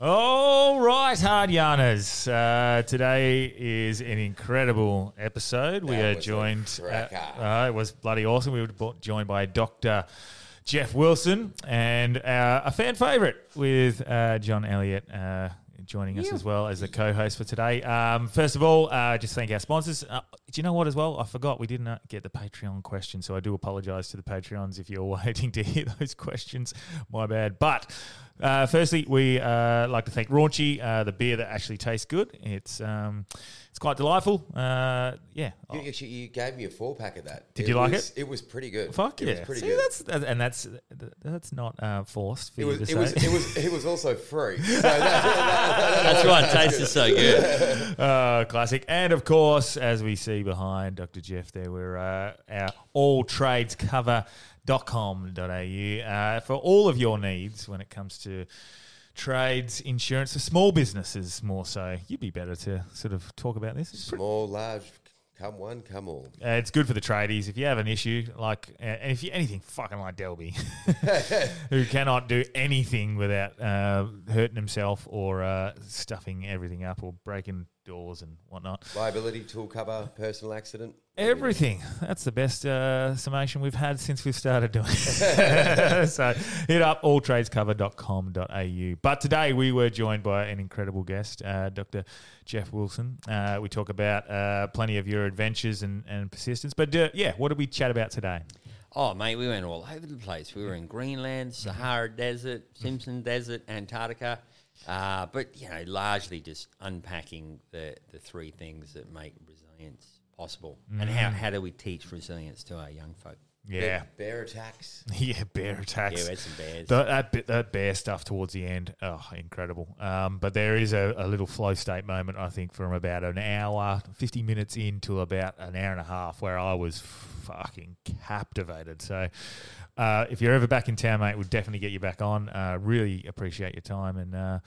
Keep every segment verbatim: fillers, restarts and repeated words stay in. All right, hard yarners. Uh, today is an incredible episode. That we are joined. Uh, uh, it was bloody awesome. We were joined by Doctor Jeff Wilson and uh, a fan favourite with uh, John Elliott uh, joining yeah. us as well as the co-host for today. Um, first of all, uh, just thank our sponsors. Uh, do you know what as well? I forgot we didn't uh, get the Patreon question, so I do apologise to the Patreons if you're waiting to hear those questions. My bad. But... Uh, firstly, we uh, like to thank Raunchy, uh, the beer that actually tastes good. It's um, it's quite delightful. Uh, yeah, you, actually, you gave me a four pack of that. Did it you like was, it? It was pretty good. Fuck it yeah! Was pretty See, good. That's and that's that's not uh, forced. For it, you was, to it, say. Was, it was it was also free. So that, that, that, that's why it tasted so good. uh, classic, and of course, as we see behind Doctor Jeff, there we're uh, our all trades cover. dot com dot a u uh, for all of your needs when it comes to trades, insurance, for small businesses more so. You'd be better to sort of talk about this. It's small, large, come one, come all. Uh, it's good for the tradies. If you have an issue, like, uh, and if you anything fucking like Delby, who cannot do anything without uh, hurting himself or uh, stuffing everything up or breaking doors and whatnot. Liability, tool cover, personal accident. Everything. That's the best uh, summation we've had since we've started doing it. So hit up all trades cover dot com dot a u. But today we were joined by an incredible guest, uh, Doctor Jeff Wilson. Uh, we talk about uh, plenty of your adventures and, and persistence. But uh, yeah, what did we chat about today? Oh, mate, we went all over the place. We were in Greenland, Sahara Desert, Simpson Desert, Antarctica. Uh, but, you know, largely just unpacking the, the three things that make resilience possible. Mm. And how, how do we teach resilience to our young folk? Yeah. Bear, bear attacks. Yeah, bear attacks. Yeah, we had some bears. The, that, that bear stuff towards the end, oh, incredible. Um, but there is a, a little flow state moment, I think, from about an hour, fifty minutes in to about an hour and a half where I was fucking captivated. So uh, if you're ever back in town, mate, we'll definitely get you back on. Uh, really appreciate your time and... Uh,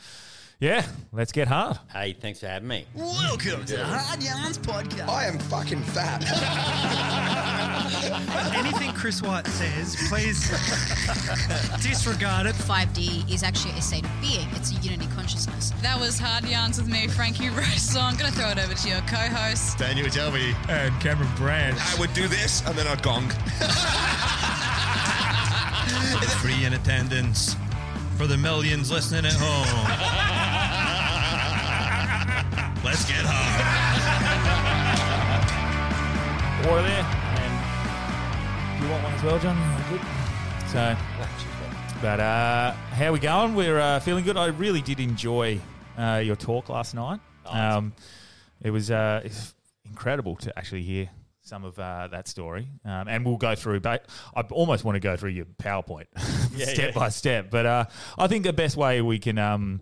Yeah, let's get hard. Hey, thanks for having me. Welcome to the Hard Yarns Podcast. I am fucking fat. Anything Chris White says, please disregard it. five D is actually a state of being. It's a unity consciousness. That was Hard Yarns with me, Frankie Rose. So I'm going to throw it over to your co-host, Daniel Delby and Cameron Branch. I would do this and then I'd gong. Free in attendance. For the millions listening at home. Let's get hard. Water there. And you want one as well, John? Good. So, but uh, how are we going? We're uh, feeling good. I really did enjoy uh, your talk last night. Um, it was uh, it's incredible to actually hear some of uh, that story, um, and we'll go through. But I almost want to go through your PowerPoint yeah, step yeah. by step. But uh, I think the best way we can um,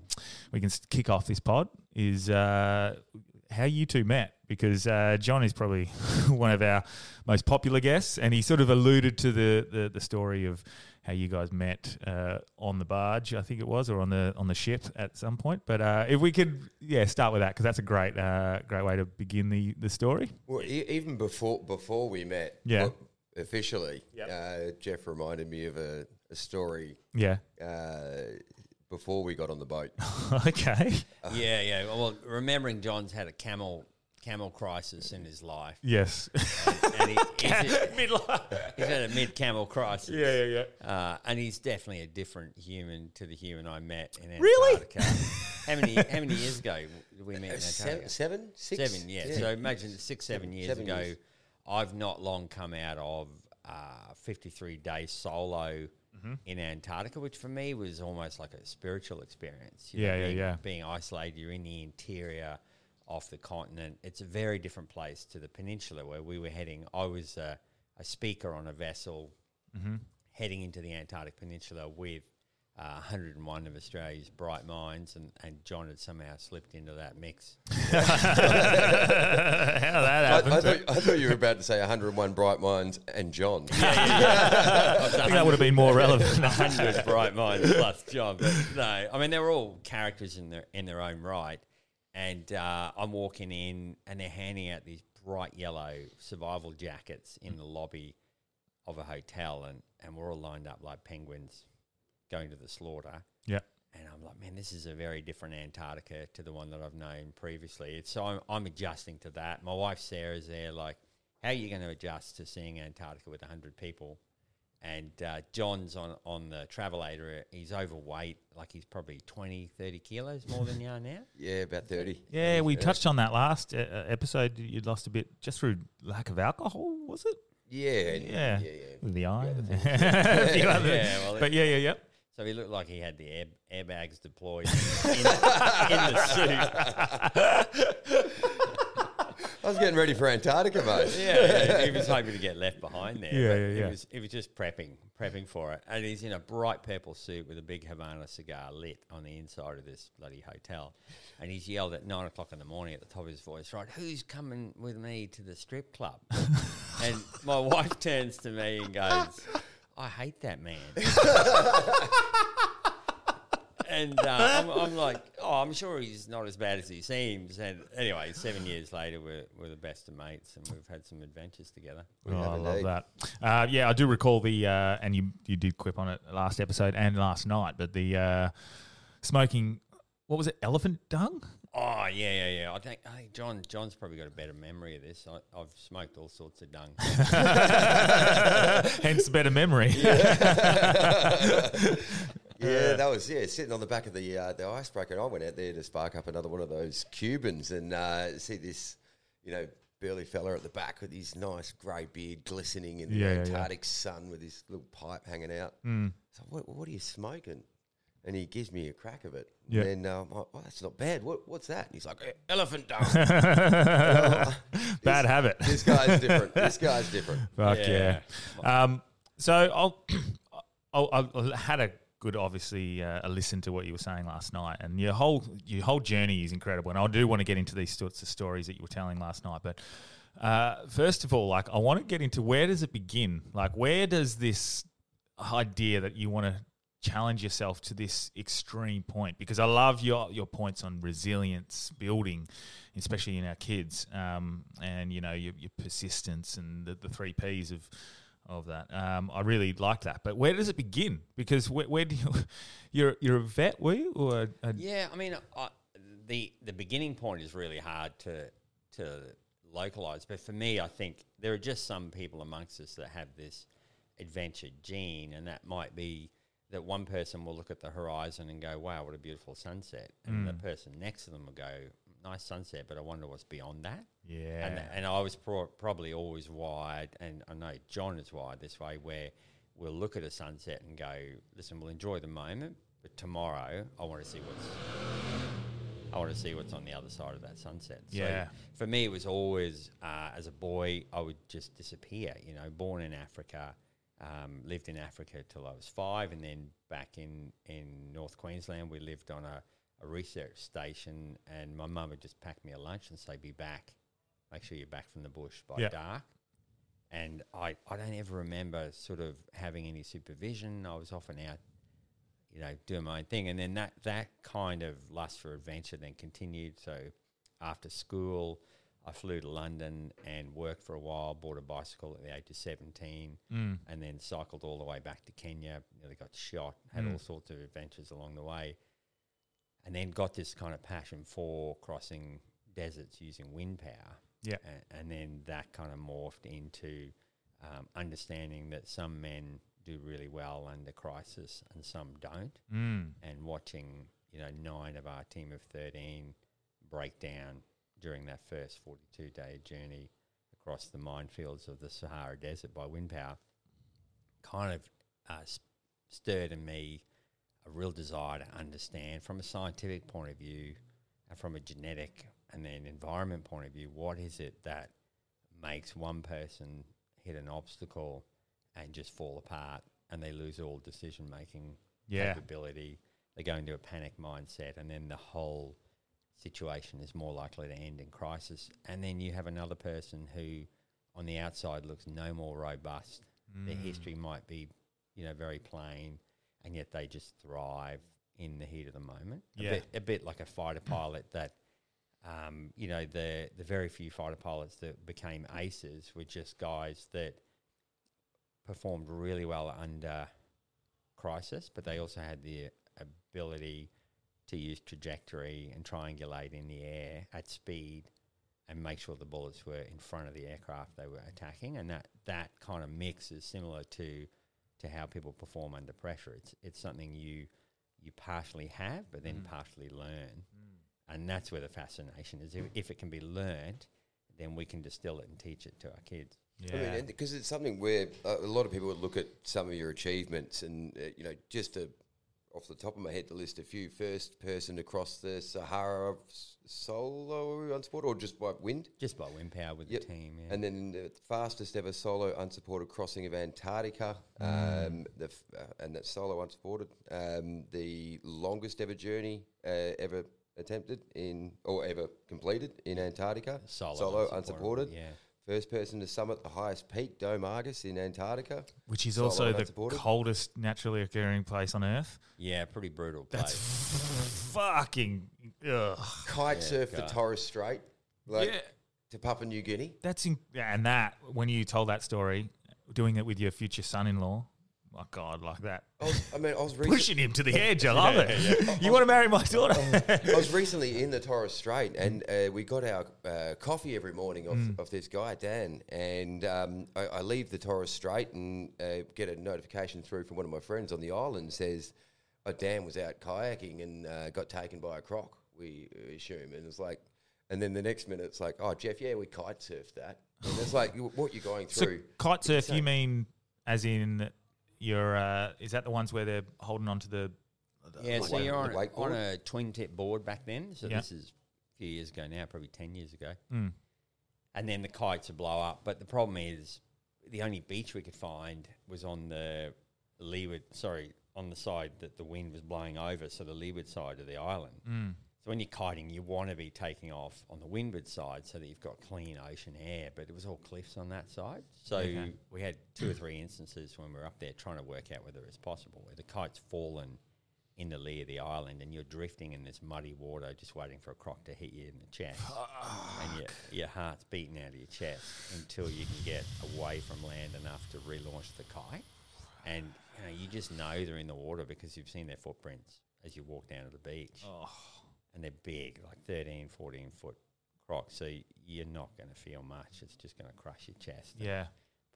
we can kick off this pod is uh, how you two met, because uh, John is probably one of our most popular guests, and he sort of alluded to the the, the story of how you guys met uh, on the barge, I think it was, or on the on the ship at some point. But uh, if we could, yeah, start with that, because that's a great uh, great way to begin the, the story. Well, e- even before before we met, yeah, well, officially, yep. uh, Jeff reminded me of a, a story. Yeah. Uh, before we got on the boat. Okay. Uh, yeah, yeah. Well, remembering John's had a camel. Camel crisis in his life. Yes. And, and he, he's, a, he's had a mid-camel crisis. Yeah, yeah, yeah. Uh, and he's definitely a different human to the human I met in Antarctica. Really? How many How many years ago did we meet uh, in Antarctica? Seven? Six? Seven, yeah. yeah. So imagine six, seven years seven ago, years. I've not long come out of a fifty-three day solo mm-hmm. in Antarctica, which for me was almost like a spiritual experience. You yeah, know, yeah, being, yeah. Being isolated, you're in the interior off the continent. It's a very different place to the peninsula where we were heading. I was uh, a speaker on a vessel mm-hmm. heading into the Antarctic Peninsula with uh, one hundred and one of Australia's bright minds, and, and John had somehow slipped into that mix. How that happened. I, I, thought, I thought you were about to say one hundred and one bright minds and John. Yeah, yeah, yeah. I think that would have been more relevant. one hundred bright minds plus John. But no, I mean, they were all characters in their, in their own right. And uh, I'm walking in and they're handing out these bright yellow survival jackets in the lobby of a hotel, and, and we're all lined up like penguins going to the slaughter. Yeah. And I'm like, man, this is a very different Antarctica to the one that I've known previously. It's, so I'm, I'm adjusting to that. My wife Sarah's there like, how are you going to adjust to seeing Antarctica with one hundred people? And uh, John's on, on the travelator. He's overweight. Like he's probably twenty, thirty kilos more than you are now. Yeah, about thirty. Yeah, we thirty. touched on that last uh, episode. You'd lost a bit just through lack of alcohol, was it? Yeah. Yeah, yeah, yeah. With the iron. The yeah, well, but yeah, yeah, yeah. So he looked like he had the air, airbags deployed in, in the suit. I was getting ready for Antarctica, mate. Yeah, yeah, he was hoping to get left behind there. Yeah, but yeah, yeah. He was, he was just prepping, prepping for it. And he's in a bright purple suit with a big Havana cigar lit on the inside of this bloody hotel. And he's yelled at nine o'clock in the morning at the top of his voice, right, who's coming with me to the strip club? And my wife turns to me and goes, I hate that man. And uh, I'm, I'm like, oh, I'm sure he's not as bad as he seems. And anyway, seven years later, we're, we're the best of mates, and we've had some adventures together. Oh, I love that. Uh, yeah, I do recall the, uh, and you you did quip on it last episode and last night, but the uh, smoking, what was it, elephant dung? Oh, yeah, yeah, yeah. I think hey, John, John's probably got a better memory of this. I, I've smoked all sorts of dung. Hence better memory. Yeah. Yeah, that was, yeah, sitting on the back of the uh, the icebreaker. And I went out there to spark up another one of those Cubans and uh, see this, you know, burly fella at the back with his nice grey beard glistening in the yeah, Antarctic yeah. sun with his little pipe hanging out. Mm. So what, what are you smoking? And he gives me a crack of it. Yep. And then um, I'm like, well, that's not bad. What, what's that? And he's like, e- elephant dung. uh, bad this, habit. This guy's different. This guy's different. Fuck yeah. yeah. Um, so I'll, I'll, I'll, I had a... good, obviously, uh, listen to what you were saying last night, and your whole your whole journey is incredible. And I do want to get into these sorts of stories that you were telling last night. But uh, first of all, like I want to get into where does it begin? Like, where does this idea that you want to challenge yourself to this extreme point? Because I love your your points on resilience building, especially in our kids, um, and you know your, your persistence and the, the three Ps of. Of that, um, I really like that. But where does it begin? Because where, where do you, you're you're a vet, were you? Or a, a yeah, I mean, I, the the beginning point is really hard to to localize. But for me, I think there are just some people amongst us that have this adventure gene, and that might be that one person will look at the horizon and go, "Wow, what a beautiful sunset," and mm. the person next to them will go, "Nice sunset, but I wonder what's beyond that." Yeah, and, and I was pro- probably always wired, and I know John is wired this way, where we'll look at a sunset and go, "Listen, we'll enjoy the moment, but tomorrow I want to see what's I want to see what's on the other side of that sunset." So yeah, for me, it was always uh, as a boy, I would just disappear. You know, born in Africa, um, lived in Africa till I was five, and then back in in North Queensland, we lived on a a research station, and my mum would just pack me a lunch and say, be back, make sure you're back from the bush by yep. dark. And I, I don't ever remember sort of having any supervision. I was often out, you know, doing my own thing. And then that, that kind of lust for adventure then continued. So after school, I flew to London and worked for a while, bought a bicycle at the age of seventeen, mm. and then cycled all the way back to Kenya, nearly got shot, had mm. all sorts of adventures along the way. And then got this kind of passion for crossing deserts using wind power. Yeah. And, and then that kind of morphed into um, understanding that some men do really well under crisis and some don't. Mm. And watching, you know, nine of our team of thirteen break down during that first forty-two day journey across the minefields of the Sahara Desert by wind power kind of uh, sp- stirred in me a real desire to understand from a scientific point of view and from a genetic and then environment point of view, what is it that makes one person hit an obstacle and just fall apart and they lose all decision-making yeah. capability, they go into a panic mindset, and then the whole situation is more likely to end in crisis. And then you have another person who on the outside looks no more robust. Mm. Their history might be, you know, very plain, and yet they just thrive in the heat of the moment. Yeah. A bit, a bit like a fighter pilot that, um, you know, the, the very few fighter pilots that became aces were just guys that performed really well under crisis, but they also had the ability to use trajectory and triangulate in the air at speed and make sure the bullets were in front of the aircraft they were attacking. And that, that kind of mix is similar to to how people perform under pressure. It's it's something you you partially have, but then mm. partially learn. Mm. And that's where the fascination is. If, if it can be learned, then we can distill it and teach it to our kids. Yeah, I mean, because it's something where uh, a lot of people would look at some of your achievements and, uh, you know, just to, off the top of my head, to list a few, first person to cross the Sahara solo unsupported, or just by wind? Just by wind power with yep. the team, yeah. And then the fastest ever solo unsupported crossing of Antarctica, mm. um, the f uh, and that solo unsupported, um, the longest ever journey uh, ever attempted in, or ever completed in Antarctica, solo, solo unsupported, unsupported. Yeah. First person to summit the highest peak, Dome Argus, in Antarctica. Which is also the coldest naturally occurring place on Earth. Yeah, pretty brutal place. That's fucking... Ugh. Kite yeah, surf God. the Torres Strait like, yeah. to Papua New Guinea. That's in, And that, when you told that story, doing it with your future son-in-law, my God, like that. I, was, I mean, I was pushing him to the edge. I love yeah, it. Yeah. You want to marry my daughter? I was recently in the Torres Strait, and uh, we got our uh, coffee every morning off, mm. off this guy Dan. And um, I, I leave the Torres Strait and uh, get a notification through from one of my friends on the island. Says, oh, Dan was out kayaking and uh, got taken by a croc. We assume, and it's like, and then the next minute it's like, oh, Jeff, yeah, we kite surfed that. And it's like, what you're going through. So kite surf, so, you mean as in? You're, uh, is that the ones where they're holding on to the... the yeah, so you're on, on a twin-tip board back then. So yeah. this is a few years ago now, probably ten years ago. Mm. And then the kites would blow up. But the problem is the only beach we could find was on the leeward... Sorry, on the side that the wind was blowing over, so the leeward side of the island. Mm. So when you're kiting, you want to be taking off on the windward side so that you've got clean ocean air, but it was all cliffs on that side. So okay. we had two or three instances when we were up there trying to work out whether it's possible, where the kite's fallen in the lee of the island and you're drifting in this muddy water just waiting for a croc to hit you in the chest. Fuck. And your, your heart's beating out of your chest until you can get away from land enough to relaunch the kite. And you know, you just know they're in the water because you've seen their footprints as you walk down to the beach. Oh. And they're big, like thirteen, fourteen foot crocs. So you're not going to feel much. It's just going to crush your chest. Yeah.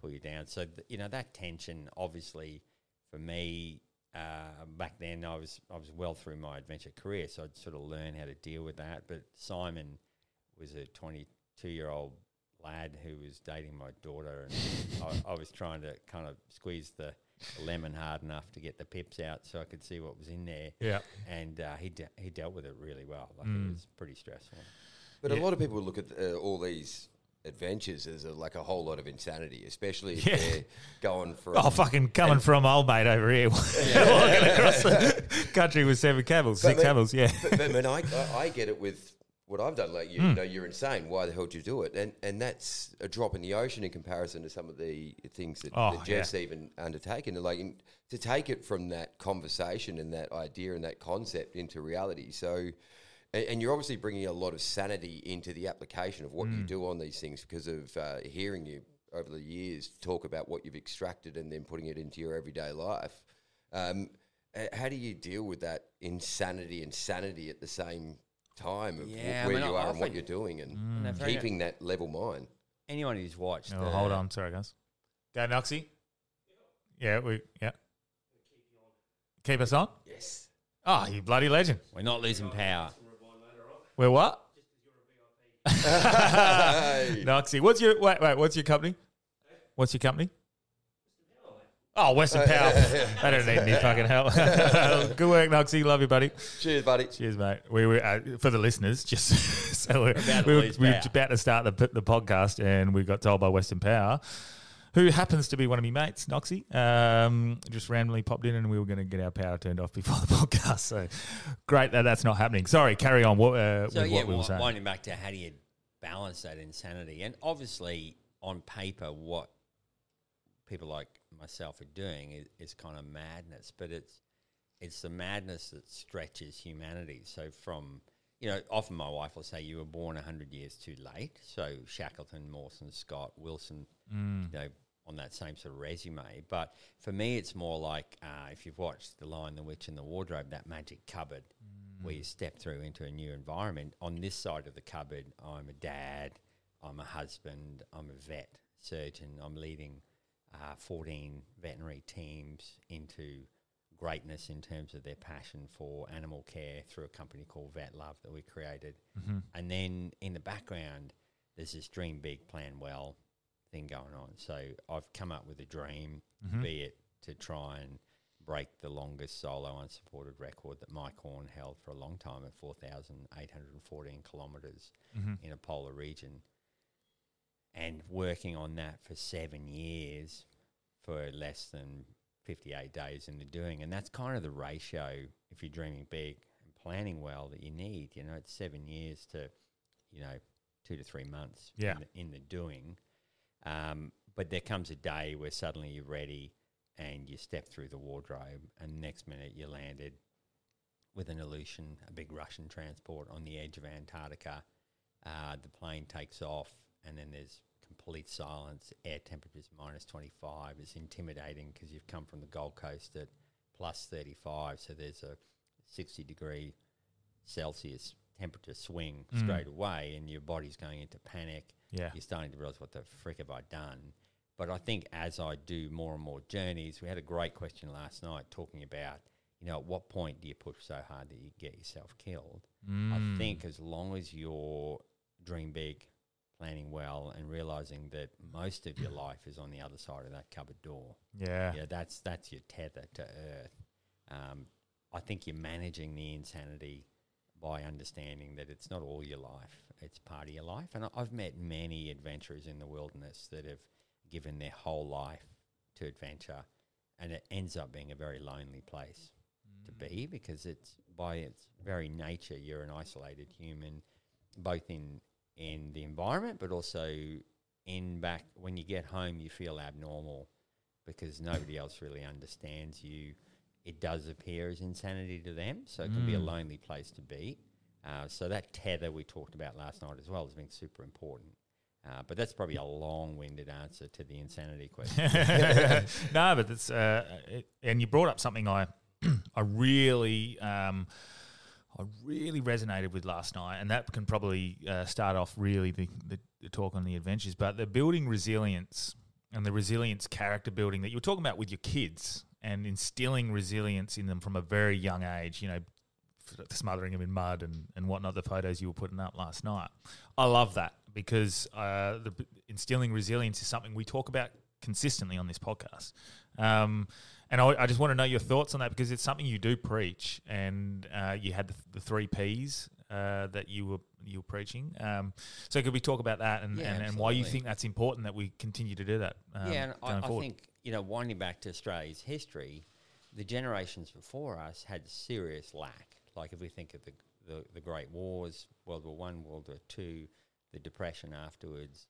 Pull you down. So, th you know, that tension, obviously, for me, uh, back then I was, I was well through my adventure career. So I'd sort of learn how to deal with that. But Simon was a twenty-two year old lad who was dating my daughter. And I, I was trying to kind of squeeze the lemon hard enough to get the pips out so I could see what was in there. Yeah. And uh, he de he dealt with it really well. Like mm. it was pretty stressful. But yeah. a lot of people look at uh, all these adventures as a, like a whole lot of insanity, especially if yeah. they're going for... Oh, fucking coming from old mate over here. Yeah. Walking across the country with seven camels, but six man, camels, yeah. But, but man, I, I get it with what I've done. Like, you, mm. you know, you're insane. Why the hell do you do it? And and that's a drop in the ocean in comparison to some of the things that, oh, that Jeff's yeah. even undertaken. Like in, to take it from that conversation and that idea and that concept into reality. So, and, and you're obviously bringing a lot of sanity into the application of what mm. you do on these things because of uh, hearing you over the years talk about what you've extracted and then putting it into your everyday life. Um, how do you deal with that insanity and sanity at the same time of yeah, where I mean, you I are and what you're doing and, mm. and keeping that level mind. Anyone who's watched... Oh, the, hold on. Sorry, guys. Dad Noxie? Yeah, we... Yeah. Keep us on? Yes. Oh, you bloody legend. We're not losing power. We're what? Noxie. What's your... Wait, wait. What's your company? What's your company? Oh, Western Power. I don't need any fucking help. Good work, Noxie. Love you, buddy. Cheers, buddy. Cheers, mate. We were uh, for the listeners, just so we're, we're, about, we were, we were about to start the, the podcast, and we got told by Western Power, who happens to be one of my mates, Noxie, um, just randomly popped in, and we were going to get our power turned off before the podcast. So great that that's not happening. Sorry, carry on. What, uh, so with yeah, what we were saying. Winding back to how do you balance that insanity, and obviously on paper, what people like myself are doing is, is kind of madness, but it's it's the madness that stretches humanity. So from, you know, often my wife will say you were born a hundred years too late. So Shackleton, Mawson, Scott, Wilson, mm. you know, on that same sort of resume. But for me, it's more like uh, if you've watched The Lion, the Witch and the Wardrobe, that magic cupboard mm. where you step through into a new environment. On this side of the cupboard, I'm a dad, I'm a husband, I'm a vet surgeon, I'm leading uh, fourteen veterinary teams into greatness in terms of their passion for animal care through a company called Vet Love that we created. Mm-hmm. And then in the background, there's this dream big, plan well thing going on. So I've come up with a dream, mm-hmm. be it to try and break the longest solo unsupported record that Mike Horn held for a long time at four thousand eight hundred fourteen kilometres mm-hmm. in a polar region. And working on that for seven years for less than fifty-eight days in the doing. And that's kind of the ratio, if you're dreaming big and planning well, that you need. You know, it's seven years to, you know, two to three months yeah. in, the, in the doing. Um, but there comes a day where suddenly you're ready and you step through the wardrobe and the next minute you landed with an Aleutian, a big Russian transport on the edge of Antarctica. Uh, the plane takes off and then there's complete silence, air temperature's minus twenty-five. It's intimidating because you've come from the Gold Coast at plus thirty-five, so there's a sixty degree Celsius temperature swing mm. straight away and your body's going into panic. Yeah. You're starting to realise, what the frick have I done? But I think as I do more and more journeys, we had a great question last night talking about, you know, at what point do you push so hard that you get yourself killed? Mm. I think as long as you're dream big, planning well and realising that most of your life is on the other side of that cupboard door. Yeah. Yeah, that's that's your tether to earth. Um, I think you're managing the insanity by understanding that it's not all your life, it's part of your life. And I, I've met many adventurers in the wilderness that have given their whole life to adventure and it ends up being a very lonely place mm. to be because it's by its very nature you're an isolated human, both in in the environment, but also in back when you get home, you feel abnormal because nobody else really understands you. It does appear as insanity to them, so it mm. can be a lonely place to be. Uh, so that tether we talked about last night as well has been super important. Uh, but that's probably a long-winded answer to the insanity question. No, but it's uh, it, and you brought up something I I really. Um, I really resonated with last night, and that can probably uh, start off really the, the, the talk on the adventures, but the building resilience and the resilience character building that you were talking about with your kids and instilling resilience in them from a very young age, you know, smothering them in mud and, and whatnot, the photos you were putting up last night. I love that because uh, the instilling resilience is something we talk about consistently on this podcast. Um, and I, I just want to know your thoughts on that because it's something you do preach, and uh, you had the, th the three Ps uh, that you were you were preaching. Um, so could we talk about that and, yeah, and, and why you think that's important that we continue to do that? Um, yeah, and I, I think, you know, winding back to Australia's history, the generations before us had serious lack. Like if we think of the the, the Great Wars, World War One, World War Two, the Depression afterwards.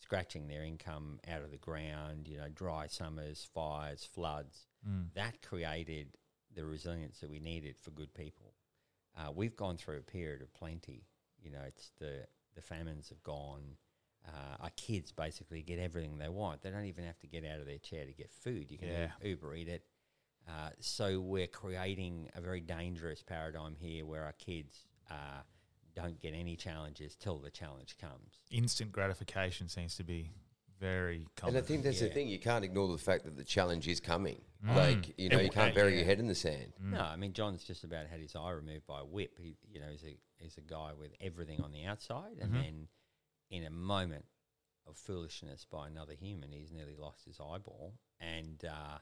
Scratching their income out of the ground, you know, dry summers, fires, floods. Mm. That created the resilience that we needed for good people. Uh, we've gone through a period of plenty. You know, it's the, the famines have gone. Uh, our kids basically get everything they want. They don't even have to get out of their chair to get food. You can yeah. Uber eat it. Uh, so we're creating a very dangerous paradigm here where our kids are don't get any challenges till the challenge comes. Instant gratification seems to be very common. And I think that's yeah. the thing. You can't ignore the fact that the challenge is coming. Mm. Like, you know, it you can't bury yeah. your head in the sand. Mm. No, I mean, John's just about had his eye removed by a whip. He, you know, he's a, he's a guy with everything on the outside. And mm-hmm. then in a moment of foolishness by another human, he's nearly lost his eyeball. And, uh,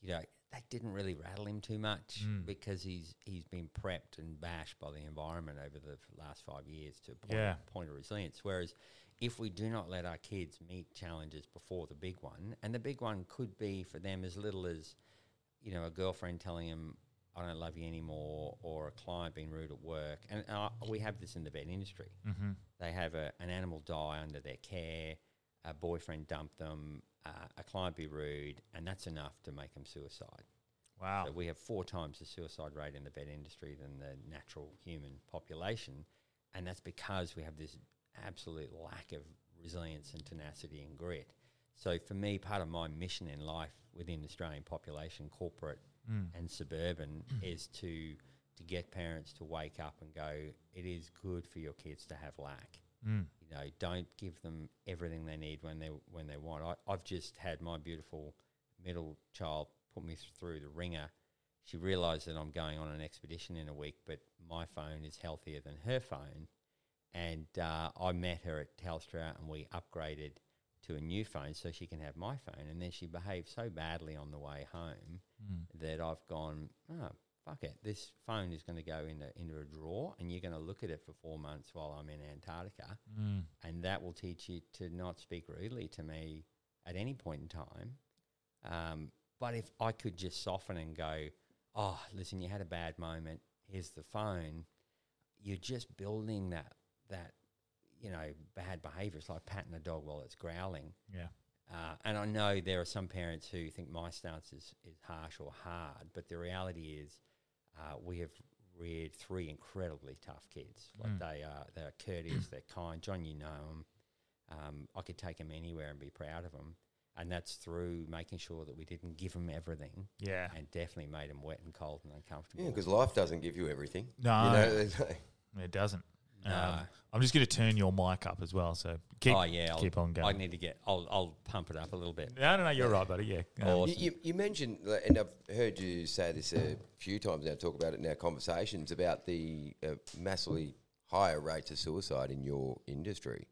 you know, that didn't really rattle him too much mm. because he's he's been prepped and bashed by the environment over the last five years to a point, yeah. point of resilience. Whereas if we do not let our kids meet challenges before the big one, and the big one could be for them as little as, you know, a girlfriend telling them, I don't love you anymore, or a client being rude at work. And uh, we have this in the vet industry. Mm-hmm. They have a, an animal die under their care, a boyfriend dumped them, Uh, a client be rude, and that's enough to make them suicide. Wow. So we have four times the suicide rate in the vet industry than the natural human population, and that's because we have this absolute lack of resilience and tenacity and grit. So for me, part of my mission in life within the Australian population, corporate mm. and suburban, is to to get parents to wake up and go, it is good for your kids to have lack. Mm. You know, don't give them everything they need when they when they want. I, I've just had my beautiful middle child put me through the ringer. She realised that I'm going on an expedition in a week, but my phone is healthier than her phone. And uh, I met her at Telstra and we upgraded to a new phone so she can have my phone. And then she behaved so badly on the way home mm. that I've gone, oh, fuck it. This phone is going to go into, into a drawer and you're going to look at it for four months while I'm in Antarctica. Mm. And that will teach you to not speak rudely to me at any point in time. Um, but if I could just soften and go, oh, listen, you had a bad moment, here's the phone, you're just building that, that you know, bad behaviour. It's like patting a dog while it's growling. Yeah. Uh, and I know there are some parents who think my stance is, is harsh or hard, but the reality is uh, we have reared three incredibly tough kids. Like mm. they are, they're courteous, they're kind. John, you know them. Um, I could take them anywhere and be proud of them. And that's through making sure that we didn't give them everything. Yeah. And definitely made them wet and cold and uncomfortable. Yeah, because life doesn't give you everything. No. You know, it doesn't. No. Um, I'm just going to turn your mic up as well, so keep, oh, yeah, keep on going. I need to get – I'll I'll pump it up a little bit. No, no, no, you're right, buddy, yeah. Um, awesome. you, you mentioned – and I've heard you say this a few times now, talk about it in our conversations, about the uh, massively higher rates of suicide in your industry.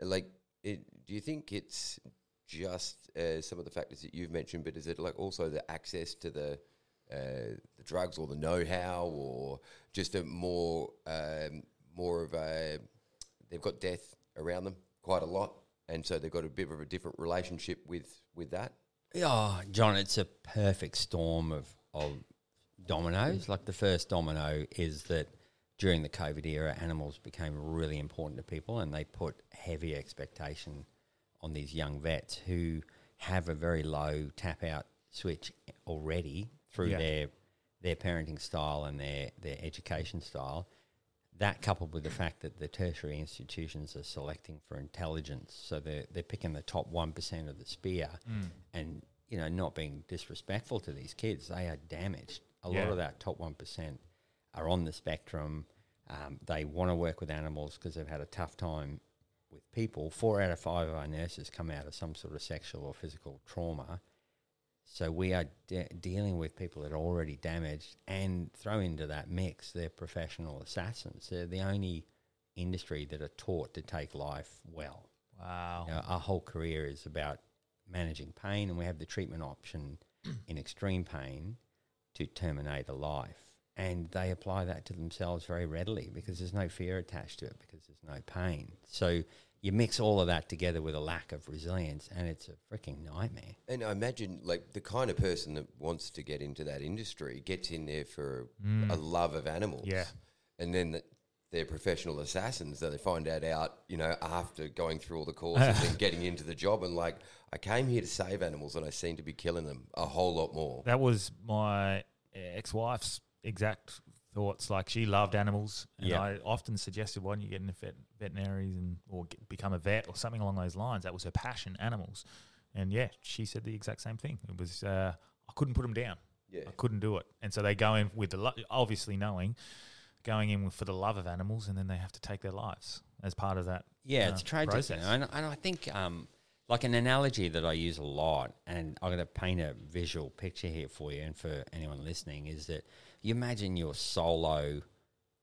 Like, it, do you think it's – just uh, some of the factors that you've mentioned, but is it like also the access to the uh, the drugs or the know-how, or just a more um, more of a they've got death around them quite a lot, and so they've got a bit of a different relationship with with that? Yeah, John, it's a perfect storm of of dominoes. Like the first domino is that during the COVID era, animals became really important to people, and they put heavy expectation on these young vets who have a very low tap-out switch already through yeah. their their parenting style and their, their education style. That coupled with the fact that the tertiary institutions are selecting for intelligence, so they're, they're picking the top one percent of the spear mm. and, you know, not being disrespectful to these kids, they are damaged. A yeah. lot of that top one percent are on the spectrum. Um, they want to work with animals because they've had a tough time with people. Four out of five of our nurses come out of some sort of sexual or physical trauma. So we are de- dealing with people that are already damaged, and throw into that mix, they're professional assassins. They're the only industry that are taught to take life well. Wow. You know, our whole career is about managing pain, and we have the treatment option in extreme pain to terminate a life. And they apply that to themselves very readily because there's no fear attached to it, because there's no pain. So you mix all of that together with a lack of resilience, and it's a freaking nightmare. And I imagine, like, the kind of person that wants to get into that industry gets in there for mm. a love of animals. Yeah. And then the, they're professional assassins, so they find that out, you know, after going through all the courses and getting into the job and, like, I came here to save animals and I seem to be killing them a whole lot more. That was my ex-wife's exact thoughts. Like, she loved animals, and yep. I often suggested, why don't you get into vet- veterinary and or get, become a vet or something along those lines. That was her passion, animals. And yeah, she said the exact same thing. It was uh, I couldn't put them down. Yeah. I couldn't do it. And so they go in with the lo- obviously knowing going in for the love of animals, and then they have to take their lives as part of that. Yeah, uh, it's tragic, you know, and and I think um, like an analogy that I use a lot, and I'm going to paint a visual picture here for you and for anyone listening, is that you imagine you're solo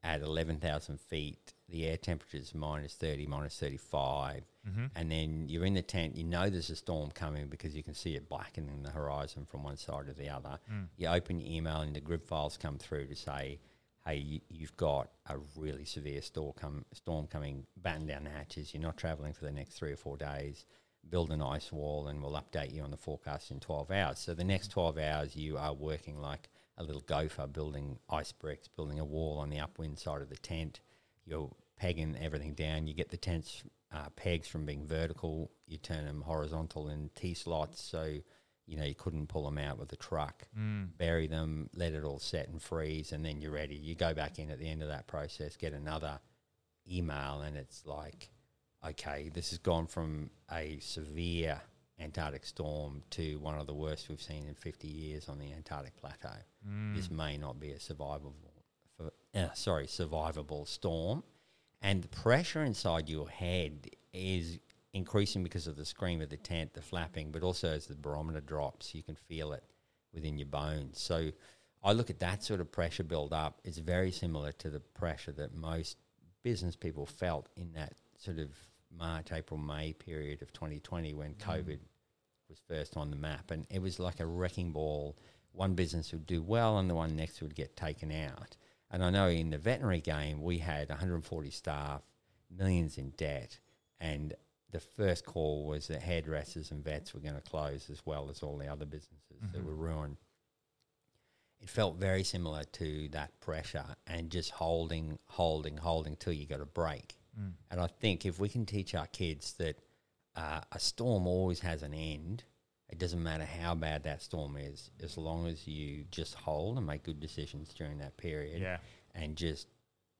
at eleven thousand feet, the air temperature is minus thirty, minus thirty-five, mm-hmm. and then you're in the tent, you know there's a storm coming because you can see it blackening the horizon from one side to the other. Mm. You open your email and the grid files come through to say, hey, you, you've got a really severe storm, com- storm coming, batten down the hatches, you're not travelling for the next three or four days, build an ice wall, and we'll update you on the forecast in twelve hours. So the next twelve hours you are working like a little gopher, building ice bricks, building a wall on the upwind side of the tent. You're pegging everything down. You get the tent's uh, pegs from being vertical. You turn them horizontal in T-slots so, you know, you couldn't pull them out with a truck. Mm. Bury them, let it all set and freeze, and then you're ready. You go back in at the end of that process, get another email, and it's like, okay, this has gone from a severe Antarctic storm to one of the worst we've seen in fifty years on the Antarctic plateau. Mm. This may not be a survivable, for, uh, sorry, survivable storm. And the pressure inside your head is increasing because of the scream of the tent, the flapping, but also as the barometer drops, you can feel it within your bones. So I look at that sort of pressure build up. It's very similar to the pressure that most business people felt in that sort of March, April, May period of twenty twenty when mm. COVID was first on the map. And it was like a wrecking ball. One business would do well and the one next would get taken out. And I know in the veterinary game, we had one hundred forty staff, millions in debt, and the first call was that hairdressers and vets were going to close as well as all the other businesses mm-hmm. that were ruined. It felt very similar to that pressure and just holding, holding, holding till you got a break. Mm. And I think if we can teach our kids that uh, a storm always has an end, it doesn't matter how bad that storm is, as long as you just hold and make good decisions during that period yeah. and just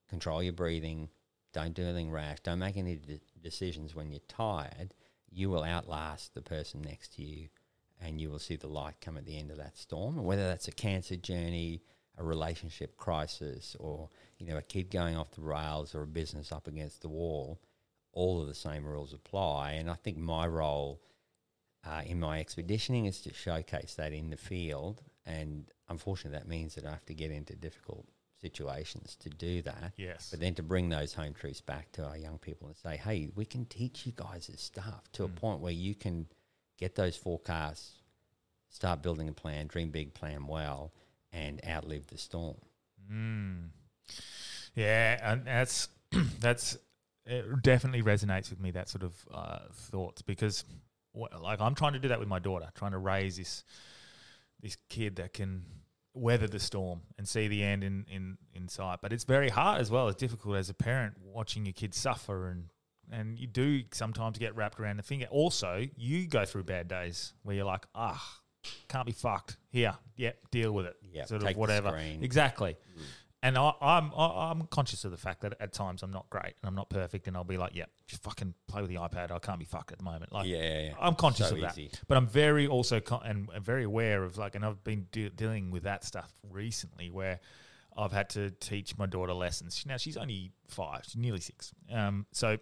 control your breathing, don't do anything rash, don't make any de- decisions when you're tired, you will outlast the person next to you and you will see the light come at the end of that storm. And whether that's a cancer journey, a relationship crisis, or you know a kid going off the rails or a business up against the wall, all of the same rules apply. And I think my role Uh, in my expeditioning is to showcase that in the field, and unfortunately that means that I have to get into difficult situations to do that. Yes. But then to bring those home truths back to our young people and say, hey, we can teach you guys this stuff to mm. a point where you can get those forecasts, start building a plan, dream big, plan well, and outlive the storm. Mm. Yeah, and that's that's it definitely resonates with me, that sort of uh, thoughts, because – like I'm trying to do that with my daughter, trying to raise this this kid that can weather the storm and see the end in, in, in sight. But it's very hard as well. It's difficult as a parent watching your kids suffer, and and you do sometimes get wrapped around the finger. Also, you go through bad days where you're like, ah, can't be fucked. Here, yep, deal with it. Yeah, sort of whatever. Exactly. Mm. And I, I'm I, I'm conscious of the fact that at times I'm not great and I'm not perfect, and I'll be like, yeah, just fucking play with the iPad. I can't be fucked at the moment. Like, yeah, yeah, yeah. I'm conscious so of easy. that, but I'm very also con- and very aware of like, and I've been de- dealing with that stuff recently where I've had to teach my daughter lessons. Now she's only five, she's nearly six, um, so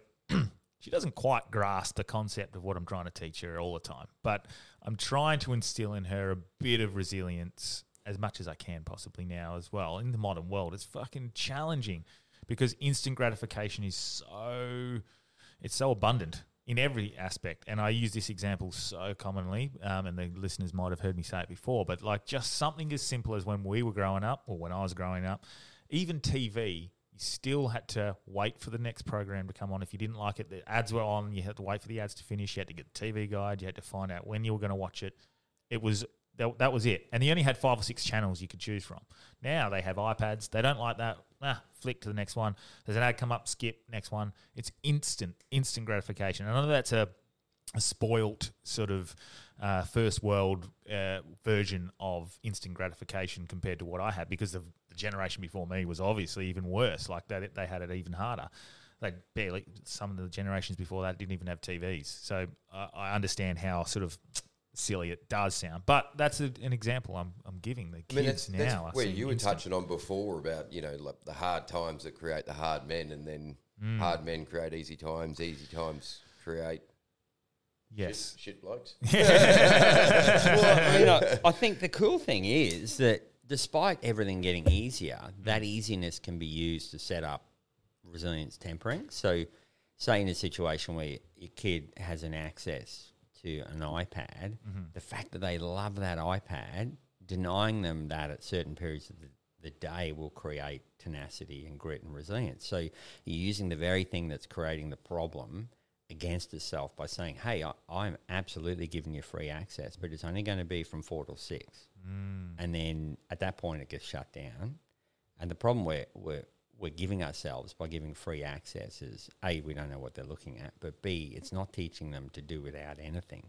she doesn't quite grasp the concept of what I'm trying to teach her all the time. But I'm trying to instill in her a bit of resilience as much as I can possibly now as well. In the modern world, it's fucking challenging because instant gratification is so, it's so abundant in every aspect. And I use this example so commonly, um, and the listeners might have heard me say it before, but like just something as simple as when we were growing up or when I was growing up, even T V, you still had to wait for the next program to come on. If you didn't like it, the ads were on, you had to wait for the ads to finish, you had to get the T V guide, you had to find out when you were going to watch it. It was... That, that was it. And they only had five or six channels you could choose from. Now they have iPads. They don't like that. Ah, flick to the next one. There's an ad come up, skip, next one. It's instant, instant gratification. And I know that's a, a spoilt sort of uh, first world uh, version of instant gratification compared to what I had, because the, the generation before me was obviously even worse. Like they, they had it even harder. They barely, some of the generations before that didn't even have T Vs. So uh, I understand how sort of... silly it does sound, but that's a, an example I'm I'm giving the kids I mean, that's, now. That's I where you were touching on before about you know like the hard times that create the hard men, and then mm. hard men create easy times, easy times create yes shit, shit blokes. Well, you know, I think the cool thing is that despite everything getting easier, that easiness can be used to set up resilience tempering. So, say in a situation where your kid has an access to an iPad, mm-hmm. the fact that they love that iPad, denying them that at certain periods of the, the day will create tenacity and grit and resilience. So you're using the very thing that's creating the problem against itself by saying, hey, I, I'm absolutely giving you free access, but it's only going to be from four till six. Mm. And then at that point it gets shut down. And the problem we're, we're, we're giving ourselves by giving free access is, A, we don't know what they're looking at, but B, it's not teaching them to do without anything.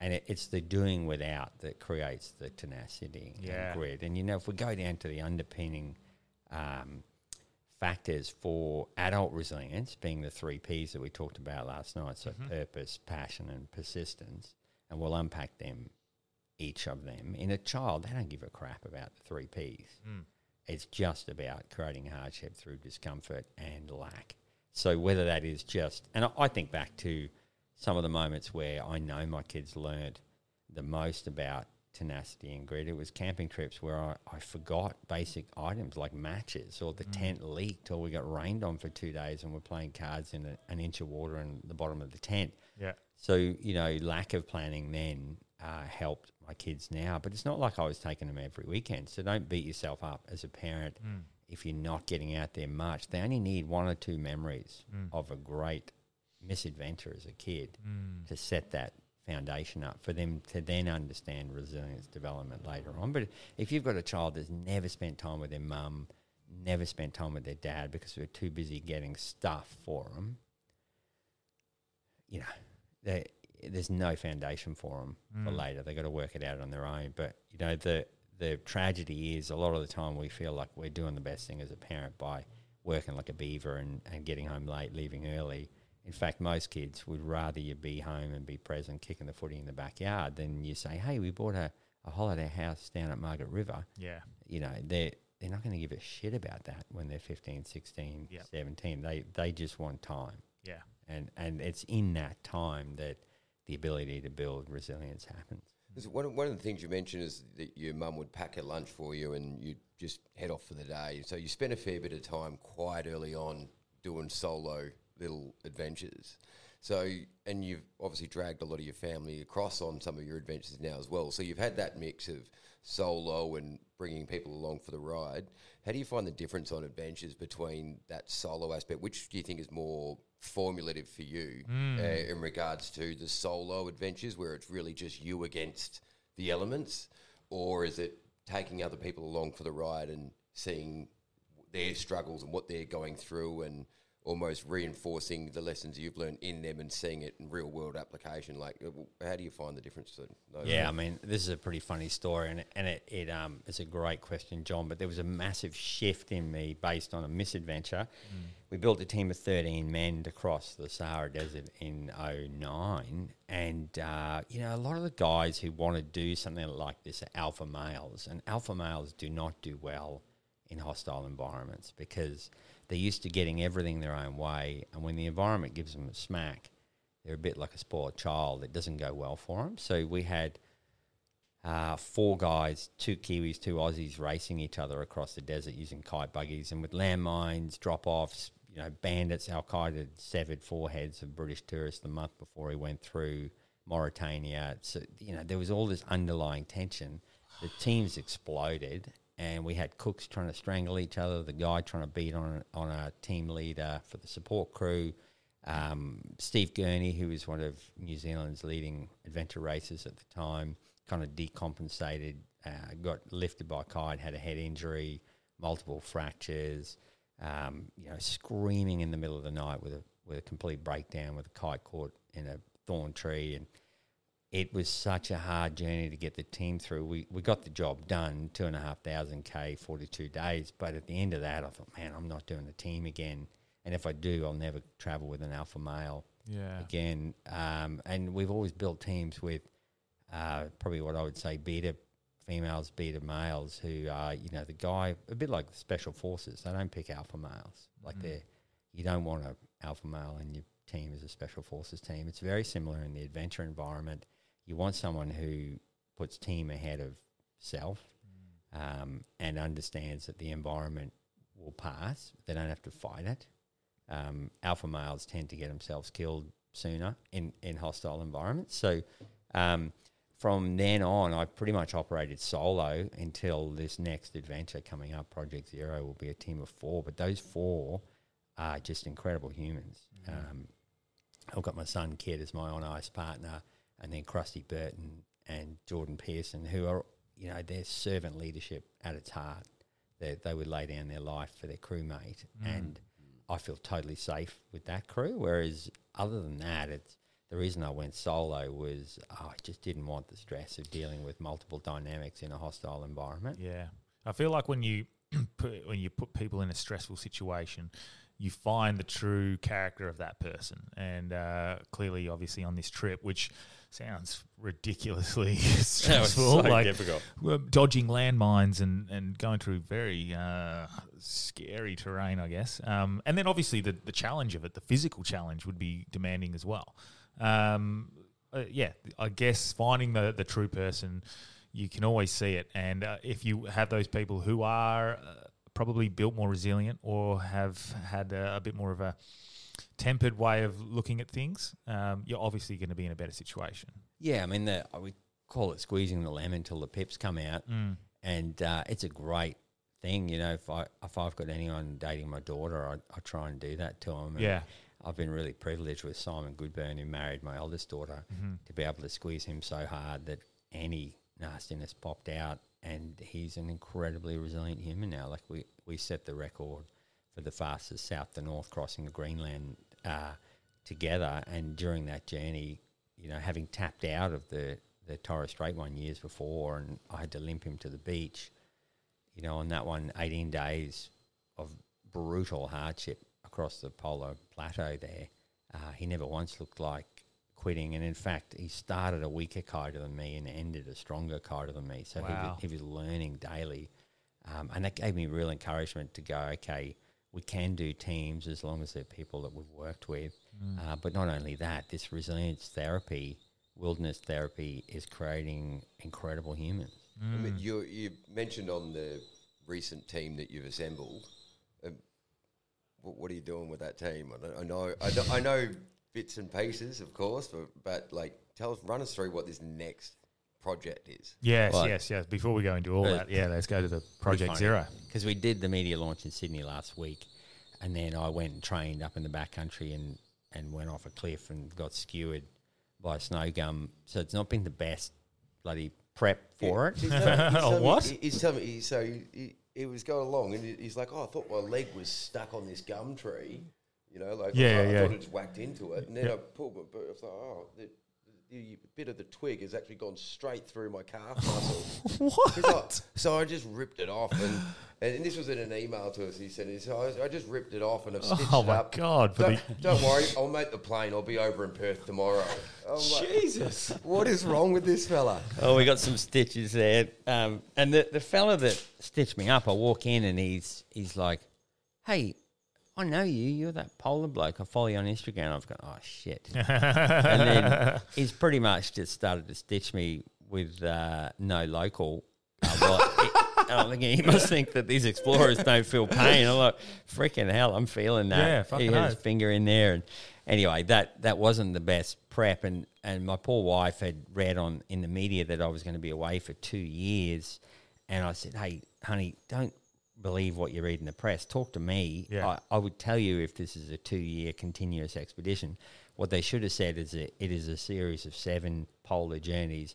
And it, it's the doing without that creates the tenacity yeah. and grit. And, you know, if we go down to the underpinning um, factors for adult resilience, being the three Ps that we talked about last night, so mm-hmm. purpose, passion and persistence, and we'll unpack them, each of them. In a child, they don't give a crap about the three Ps. Mm. It's just about creating hardship through discomfort and lack. So whether that is just, and I, I think back to some of the moments where I know my kids learned the most about tenacity and grit. It was camping trips where I, I forgot basic items like matches, or the mm. tent leaked, or we got rained on for two days and we're playing cards in a, an inch of water in the bottom of the tent. Yeah. So, you know, lack of planning then uh, helped my kids now. But it's not like I was taking them every weekend. So don't beat yourself up as a parent mm. if you're not getting out there much. They only need one or two memories mm. of a great misadventure as a kid mm. to set that foundation up for them to then understand resilience development later on. But if you've got a child that's never spent time with their mum, never spent time with their dad because they're too busy getting stuff for them, you know, they, there's no foundation for them mm. for later. They've got to work it out on their own. But, you know, the, the tragedy is a lot of the time we feel like we're doing the best thing as a parent by working like a beaver and, and getting home late, leaving early. In fact, most kids would rather you be home and be present, kicking the footy in the backyard, than you say, hey, we bought a, a holiday house down at Margaret River. Yeah. You know, they're, they're not going to give a shit about that when they're fifteen, sixteen, yep. seventeen. They they just want time. Yeah. And and it's in that time that the ability to build resilience happens. One of, one of the things you mentioned is that your mum would pack a lunch for you and you'd just head off for the day. So you spent a fair bit of time quite early on doing solo little adventures. So, and you've obviously dragged a lot of your family across on some of your adventures now as well. So you've had that mix of solo and bringing people along for the ride. How do you find the difference on adventures between that solo aspect? Which do you think is more formulative for you mm. uh, in regards to the solo adventures where it's really just you against the elements? Or is it taking other people along for the ride and seeing their struggles and what they're going through and almost reinforcing the lessons you've learned in them and seeing it in real-world application? Like, how do you find the difference to those? Yeah, I mean, this is a pretty funny story, and, and it, it um it's a great question, John, but there was a massive shift in me based on a misadventure. Mm. We built a team of thirteen men to cross the Sahara Desert in oh nine, and, uh, you know, a lot of the guys who want to do something like this are alpha males, and alpha males do not do well in hostile environments because they're used to getting everything their own way, and when the environment gives them a smack, they're a bit like a spoiled child. It doesn't go well for them. So we had uh, four guys, two Kiwis, two Aussies, racing each other across the desert using kite buggies and with landmines, drop-offs, you know, bandits. Al-Qaeda severed foreheads of British tourists the month before he went through Mauritania. So, you know, there was all this underlying tension. The teams exploded. And we had cooks trying to strangle each other, the guy trying to beat on on our team leader for the support crew. Um, Steve Gurney, who was one of New Zealand's leading adventure racers at the time, kind of decompensated, uh, got lifted by a kite, had a head injury, multiple fractures, um, you know, screaming in the middle of the night with a with a complete breakdown with a kite caught in a thorn tree. And it was such a hard journey to get the team through. We we got the job done, two and a half thousand K, forty-two days. But at the end of that, I thought, man, I'm not doing the team again. And if I do, I'll never travel with an alpha male yeah. again. Um, and we've always built teams with uh, probably what I would say beta females, beta males who are, you know, the guy, a bit like the special forces. They don't pick alpha males. Like mm. they're, you don't want an alpha male in your team as a special forces team. It's very similar in the adventure environment. You want someone who puts team ahead of self mm. um, and understands that the environment will pass. They don't have to fight it. Um, alpha males tend to get themselves killed sooner in, in hostile environments. So um, from then on, I pretty much operated solo until this next adventure coming up. Project Zero will be a team of four, but those four are just incredible humans. Mm. Um, I've got my son, Kid, as my on-ice partner, and then Krusty Burton and Jordan Pearson, who are, you know, they're servant leadership at its heart. They, they would lay down their life for their crewmate. Mm. And I feel totally safe with that crew. Whereas other than that, it's the reason I went solo was oh, I just didn't want the stress of dealing with multiple dynamics in a hostile environment. Yeah. I feel like when you put, when you put people in a stressful situation, you find the true character of that person. And uh, clearly, obviously, on this trip, which sounds ridiculously stressful, so like difficult. Dodging landmines and, and going through very uh, scary terrain, I guess. Um, and then obviously the, the challenge of it, the physical challenge, would be demanding as well. Um, uh, yeah, I guess finding the, the true person, you can always see it. And uh, if you have those people who are... Uh, probably built more resilient or have had a, a bit more of a tempered way of looking at things, um, you're obviously going to be in a better situation. Yeah, I mean, the, we call it squeezing the lemon till the pips come out, mm. and uh, it's a great thing. You know, if, I, if I've got anyone dating my daughter, I, I try and do that to them. Yeah. I've been really privileged with Simon Goodburn, who married my oldest daughter, mm-hmm. to be able to squeeze him so hard that any nastiness popped out. And he's an incredibly resilient human now. Like we, we set the record for the fastest south to north crossing of Greenland uh, together. And during that journey, you know, having tapped out of the, the Torres Strait one years before, and I had to limp him to the beach, you know, on that one, eighteen days of brutal hardship across the polar plateau there. Uh, he never once looked like quitting, and in fact he started a weaker kiter than me and ended a stronger kiter than me, so wow. he, he was learning daily, um, and that gave me real encouragement to go, okay, we can do teams as long as they're people that we've worked with. mm. Uh, but not only that, this resilience therapy, wilderness therapy, is creating incredible humans. mm. I mean, you, you mentioned on the recent team that you've assembled, um, what, what are you doing with that team? I, don't, I know I, don't, I know bits and pieces, of course, but, but like, tell us, run us through what this next project is. Yes, like, yes, yes. Before we go into all uh, that, yeah, let's go to the Project Zero. Because we did the media launch in Sydney last week, and then I went and trained up in the backcountry and, and went off a cliff and got skewered by a snow gum. So it's not been the best bloody prep for yeah. it. He's telling, he's telling what? Me, he's telling me, he, so he, he, he was going along, and he's like, oh, I thought my leg was stuck on this gum tree. You know, like yeah, I, I yeah. thought it was whacked into it, and then yeah. I pulled my boot. I was like, oh, the, the bit of the twig has actually gone straight through my calf muscle. What? I, so I just ripped it off, and, and this was in an email to us. He said, he said I, I just ripped it off and I've stitched oh it up. Oh, my God. Don't, don't worry, I'll make the plane. I'll be over in Perth tomorrow. I'm Jesus. Like, what is wrong with this fella? Oh, we got some stitches there. Um, and the, the fella that stitched me up, I walk in and he's he's like, hey, I know you, you're that polar bloke. I follow you on Instagram. I've gone, oh, shit. And then he's pretty much just started to stitch me with uh, no local. Uh, well, it, I'm thinking, he must think that these explorers don't feel pain. I'm like, freaking hell, I'm feeling that. Yeah, fucking He had his oath. Finger in there. And anyway, that, that wasn't the best prep. And, and my poor wife had read on in the media that I was going to be away for two years. And I said, hey, honey, don't believe what you read in the press. Talk to me. Yeah. I, I would tell you if this is a two-year continuous expedition. What they should have said is that it is a series of seven polar journeys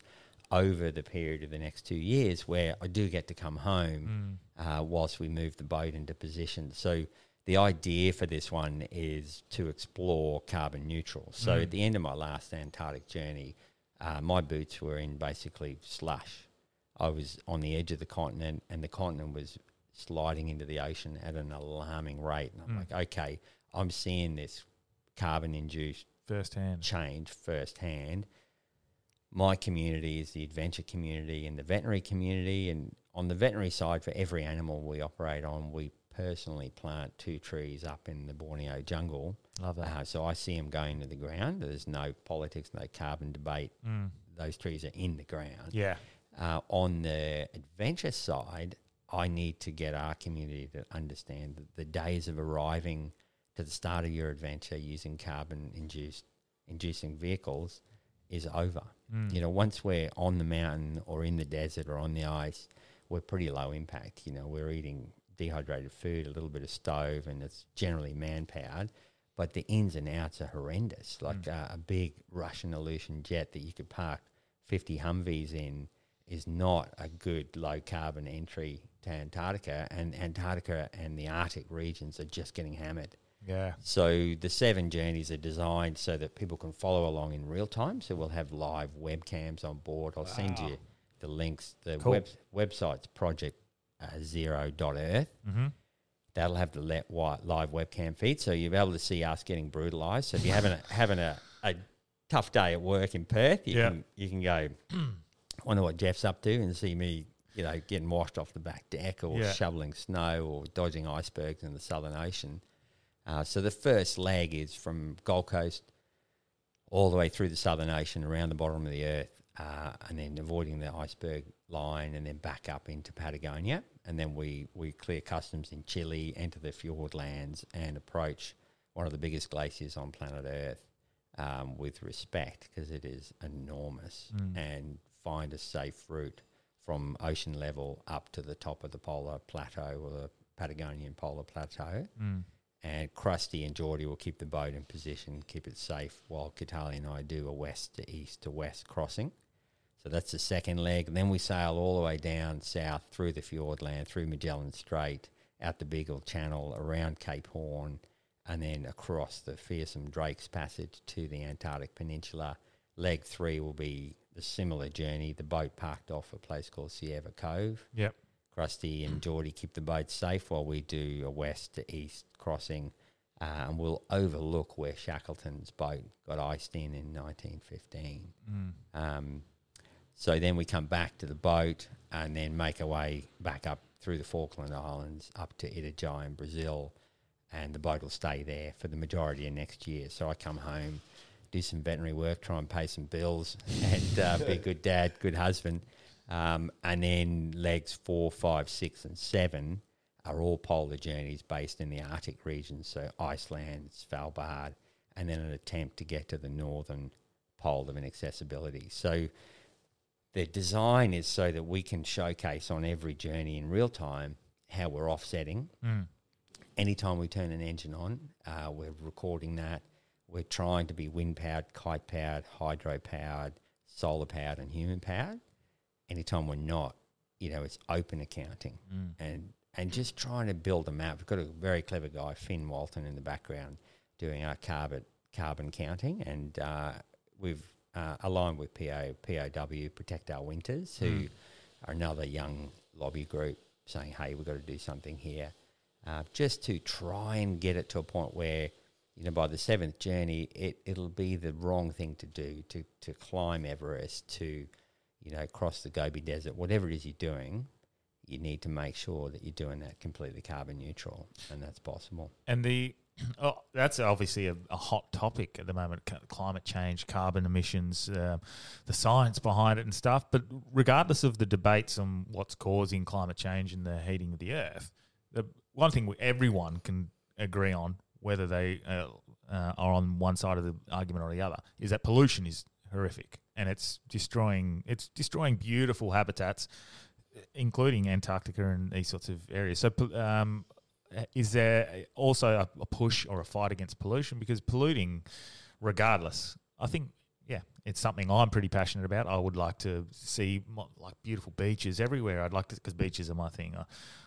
over the period of the next two years where I do get to come home mm. uh, whilst we move the boat into position. So the idea for this one is to explore carbon neutral. So mm. at the end of my last Antarctic journey, uh, my boots were in basically slush. I was on the edge of the continent, and the continent was sliding into the ocean at an alarming rate. And I'm mm. like, okay, I'm seeing this carbon-induced firsthand change firsthand. My community is the adventure community and the veterinary community. And on the veterinary side, for every animal we operate on, we personally plant two trees up in the Borneo jungle. Love that. Uh, so I see them going to the ground. There's no politics, no carbon debate. Mm. Those trees are in the ground. Yeah. Uh, on the adventure side, I need to get our community to understand that the days of arriving to the start of your adventure using carbon-induced inducing vehicles is over. Mm. You know, once we're on the mountain or in the desert or on the ice, we're pretty low impact. You know, we're eating dehydrated food, a little bit of stove, and it's generally man-powered. But the ins and outs are horrendous, like mm. uh, a big Russian Aleutian jet that you could park fifty Humvees in is not a good low-carbon entry to Antarctica, and Antarctica and the Arctic regions are just getting hammered. Yeah. So the seven journeys are designed so that people can follow along in real time. So we'll have live webcams on board. I'll wow. send you the links. The cool. web, website's project zero dot earth. Mm-hmm. That'll have the let white live webcam feed, so you'll be able to see us getting brutalised. So if you're having a, having a, a tough day at work in Perth, you yep. can you can go, I wonder what Jeff's up to, and see me, you know, getting washed off the back deck, or yep. shoveling snow, or dodging icebergs in the Southern Ocean. Uh, so the first leg is from Gold Coast all the way through the Southern Ocean, around the bottom of the earth, uh, and then avoiding the iceberg line, and then back up into Patagonia. And then we, we clear customs in Chile, enter the fjord lands, and approach one of the biggest glaciers on planet Earth um, with respect, because it is enormous, mm. and find a safe route from ocean level up to the top of the polar plateau, or the Patagonian polar plateau. Mm. And Krusty and Geordie will keep the boat in position, keep it safe, while Kitali and I do a west to east to west crossing. So that's the second leg. And then we sail all the way down south through the Fiordland, through Magellan Strait, out the Beagle Channel, around Cape Horn, and then across the fearsome Drake's Passage to the Antarctic Peninsula. Leg three will be the similar journey. The boat parked off a place called Sierva Cove. Yep. Krusty and Geordie keep the boat safe while we do a west to east crossing, uh, and we'll overlook where Shackleton's boat got iced in in nineteen fifteen. Mm. Um, so then we come back to the boat and then make our way back up through the Falkland Islands up to Itajai in Brazil, and the boat will stay there for the majority of next year. So I come home, do some veterinary work, try and pay some bills, and uh, be a good dad, good husband. Um, and then legs four, five, six, and seven are all polar journeys based in the Arctic region, so Iceland, Svalbard, and then an attempt to get to the northern pole of inaccessibility. So the design is so that we can showcase on every journey in real time how we're offsetting. Mm. Anytime we turn an engine on, uh, we're recording that. We're trying to be wind-powered, kite-powered, hydro-powered, solar-powered, and human-powered. Anytime we're not, you know, it's open accounting. Mm. and and just trying to build them out. We've got a very clever guy, Finn Walton, in the background doing our carbon carbon counting, and uh, we've uh, aligned with P O W, Protect Our Winters, who mm. are another young lobby group saying, hey, we've got to do something here, uh, just to try and get it to a point where, you know, by the seventh journey, it, it'll be the wrong thing to do, to, to climb Everest, to... you know, cross the Gobi Desert, whatever it is you're doing, you need to make sure that you're doing that completely carbon neutral, and that's possible. And the oh, that's obviously a, a hot topic at the moment, climate change, carbon emissions, uh, the science behind it and stuff. But regardless of the debates on what's causing climate change and the heating of the earth, the one thing everyone can agree on, whether they uh, uh, are on one side of the argument or the other, is that pollution is horrific. And it's destroying it's destroying beautiful habitats, including Antarctica and these sorts of areas. So um, is there also a, a push or a fight against pollution? Because polluting, regardless, I think, yeah, it's something I'm pretty passionate about. I would like to see my, like beautiful beaches everywhere. I'd like to, because beaches are my thing. I,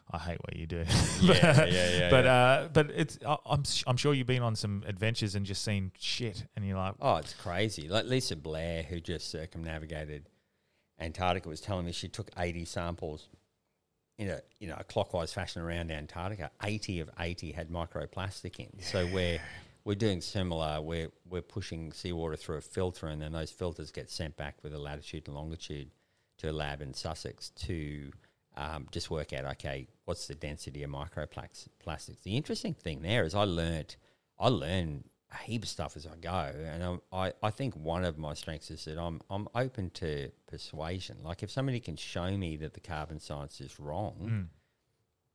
I hate what you do. yeah, yeah, yeah. But yeah. Uh, but it's I, I'm I'm sure you've been on some adventures and just seen shit, and you're like, oh, it's crazy. Like Lisa Blair, who just circumnavigated Antarctica, was telling me she took eighty samples in a you know a clockwise fashion around Antarctica. Eighty of eighty had microplastic in. Yeah. So we're We're doing similar. We're, we're pushing seawater through a filter, and then those filters get sent back with a latitude and longitude to a lab in Sussex to um, just work out, okay, what's the density of microplastics. The interesting thing there is I learned, I learn a heap of stuff as I go, and I'm, I, I think one of my strengths is that I'm, I'm open to persuasion. Like if somebody can show me that the carbon science is wrong, mm.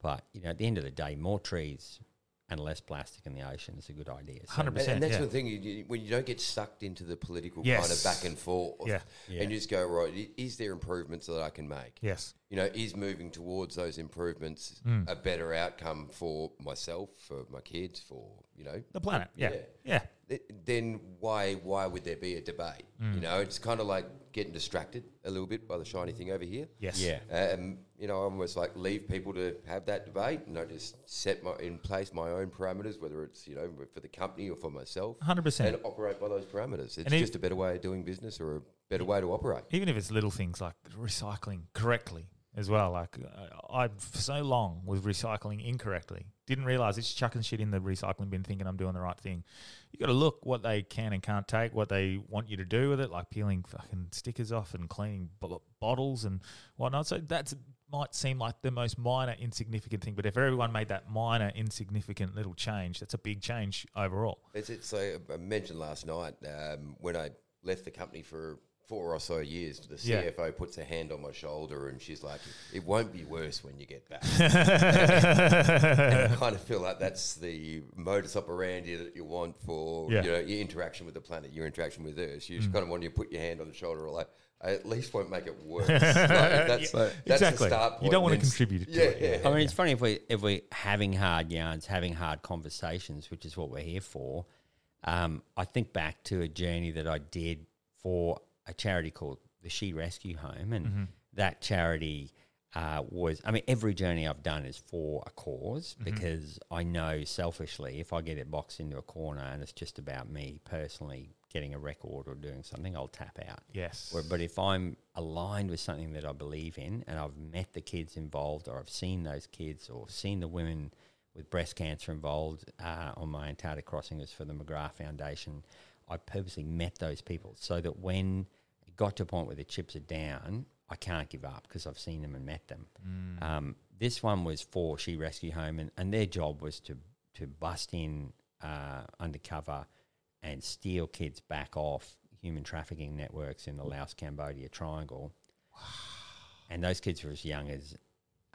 but you know, at the end of the day, more trees and less plastic in the ocean is a good idea. So one hundred percent. And that's yeah. the thing, you, you, when you don't get sucked into the political yes. kind of back and forth, yeah. Yeah. and you just go, right, is there improvements that I can make? Yes. You know, is moving towards those improvements mm. a better outcome for myself, for my kids, for, you know... the planet, yeah. Yeah. yeah. Then why why would there be a debate? Mm. You know, it's kind of like getting distracted a little bit by the shiny thing over here. Yes. Yeah. Um, you know, I almost like leave people to have that debate, and I just set my in place my own parameters, whether it's, you know, for the company or for myself. one hundred percent. And operate by those parameters. It's and just a better way of doing business, or a better way to operate. Even if it's little things like recycling correctly. as well. Like I, I for so long was recycling incorrectly. Didn't realise it's chucking shit in the recycling bin thinking I'm doing the right thing. You got to look what they can and can't take, what they want you to do with it, like peeling fucking stickers off and cleaning b- bottles and whatnot. So that might seem like the most minor, insignificant thing, but if everyone made that minor, insignificant little change, that's a big change overall. It's, it's so I mentioned last night um, when I left the company for four or so years, the C F O yeah. puts her hand on my shoulder and she's like, it won't be worse when you get back. And I kind of feel like that's the modus operandi that you want for yeah. you know, your interaction with the planet, your interaction with Earth. You mm. just kind of want to put your hand on the shoulder or like, I at least won't make it worse. Like, that's yeah. like, that's exactly. the start point. You don't want to contribute to yeah, it. Yeah, yeah. I mean, yeah. it's funny if, we, if we're having hard yarns, having hard conversations, which is what we're here for. Um, I think back to a journey that I did for a charity called the She Rescue Home, and mm-hmm. that charity uh, was, I mean, every journey I've done is for a cause mm-hmm. because I know selfishly if I get it boxed into a corner and it's just about me personally getting a record or doing something, I'll tap out. Yes. Or, but if I'm aligned with something that I believe in and I've met the kids involved or I've seen those kids or seen the women with breast cancer involved uh, on my Antarctic crossing, it was for the McGrath Foundation, I purposely met those people so that when it got to a point where the chips are down, I can't give up because I've seen them and met them. Mm. Um, this one was for She Rescue Home, and, and their job was to, to bust in uh, undercover and steal kids back off human trafficking networks in the Laos-Cambodia triangle. Wow. And those kids were as young as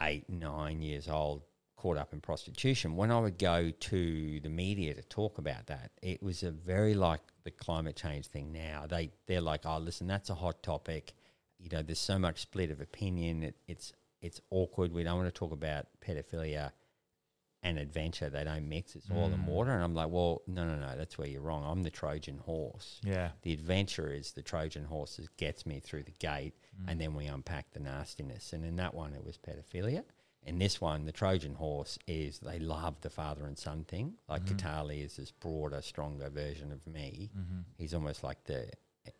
eight, nine years old, caught up in prostitution. When I would go to the media to talk about that, it was a very like the climate change thing now. They, they're like, oh, listen, that's a hot topic. You know, there's so much split of opinion. It, it's it's awkward. We don't want to talk about pedophilia and adventure. They don't mix. It's mm. oil and water. And I'm like, well, no, no, no, that's where you're wrong. I'm the Trojan horse. Yeah. The adventure is the Trojan horse that gets me through the gate mm. and then we unpack the nastiness. And in that one, it was pedophilia. And this one, the Trojan horse, is they love the father and son thing. Like mm-hmm. Katali is this broader, stronger version of me. Mm-hmm. He's almost like the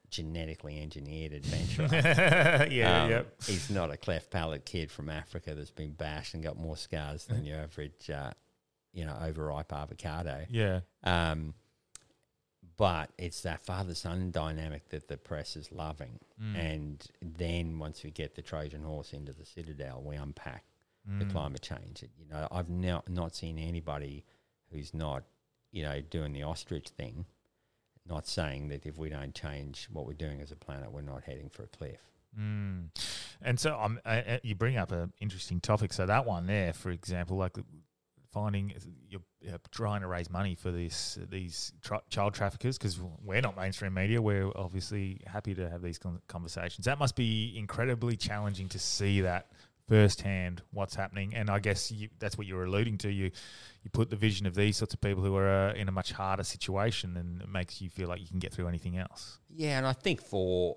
genetically engineered adventurer. yeah, um, yep. He's not a cleft palate kid from Africa that's been bashed and got more scars than your average, uh, you know, overripe avocado. Yeah. Um, but it's that father-son dynamic that the press is loving. Mm. And then once we get the Trojan horse into the citadel, we unpack the mm. climate change. You know, I've now not seen anybody who's not, you know, doing the ostrich thing, not saying that if we don't change what we're doing as a planet, we're not heading for a cliff. Mm. And so um, uh, you bring up an interesting topic. So that one there, for example, like finding you're, you're trying to raise money for this these tra- child traffickers, because we're not mainstream media. We're obviously happy to have these conversations. That must be incredibly challenging to see that firsthand, what's happening, and I guess you, that's what you're alluding to. You, you put the vision of these sorts of people who are uh, in a much harder situation, and it makes you feel like you can get through anything else. Yeah, and I think for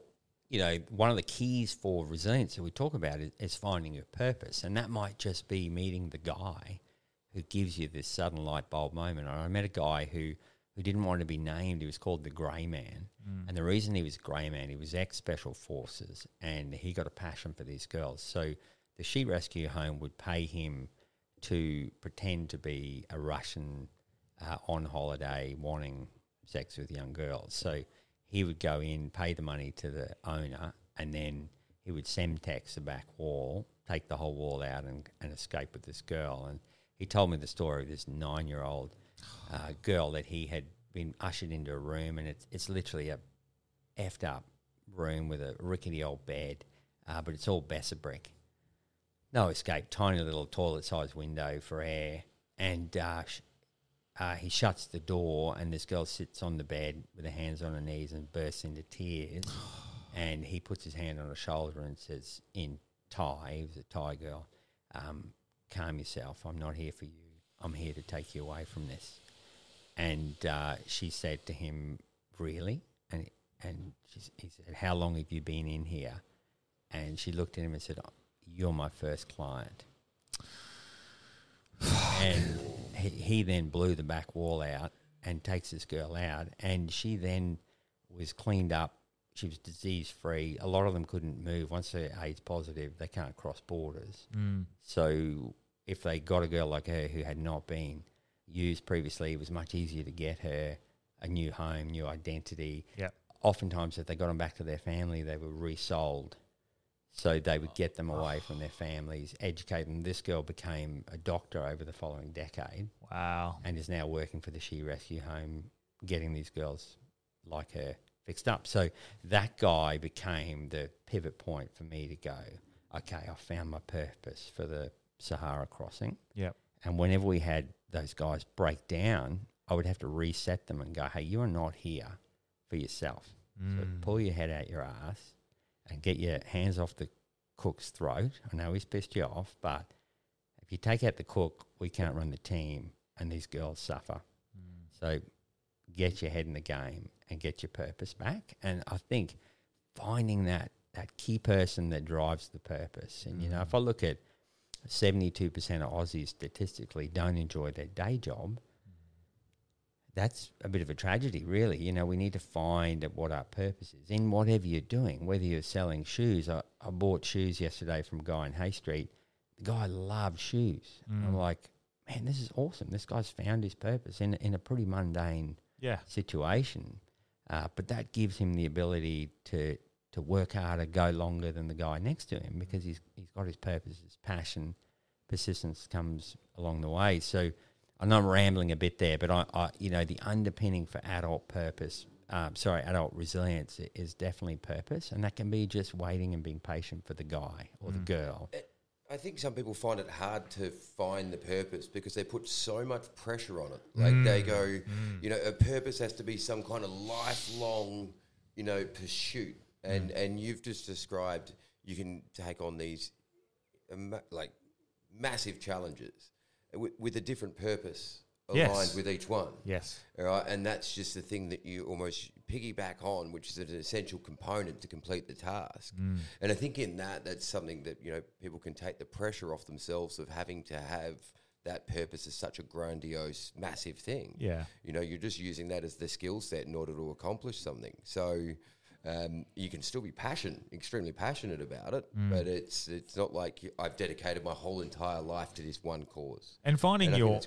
you know one of the keys for resilience that we talk about is, is finding your purpose, and that might just be meeting the guy who gives you this sudden light bulb moment. I met a guy who who didn't want to be named. He was called the Grey Man, mm. and the reason he was Grey Man, he was ex Special Forces, and he got a passion for these girls. So the She Rescue Home would pay him to pretend to be a Russian uh, on holiday wanting sex with young girls. So he would go in, pay the money to the owner, and then he would semtex the back wall, take the whole wall out and, and escape with this girl. And he told me the story of this nine-year-old uh, girl that he had been ushered into a room, and it's, it's literally a effed-up room with a rickety old bed, uh, but it's all Besser brick. No escape, tiny little toilet-sized window for air, and uh, sh- uh, he shuts the door, and this girl sits on the bed with her hands on her knees and bursts into tears, and he puts his hand on her shoulder and says, in Thai, he was a Thai girl, um, calm yourself, I'm not here for you, I'm here to take you away from this. And uh, she said to him, really? And, and she, he said, how long have you been in here? And she looked at him and said, you're my first client. And he, he then blew the back wall out and takes this girl out, and she then was cleaned up she was disease-free. A lot of them couldn't move. Once they're AIDS positive, they can't cross borders. Mm. So if they got a girl like her who had not been used previously, it was much easier to get her a new home, new identity. Yep. Oftentimes, if they got them back to their family, they were resold. So they would get them away from their families, educate them. This girl became a doctor over the following decade. Wow. And is now working for the She Rescue Home, getting these girls like her fixed up. So that guy became the pivot point for me to go, okay, I found my purpose for the Sahara crossing. Yep. And whenever we had those guys break down, I would have to reset them and go, hey, you are not here for yourself. Mm. So pull your head out your ass and get your hands off the cook's throat. I know he's pissed you off, but if you take out the cook, we can't run the team and these girls suffer. Mm. So get your head in the game and get your purpose back. And I think finding that, that key person that drives the purpose. And, mm. you know, if I look at seventy-two percent of Aussies statistically don't enjoy their day job, that's a bit of a tragedy, really. You know, we need to find what our purpose is in whatever you're doing, whether you're selling shoes. I, I bought shoes yesterday from a guy in Hay Street. The guy loved shoes. Mm. I'm like, man, this is awesome. This guy's found his purpose in, in a pretty mundane yeah. situation. Uh, but that gives him the ability to to work harder, go longer than the guy next to him because he's he's got his purpose, his passion. Persistence comes along the way. So I know I'm rambling a bit there, but I, I you know, the underpinning for adult purpose, um, sorry, adult resilience is definitely purpose, and that can be just waiting and being patient for the guy or mm. the girl. It, I think some people find it hard to find the purpose because they put so much pressure on it. Like mm. they go, mm. you know, a purpose has to be some kind of lifelong, you know, pursuit, and mm. and you've just described you can take on these um, like massive challenges. With, with a different purpose aligned yes. with each one. Yes. All right, and that's just the thing that you almost piggyback on, which is an essential component to complete the task. Mm. And I think in that, that's something that, you know, people can take the pressure off themselves of having to have that purpose as such a grandiose, massive thing. Yeah. You know, you're just using that as the skill set in order to accomplish something. So um, you can still be passionate, extremely passionate about it, mm. but it's it's not like you, I've dedicated my whole entire life to this one cause. And finding and your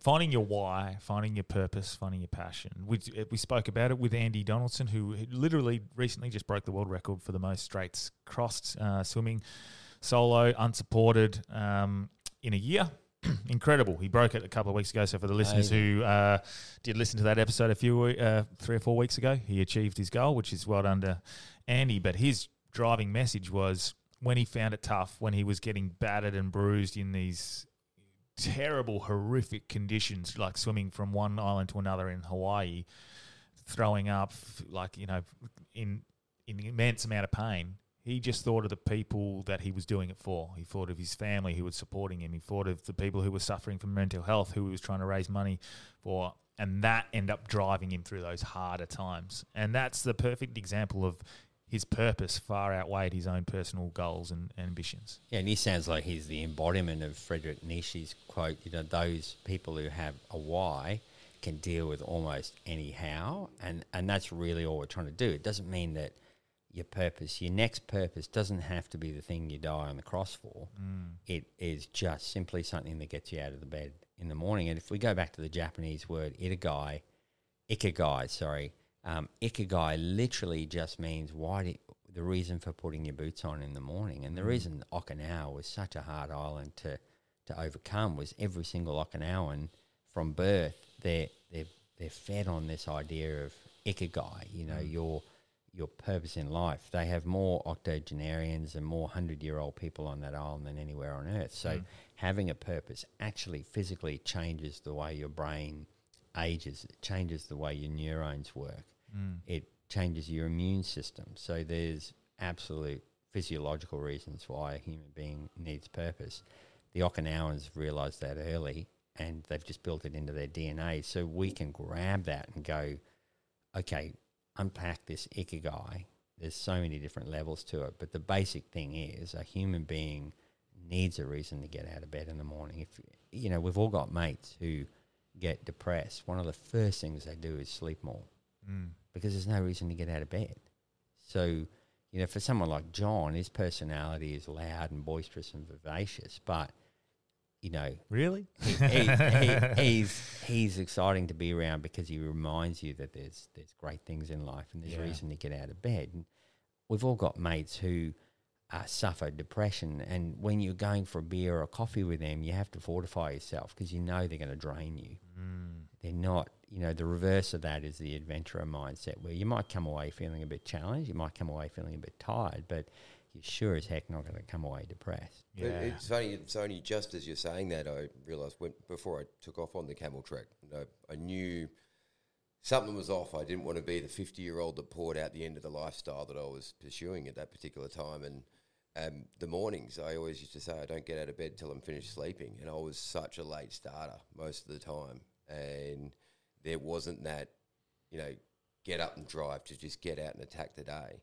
finding your why, finding your purpose, finding your passion. We we spoke about it with Andy Donaldson, who literally recently just broke the world record for the most straights crossed, uh, swimming solo, unsupported, um, in a year. Incredible. He broke it a couple of weeks ago. So for the listeners who uh, did listen to that episode a few uh, three or four weeks ago, he achieved his goal, which is well done to Andy. But his driving message was when he found it tough, when he was getting battered and bruised in these terrible, horrific conditions, like swimming from one island to another in Hawaii, throwing up, like, you know, in in immense amount of pain. He just thought of the people that he was doing it for. He thought of his family who was supporting him. He thought of the people who were suffering from mental health, who he was trying to raise money for. And that ended up driving him through those harder times. And that's the perfect example of his purpose far outweighed his own personal goals and, and ambitions. Yeah, and he sounds like he's the embodiment of Friedrich Nietzsche's quote, you know, those people who have a why can deal with almost any how. And, and that's really all we're trying to do. It doesn't mean that your purpose, your next purpose doesn't have to be the thing you die on the cross for. Mm. It is just simply something that gets you out of the bed in the morning. And if we go back to the Japanese word itagai, ikigai, sorry, um, ikigai literally just means why do, the reason for putting your boots on in the morning. And the mm. reason Okinawa was such a hard island to, to overcome was every single Okinawan from birth, they're, they're, they're fed on this idea of ikigai, you know, mm. your... your purpose in life. They have more octogenarians and more hundred-year-old people on that island than anywhere on Earth. So mm. having a purpose actually physically changes the way your brain ages. It changes the way your neurons work. Mm. It changes your immune system. So there's absolute physiological reasons why a human being needs purpose. The Okinawans realised that early, and they've just built it into their D N A. So we can grab that and go, okay, unpack this ikigai. There's so many different levels to it, but the basic thing is a human being needs a reason to get out of bed in the morning. If you know, we've all got mates who get depressed. One of the first things they do is sleep more mm. because there's no reason to get out of bed. So, you know, for someone like John, his personality is loud and boisterous and vivacious, but, you know. Really? He, he, he, he's, he's exciting to be around because he reminds you that there's there's great things in life and there's yeah. a reason to get out of bed. And we've all got mates who uh, suffer depression, and when you're going for a beer or a coffee with them, you have to fortify yourself because you know they're going to drain you. Mm. They're not. You know, the reverse of that is the adventurer mindset, where you might come away feeling a bit challenged, you might come away feeling a bit tired, but you're sure as heck not going to come away depressed. Yeah. It, it's funny, it's only just as you're saying that I realised when before I took off on the camel trek, you know, I knew something was off. I didn't want to be the fifty-year-old that poured out the end of the lifestyle that I was pursuing at that particular time. And um, the mornings, I always used to say, I don't get out of bed till I'm finished sleeping. And I was such a late starter most of the time. And there wasn't that, you know, get up and drive to just get out and attack the day.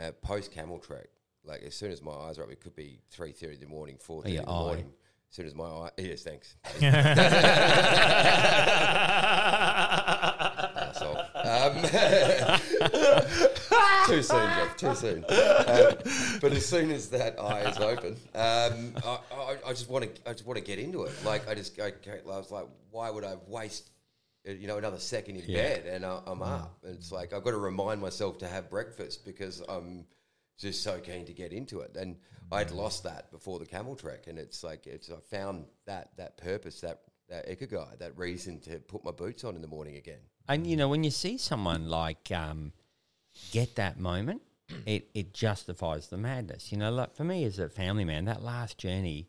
Uh, Post camel trek, like as soon as my eyes are up, it could be three thirty in the morning, four thirty in the morning. As soon as my eye, yes, thanks. um, too soon, Jeff, too soon. Um, but as soon as that eye is open, um, I, I, I just want to, I just want to get into it. Like I just, I, I was like, why would I waste? You know, another second in yeah. bed, and I, I'm up. And it's like I've got to remind myself to have breakfast because I'm just so keen to get into it. And mm-hmm. I'd lost that before the camel trek, and it's like it's I found that that purpose, that that ikigai, that reason to put my boots on in the morning again. And you know, when you see someone like um, get that moment, it it justifies the madness. You know, like for me as a family man, that last journey.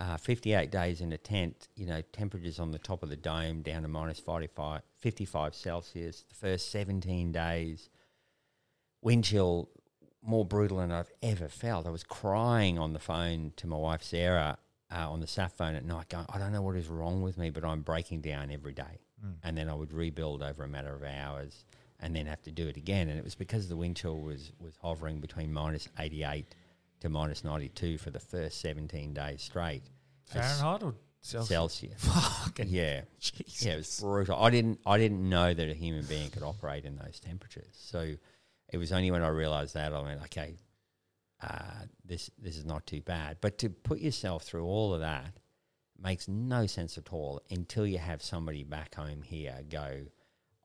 Uh, fifty-eight days in a tent, you know, temperatures on the top of the dome down to minus forty-five, fifty-five Celsius. The first seventeen days, wind chill more brutal than I've ever felt. I was crying on the phone to my wife Sarah uh, on the S A F phone at night going, I don't know what is wrong with me, but I'm breaking down every day. Mm. And then I would rebuild over a matter of hours and then have to do it again. And it was because the wind chill was, was hovering between minus eighty-eight to minus ninety-two for the first seventeen days straight. Fahrenheit or Celsius? Celsius. Fucking yeah, Jesus. Yeah, it was brutal. I didn't, I didn't know that a human being could operate in those temperatures. So it was only when I realised that I went, okay, uh, this this is not too bad. But to put yourself through all of that makes no sense at all until you have somebody back home here go,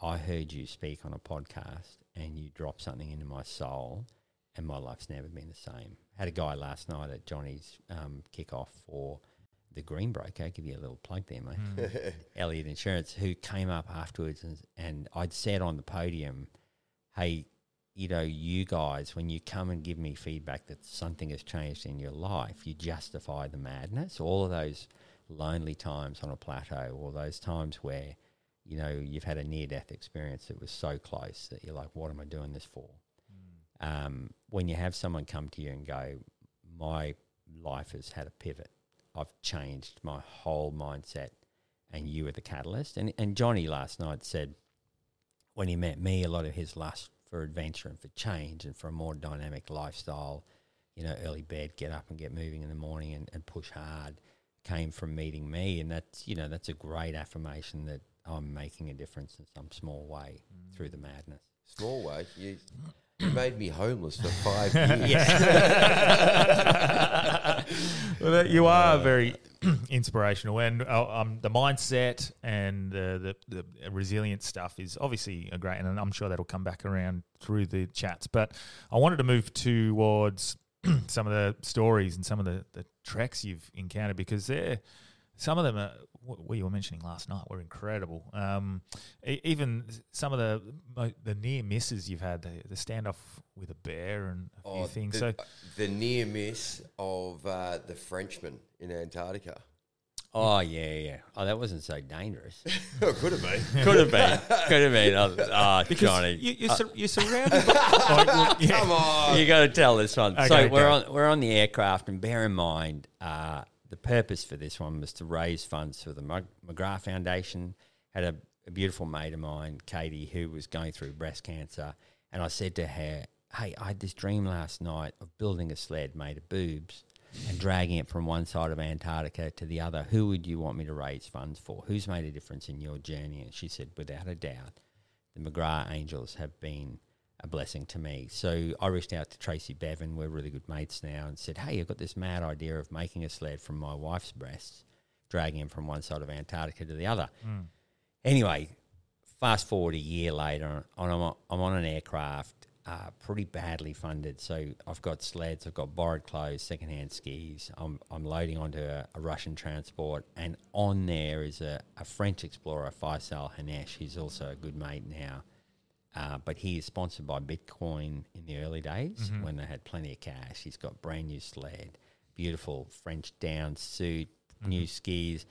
I heard you speak on a podcast and you dropped something into my soul. And my life's never been the same. Had a guy last night at Johnny's um, kickoff for the Greenbroker. I'll give you a little plug there, mate. Mm. Elliott Insurance, who came up afterwards and, and I'd said on the podium, hey, you know, you guys, when you come and give me feedback that something has changed in your life, you justify the madness. All of those lonely times on a plateau, all those times where, you know, you've had a near-death experience that was so close that you're like, what am I doing this for? Um, when you have someone come to you and go, my life has had a pivot, I've changed my whole mindset, and you were the catalyst. And, and Johnny last night said when he met me, a lot of his lust for adventure and for change and for a more dynamic lifestyle, you know, early bed, get up and get moving in the morning and, and push hard, came from meeting me. And that's, you know, that's a great affirmation that I'm making a difference in some small way mm. through the madness. Small way? You... You made me homeless for five years. Yeah. Well, you are very inspirational, and uh, um, the mindset and the, the the resilient stuff is obviously a great, and I'm sure that'll come back around through the chats. But I wanted to move towards some of the stories and some of the, the treks you've encountered, because they're some of them are what you were mentioning last night were incredible. Um, e- even some of the the near misses you've had, the, the standoff with a bear and a few oh, things. The, so the near miss of uh, the Frenchman in Antarctica. Oh yeah, yeah. Oh, that wasn't so dangerous. Oh, could have been. Could have been. Could have been. Oh, oh because Johnny, you, you're, uh, sur- you're surrounded. By oh, yeah. Come on, you got to tell this one. Okay, so we're okay. on we're on the aircraft, and bear in mind. Uh, The purpose for this one was to raise funds for the McGrath Foundation. Had a, a beautiful mate of mine, Katie, who was going through breast cancer. And I said to her, hey, I had this dream last night of building a sled made of boobs and dragging it from one side of Antarctica to the other. Who would you want me to raise funds for? Who's made a difference in your journey? And she said, without a doubt, the McGrath Angels have been a blessing to me. So I reached out to Tracy Bevan, we're really good mates now, and said, hey, I've got this mad idea of making a sled from my wife's breasts, dragging him from one side of Antarctica to the other. Mm. Anyway, fast forward a year later, I'm on, I'm on an aircraft, uh, pretty badly funded. So I've got sleds, I've got borrowed clothes, secondhand skis. I'm, I'm loading onto a, a Russian transport, and on there is a, a French explorer, Faisal Hanesh. He's also a good mate now. Uh, but he is sponsored by Bitcoin in the early days mm-hmm. when they had plenty of cash. He's got brand new sled, beautiful French down suit, mm-hmm. new skis.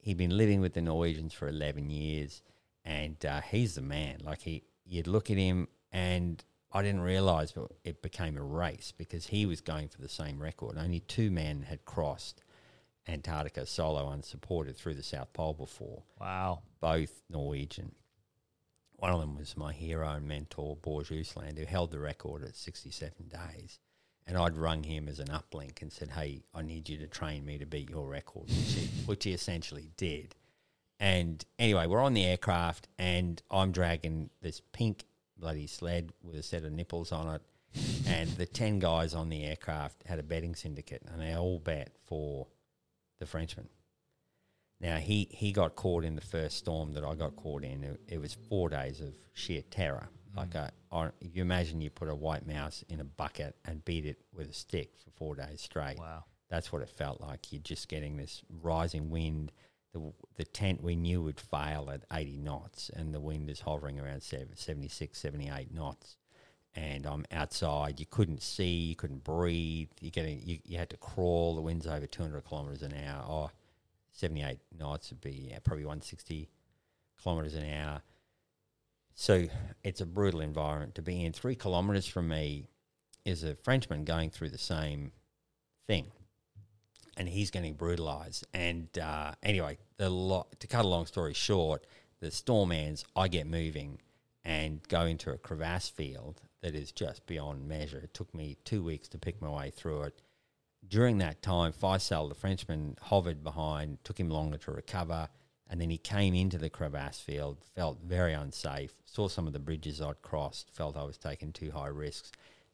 He'd been living with the Norwegians for eleven years, and uh, he's the man. Like, he, you'd look at him, and I didn't realise, but it became a race because he was going for the same record. Only two men had crossed Antarctica solo unsupported through the South Pole before. Wow. Both Norwegian. One of them was my hero and mentor, Bård Usland, who held the record at sixty-seven days. And I'd rung him as an uplink and said, hey, I need you to train me to beat your record, which he, which he essentially did. And anyway, we're on the aircraft, and I'm dragging this pink bloody sled with a set of nipples on it. And the ten guys on the aircraft had a betting syndicate, and they all bet for the Frenchman. Now, he, he got caught in the first storm that I got caught in. It, it was four days of sheer terror. Mm. Like, a, I, you imagine you put a white mouse in a bucket and beat it with a stick for four days straight. Wow. That's what it felt like. You're just getting this rising wind. The the tent we knew would fail at eighty knots, and the wind is hovering around seventy-six, seventy-eight knots. And I'm outside. You couldn't see. You couldn't breathe. You're getting, you, you had to crawl. The wind's over two hundred kilometres an hour. Oh, seventy-eight knots would be yeah, probably one hundred sixty kilometres an hour. So it's a brutal environment to be in. Three kilometres from me is a Frenchman going through the same thing, and he's getting brutalised. And uh, anyway, the lo- to cut a long story short, the storm ends, I get moving and go into a crevasse field that is just beyond measure. It took me two weeks to pick my way through it. During that time, Faisal, the Frenchman, hovered behind, took him longer to recover, and then he came into the crevasse field, felt very unsafe, saw some of the bridges I'd crossed, felt I was taking too high risks,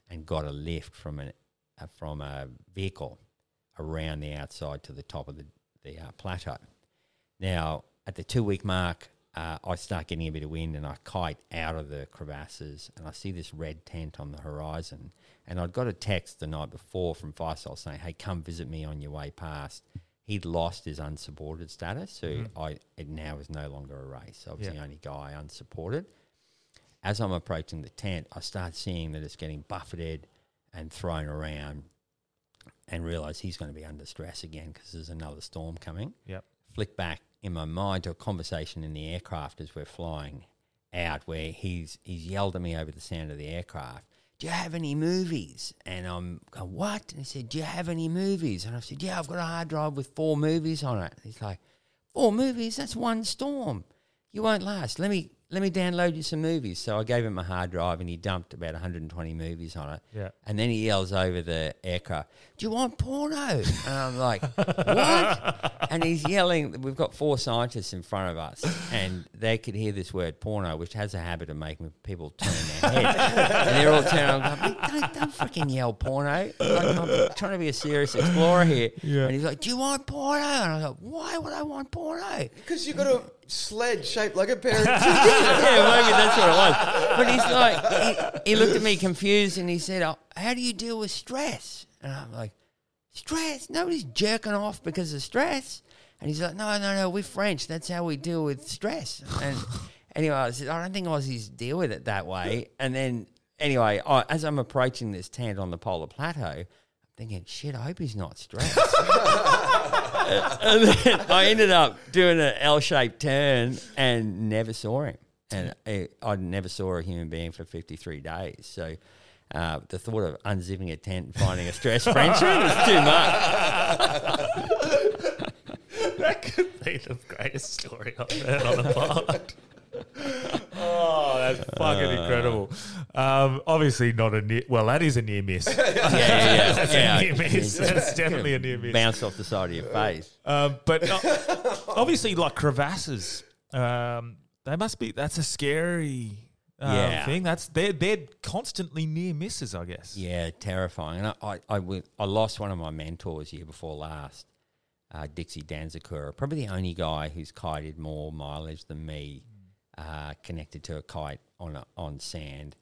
and got a lift from, an, uh, from a vehicle around the outside to the top of the, the uh, plateau. Now, at the two-week mark, uh, I start getting a bit of wind, and I kite out of the crevasses, and I see this red tent on the horizon. And I'd got a text the night before from Faisal saying, hey, come visit me on your way past. He'd lost his unsupported status, so mm-hmm. I it now is no longer a race. I was yeah. the only guy unsupported. As I'm approaching the tent, I start seeing that it's getting buffeted and thrown around, and realise he's going to be under stress again because there's another storm coming. Yep. Flick back in my mind to a conversation in the aircraft as we're flying out, where he's he's yelled at me over the sound of the aircraft, do you have any movies? And I'm going, what? And he said, do you have any movies? And I said, yeah, I've got a hard drive with four movies on it. And he's like, four movies? That's one storm. You won't last. Let me let me download you some movies. So I gave him a hard drive, and he dumped about one hundred twenty movies on it. Yeah. And then he yells over the aircraft, do you want porno? And I'm like, what? And he's yelling. We've got four scientists in front of us, and they could hear this word porno, which has a habit of making people turn their heads. And they're all turning around going, don't, don't freaking yell porno. I'm, I'm trying to be a serious explorer here. Yeah. And he's like, do you want porno? And I go, why would I want porno? Because you've got to... sled shaped like a pair of teeth. Yeah, maybe that's what it was. But he's like, he, he looked at me confused, and he said, oh, how do you deal with stress? And I'm like, stress? Nobody's jerking off because of stress. And he's like, no, no, no, we're French. That's how we deal with stress. And anyway, I said, I don't think Aussies deal with it that way. And then, anyway, I, as I'm approaching this tent on the polar plateau, thinking, shit, I hope he's not stressed. And then I ended up doing an L-shaped turn and never saw him. And I, I never saw a human being for fifty-three days. So uh, the thought of unzipping a tent and finding a stressed Frenchman was too much. That could be the greatest story I've heard on the pod. Oh, that's fucking uh, incredible. Um, obviously not a near... Well, that is a near miss. yeah, yeah, yeah. That's yeah, a near miss. That's definitely a near miss. Bounce off the side of your face. Um, but uh, obviously, like crevasses, um, they must be... That's a scary... um, yeah. thing. That's they're they're constantly near misses, I guess. Yeah, terrifying. And I I, I, went, I lost one of my mentors year before last, uh, Dixie Danzakura, probably the only guy who's kited more mileage than me, uh, connected to a kite on a, on sand,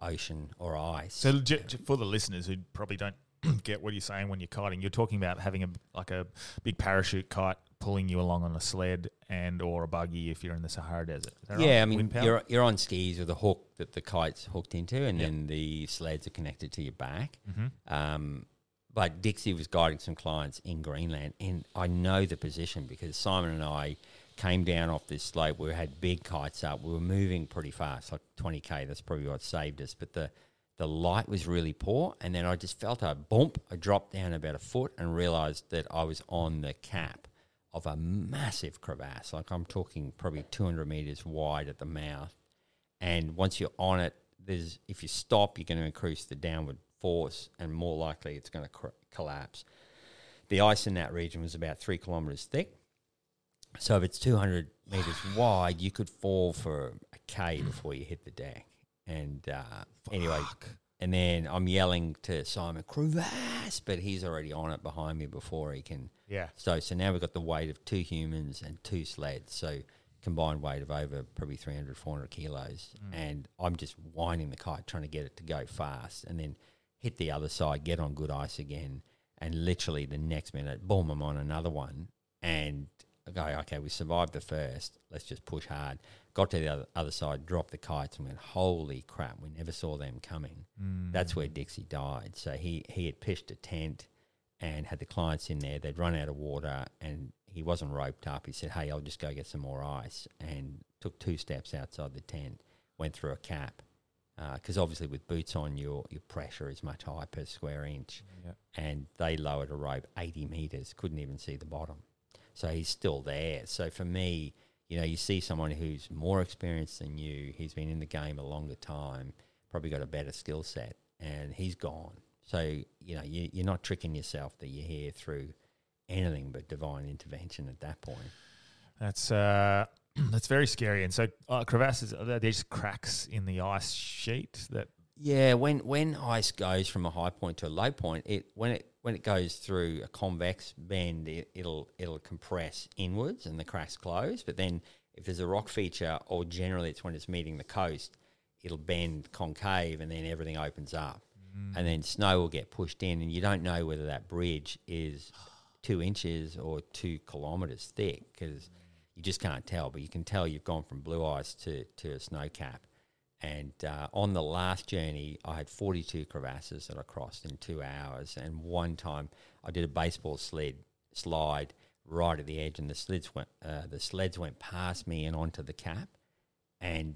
ocean, or ice. So j- j- for the listeners who probably don't get what you're saying when you're kiting, you're talking about having a like a big parachute kite pulling you along on a sled and or a buggy if you're in the Sahara Desert. Is that yeah, right? I mean, you're you're on skis with a hook that the kite's hooked into, and yep. then the sleds are connected to your back. Mm-hmm. Um, but Dixie was guiding some clients in Greenland, and I know the position because Simon and I came down off this slope. We had big kites up. We were moving pretty fast, like twenty K. That's probably what saved us. But the The light was really poor, and then I just felt a bump. I dropped down about a foot and realised that I was on the cap of a massive crevasse. Like I'm talking probably two hundred metres wide at the mouth. And once you're on it, there's if you stop, you're going to increase the downward force, and more likely it's going to cr- collapse. The ice in that region was about three kilometres thick. So if it's two hundred metres wide, you could fall for a K before you hit the deck. And uh, anyway, and then I'm yelling to Simon, crevasse, but he's already on it behind me before he can. Yeah. So so now we've got the weight of two humans and two sleds, so combined weight of over probably three hundred, four hundred kilos. Mm. And I'm just winding the kite, trying to get it to go fast, and then hit the other side, get on good ice again, and literally the next minute, boom, I'm on another one. And I go, okay, we survived the first, let's just push hard. Got to the other, other side, dropped the kites, and went, holy crap, we never saw them coming. Mm. That's where Dixie died. So he, he had pitched a tent and had the clients in there. They'd run out of water, and he wasn't roped up. He said, hey, I'll just go get some more ice, and took two steps outside the tent, went through a cap. Because uh, obviously with boots on, your your pressure is much higher per square inch. Yep. And they lowered a rope eighty metres, couldn't even see the bottom. So he's still there. So for me... You know, you see someone who's more experienced than you, he's been in the game a longer time, probably got a better skill set, and he's gone. So, you know, you, you're not tricking yourself that you're here through anything but divine intervention at that point. That's uh, that's very scary. And so uh, crevasses, there's cracks in the ice sheet that... Yeah, when when ice goes from a high point to a low point, it when it when it goes through a convex bend, it, it'll it'll compress inwards and the cracks close. But then, if there's a rock feature, or generally it's when it's meeting the coast, it'll bend concave and then everything opens up, mm. and then snow will get pushed in, and you don't know whether that bridge is two inches or two kilometres thick because you just can't tell. But you can tell you've gone from blue ice to to a snow cap. And uh, on the last journey, I had forty-two crevasses that I crossed in two hours. And one time, I did a baseball sled slide right at the edge, and the sleds went uh, the sleds went past me and onto the cap. And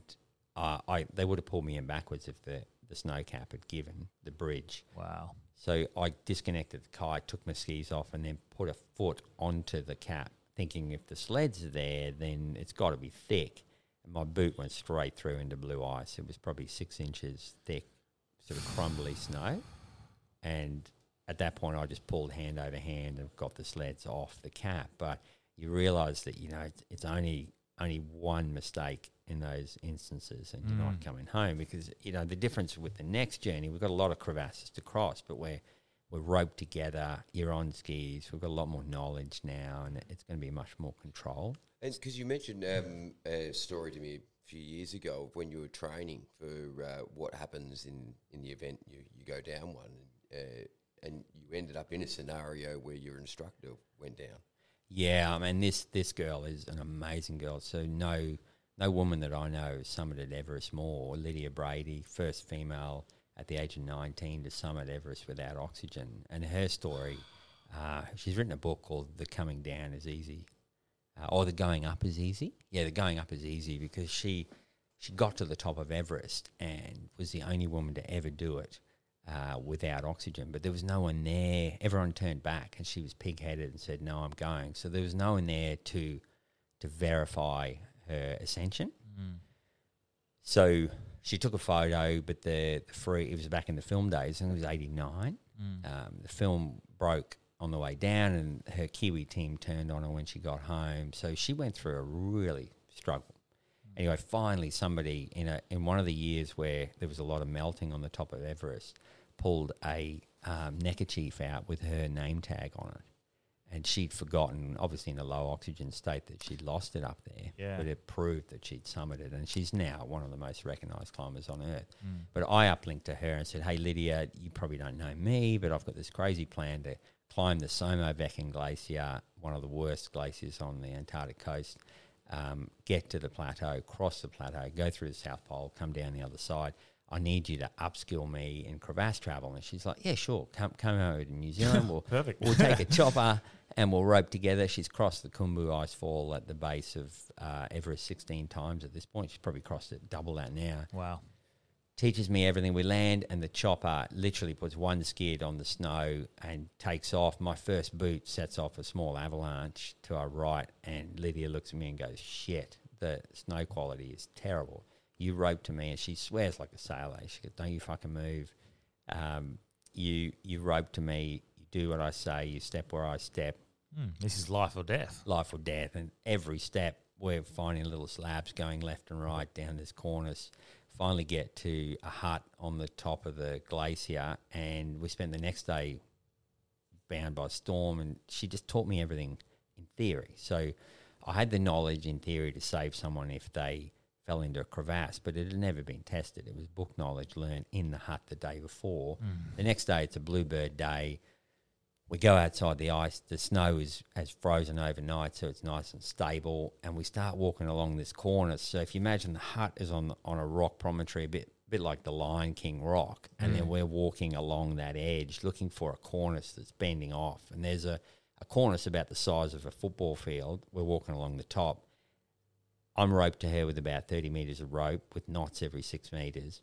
uh, I they would have pulled me in backwards if the the snow cap had given the bridge. Wow! So I disconnected the kite, took my skis off, and then put a foot onto the cap, thinking if the sleds are there, then it's got to be thick. My boot went straight through into blue ice. It was probably six inches thick, sort of crumbly snow. And at that point, I just pulled hand over hand and got the sleds off the cap. But you realise that, you know, it's, it's only only one mistake in those instances and mm. you're not coming home because, you know, the difference with the next journey, we've got a lot of crevasses to cross, but we're, we're roped together, you're on skis, we've got a lot more knowledge now, and it's going to be much more controlled. And because you mentioned um, a story to me a few years ago of when you were training for uh, what happens in, in the event you, you go down one, uh, and you ended up in a scenario where your instructor went down. Yeah, I mean, this this girl is an amazing girl. So no no woman that I know has summited Everest more. Lydia Brady, first female at the age of nineteen to summit Everest without oxygen. And her story, uh, she's written a book called The Coming Down is Easy. Uh, or the going up is easy. Yeah, the going up is easy because she she got to the top of Everest and was the only woman to ever do it uh, without oxygen. But there was no one there. Everyone turned back and she was pig-headed and said, no, I'm going. So there was no one there to to verify her ascension. Mm. So she took a photo, but the, the free, it was back in the film days, and it was eighty-nine. Mm. Um, the film broke on the way down, and her Kiwi team turned on her when she got home. So she went through a really struggle. Anyway, finally somebody in a in one of the years where there was a lot of melting on the top of Everest pulled a um, neckerchief out with her name tag on it. And she'd forgotten, obviously in a low oxygen state, that she'd lost it up there. Yeah. But it proved that she'd summited. And she's now one of the most recognised climbers on Earth. Mm. But I uplinked to her and said, hey, Lydia, you probably don't know me, but I've got this crazy plan to climb the Somovaccan Glacier, one of the worst glaciers on the Antarctic coast, um, get to the plateau, cross the plateau, go through the South Pole, come down the other side. I need you to upskill me in crevasse travel. And she's like, yeah, sure, come come over to New Zealand. We'll, Perfect. We'll take a chopper and we'll rope together. She's crossed the Khumbu Icefall at the base of uh, Everest sixteen times at this point. She's probably crossed it double that now. Wow. Teaches me everything. We land and the chopper literally puts one skid on the snow and takes off. My first boot sets off a small avalanche to our right, and Lydia looks at me and goes, shit, the snow quality is terrible. You rope to me, and she swears like a sailor. She goes, don't you fucking move. Um, you you rope to me, you do what I say, you step where I step. Mm, this is life or death. Life or death. And every step we're finding little slabs going left and right down this cornice. Finally get to a hut on the top of the glacier, and we spent the next day bound by storm, and she just taught me everything in theory. So I had the knowledge in theory to save someone if they fell into a crevasse, but it had never been tested. It was book knowledge learned in the hut the day before. Mm. The next day, it's a bluebird day. We go outside the ice. The snow is, has frozen overnight, so it's nice and stable, and we start walking along this cornice. So if you imagine the hut is on on a rock promontory, a bit, bit like the Lion King rock, and mm. then we're walking along that edge looking for a cornice that's bending off, and there's a, a cornice about the size of a football field. We're walking along the top. I'm roped to her with about thirty metres of rope with knots every six metres.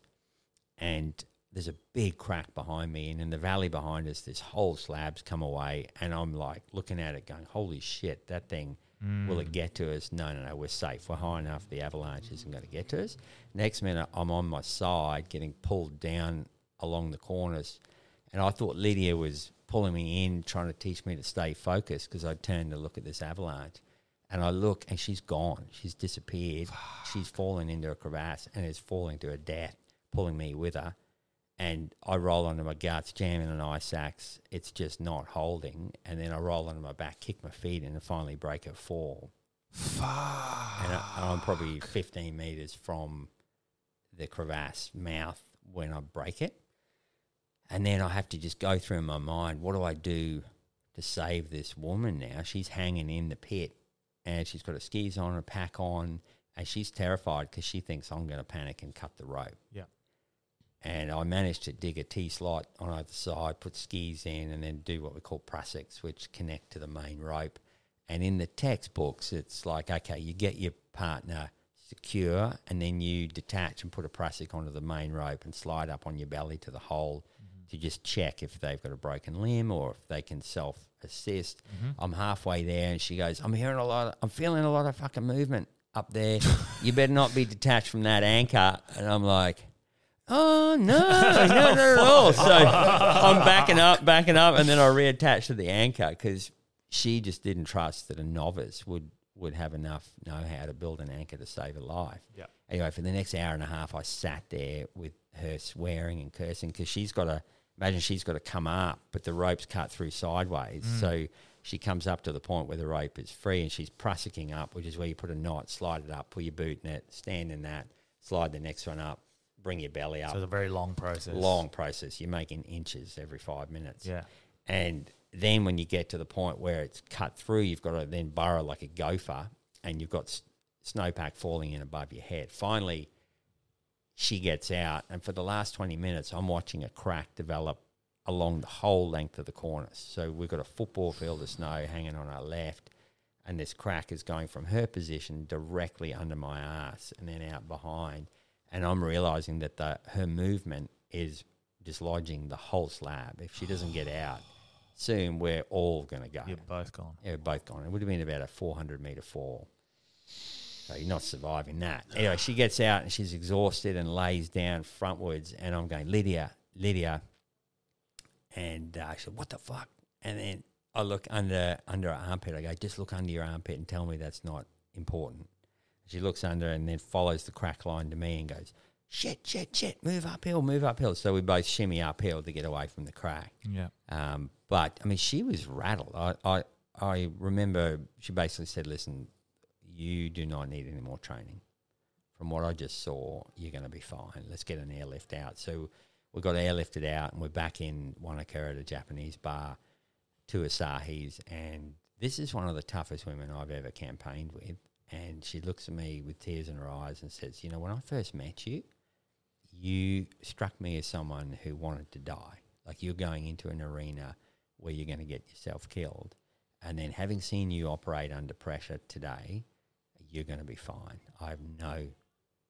And there's a big crack behind me. And in the valley behind us, this whole slab's come away. And I'm like looking at it going, holy shit, that thing, mm. will it get to us? No, no, no, we're safe. We're high enough. The avalanche isn't going to get to us. Next minute, I'm on my side getting pulled down along the cornice. And I thought Lydia was pulling me in, trying to teach me to stay focused because I turned to look at this avalanche. And I look, and she's gone. She's disappeared. Fuck. She's fallen into a crevasse and is falling to her death, pulling me with her. And I roll onto my guts, jamming an ice axe. It's just not holding. And then I roll onto my back, kick my feet in, and finally break a fall. Fuck. And, I, and I'm probably fifteen metres from the crevasse mouth when I break it. And then I have to just go through in my mind, what do I do to save this woman now? She's hanging in the pit. And she's got her skis on, her pack on, and she's terrified because she thinks I'm going to panic and cut the rope. Yeah. And I managed to dig a T-slot on either side, put skis in, and then do what we call prussics, which connect to the main rope. And in the textbooks, it's like, okay, you get your partner secure, and then you detach and put a prussic onto the main rope and slide up on your belly to the hole. To just check if they've got a broken limb or if they can self-assist. Mm-hmm. I'm halfway there, and she goes, I'm hearing a lot, of, I'm feeling a lot of fucking movement up there. You better not be detached from that anchor. And I'm like, oh, no, no, not at all. So I'm backing up, backing up, and then I reattach to the anchor because she just didn't trust that a novice would, would have enough know-how to build an anchor to save a life. Yeah. Anyway, for the next hour and a half, I sat there with her swearing and cursing because she's got a, imagine she's got to come up, but the rope's cut through sideways. Mm. So she comes up to the point where the rope is free and she's prussicking up, which is where you put a knot, slide it up, pull your boot in it, stand in that, slide the next one up, bring your belly up. So it's a very long process. Long process. You're making inches every five minutes. Yeah. And then when you get to the point where it's cut through, you've got to then burrow like a gopher and you've got s- snowpack falling in above your head. Finally, she gets out, and for the last twenty minutes, I'm watching a crack develop along the whole length of the cornice. So we've got a football field of snow hanging on our left, and this crack is going from her position directly under my ass and then out behind. And I'm realising that the, her movement is dislodging the whole slab. If she doesn't get out soon, we're all going to go. You're both gone. Yeah, we're both gone. It would have been about a four hundred metre fall. So you're not surviving that. Anyway, she gets out and she's exhausted and lays down frontwards. And I'm going, Lydia, Lydia. And uh, she said, what the fuck? And then I look under under her armpit. I go, just look under your armpit and tell me that's not important. She looks under and then follows the crack line to me and goes, shit, shit, shit, move uphill, move uphill. So we both shimmy uphill to get away from the crack. Yeah. Um, but, I mean, she was rattled. I, I, I remember she basically said, listen, you do not need any more training. From what I just saw, you're going to be fine. Let's get an airlift out. So we got airlifted out and we're back in Wanaka at a Japanese bar, two Asahis, and this is one of the toughest women I've ever campaigned with. And she looks at me with tears in her eyes and says, you know, when I first met you, you struck me as someone who wanted to die. Like, you're going into an arena where you're going to get yourself killed. And then having seen you operate under pressure today, you're going to be fine. I have no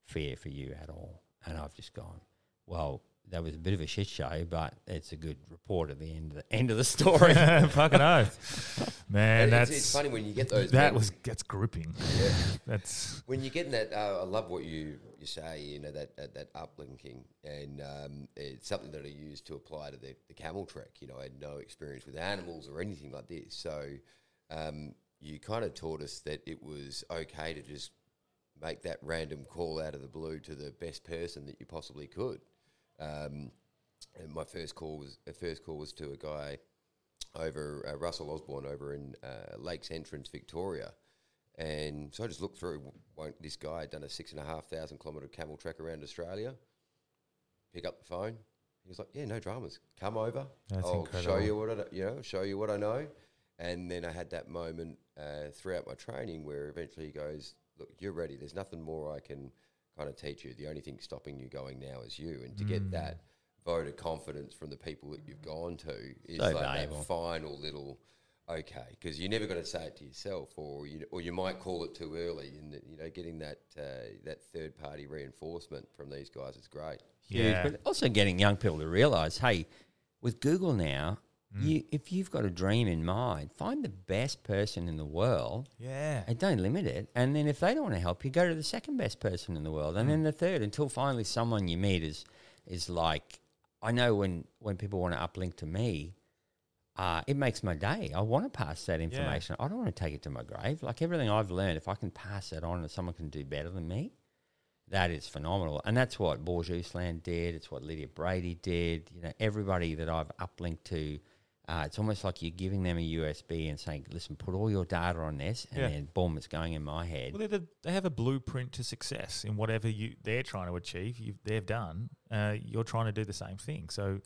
fear for you at all. And I've just gone, well, that was a bit of a shit show, but it's a good report at the end of the, end of the story. Fucking oath. Man, it, that's... It's, it's funny when you get those... That was... That's gripping. Yeah. That's... When you're getting that... Uh, I love what you, you say, you know, that that, that uplinking. And um, it's something that I use to apply to the, the camel trek. You know, I had no experience with animals or anything like this. So um, you kind of taught us that it was okay to just make that random call out of the blue to the best person that you possibly could. Um, and my first call was uh, first call was to a guy over uh, Russell Osborne over in uh, Lakes Entrance, Victoria, and so I just looked through. Won't this guy had done a six and a half thousand kilometre camel trek around Australia? Pick up the phone. He was like, "Yeah, no dramas. Come over. That's I'll incredible. show you what I you know, show you what I know." And then I had that moment uh, throughout my training where eventually he goes, "Look, you're ready. There's nothing more I can." Kind of teach you the only thing stopping you going now is you, and to mm. get that vote of confidence from the people that you've gone to is so like valuable. That final little okay, because you're never going to say it to yourself, or you or you might call it too early, and you know getting that uh, that third party reinforcement from these guys is great. Yeah, but also getting young people to realise, hey, with Google now, mm. you if you've got a dream in mind, find the best person in the world. Yeah. And don't limit it. And then if they don't want to help you, go to the second best person in the world. And mm. then the third, until finally someone you meet is is like, I know when, when people want to uplink to me, uh, it makes my day. I want to pass that information. Yeah. I don't want to take it to my grave. Like everything I've learned, if I can pass that on and someone can do better than me, that is phenomenal. And that's what Borja Uslan did. It's what Lydia Brady did. You know, everybody that I've uplinked to, Uh, it's almost like you're giving them a U S B and saying, listen, put all your data on this, and yeah. then, boom, it's going in my head. Well, the, they have a blueprint to success in whatever you they're trying to achieve, you've, they've done. Uh, you're trying to do the same thing. So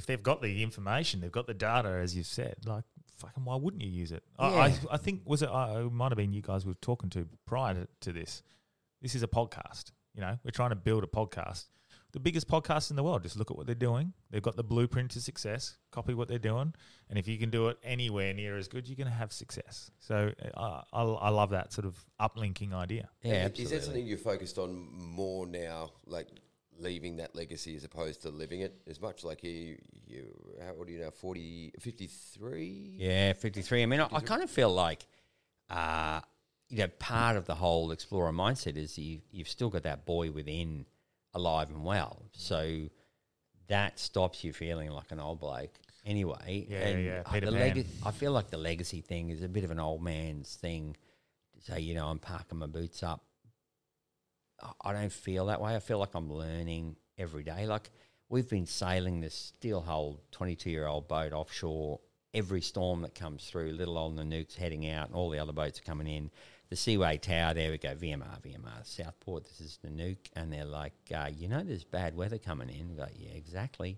if they've got the information, they've got the data, as you've said, like, fucking why wouldn't you use it? Yeah. I, I, I think was it, I, it might have been you guys we were talking to prior to, to this. This is a podcast. You know, we're trying to build a podcast. The biggest podcast in the world. Just look at what they're doing. They've got the blueprint to success. Copy what they're doing, and if you can do it anywhere near as good, you're going to have success. So uh, I, I love that sort of uplinking idea. Yeah, absolutely. Is that something you're focused on more now, like leaving that legacy as opposed to living it as much? Like you, you how old are you now? forty, fifty-three? Yeah, fifty-three. I mean, I, I kind of feel like, uh, you know, part of the whole explorer mindset is you, you've still got that boy within. Alive and well, so that stops you feeling like an old bloke anyway. Yeah, and yeah. I, the leg I feel like the legacy thing is a bit of an old man's thing. To say, you know, I'm parking my boots up. I, I don't feel that way. I feel like I'm learning every day. Like we've been sailing this steel-hulled twenty-two-year-old boat offshore. Every storm that comes through, little old Nanook's heading out, and all the other boats are coming in. The Seaway Tower, there we go, V M R, V M R, Southport, this is Nanook. And they're like, uh, you know there's bad weather coming in. We're like, yeah, exactly.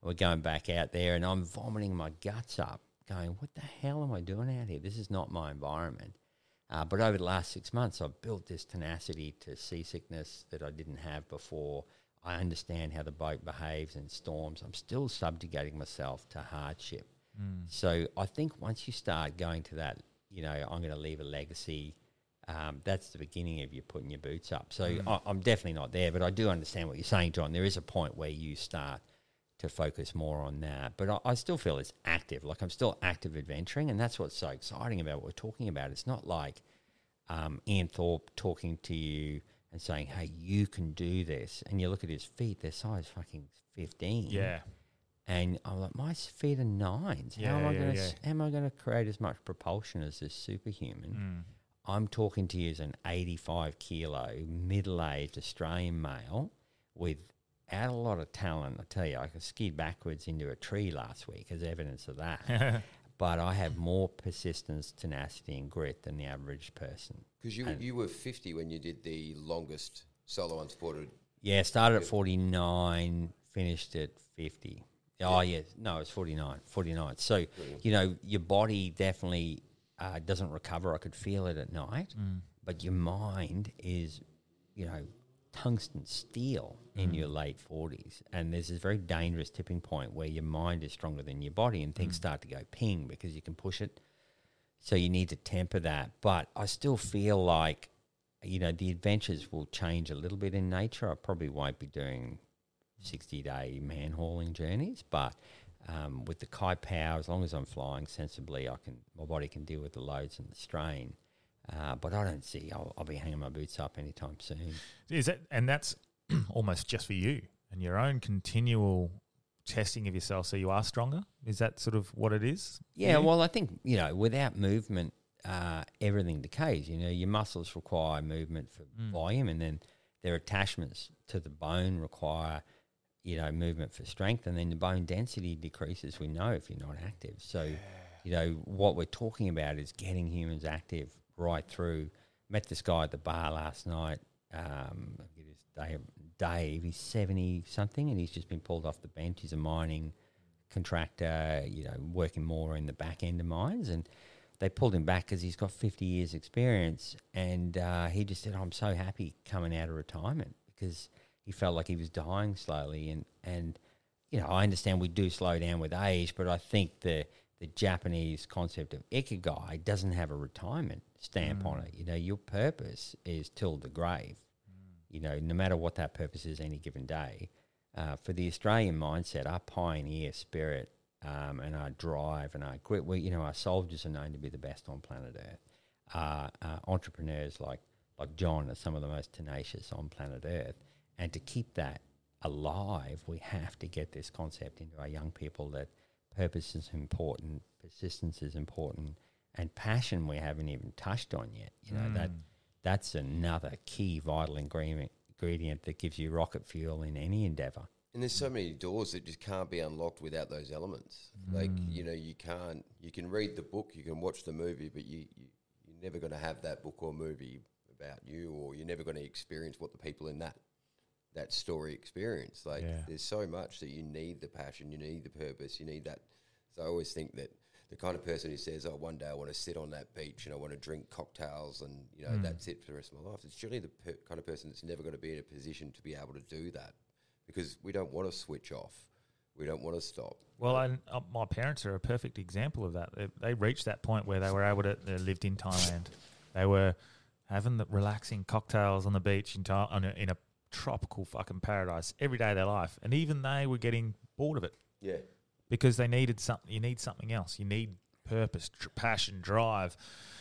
And we're going back out there and I'm vomiting my guts up, going, what the hell am I doing out here? This is not my environment. Uh, but over the last six months, I've built this tenacity to seasickness that I didn't have before. I understand how the boat behaves in storms. I'm still subjugating myself to hardship. Mm. So I think once you start going to that, you know, I'm going to leave a legacy... Um, that's the beginning of you putting your boots up. So mm. I, I'm definitely not there, but I do understand what you're saying, John. There is a point where you start to focus more on that. But I, I still feel it's active. Like I'm still active adventuring, and that's what's so exciting about what we're talking about. It's not like um, Ian Thorpe talking to you and saying, hey, you can do this. And you look at his feet, their size fucking fifteen. Yeah. And I'm like, my feet are nines. Yeah, how am I yeah, going yeah. to create as much propulsion as this superhuman? Mm. I'm talking to you as an eighty-five kilo middle-aged Australian male without a lot of talent. I tell you, I skid backwards into a tree last week as evidence of that. But I have more persistence, tenacity and grit than the average person. Because you, you were fifty when you did the longest solo unsupported. Yeah, started at forty-nine, finished at fifty. Oh, yeah. No, it's forty-nine. forty-nine. So, you know, your body definitely uh, doesn't recover. I could feel it at night. Mm. But your mind is, you know, tungsten steel in mm. your late forties. And there's this very dangerous tipping point where your mind is stronger than your body and things mm. start to go ping because you can push it. So you need to temper that. But I still feel like, you know, the adventures will change a little bit in nature. I probably won't be doing sixty-day man-hauling journeys, but um, with the Kai Power, as long as I'm flying sensibly, I can my body can deal with the loads and the strain. Uh, but I don't see I'll, I'll be hanging my boots up anytime soon. Is that, and that's almost just for you and your own continual testing of yourself so you are stronger? Is that sort of what it is? Yeah, well, I think, you know, without movement, uh, everything decays. You know, your muscles require movement for mm. volume, and then their attachments to the bone require, you know, movement for strength, and then the bone density decreases, we know, if you're not active. So, yeah. you know, what we're talking about is getting humans active right through. Met this guy at the bar last night, um, Dave, Dave, he's seventy something and he's just been pulled off the bench. He's a mining contractor, you know, working more in the back end of mines, and they pulled him back because he's got fifty years experience, and uh, he just said, oh, I'm so happy coming out of retirement because he felt like he was dying slowly. And, and, you know, I understand we do slow down with age, but I think the, the Japanese concept of ikigai doesn't have a retirement stamp mm. on it. You know, your purpose is till the grave, mm. you know, no matter what that purpose is any given day. Uh, for the Australian mindset, our pioneer spirit um, and our drive and our grit, we, you know, our soldiers are known to be the best on planet Earth. Uh, uh, entrepreneurs like, like John are some of the most tenacious on planet Earth. And to keep that alive, we have to get this concept into our young people that purpose is important, persistence is important, and passion we haven't even touched on yet. You know, mm. that that's another key vital ingredient, ingredient that gives you rocket fuel in any endeavour. And there's so many doors that just can't be unlocked without those elements. Mm. Like, you know, you can't, you can read the book, you can watch the movie, but you, you, you're never going to have that book or movie about you, or you're never going to experience what the people in that that story experience. Like yeah. there's so much that you need the passion, you need the purpose, you need that. So I always think that the kind of person who says, oh, one day I want to sit on that beach and I want to drink cocktails and, you know, mm. that's it for the rest of my life. It's surely the per- kind of person that's never going to be in a position to be able to do that, because we don't want to switch off. We don't want to stop. Well, and uh, my parents are a perfect example of that. They, they reached that point where they were able to, they lived in Thailand. They were having the relaxing cocktails on the beach in, Thailand, on a, in a tropical fucking paradise every day of their life, and even they were getting bored of it. Yeah, because they needed something. You need something else. You need purpose, tr- passion, drive,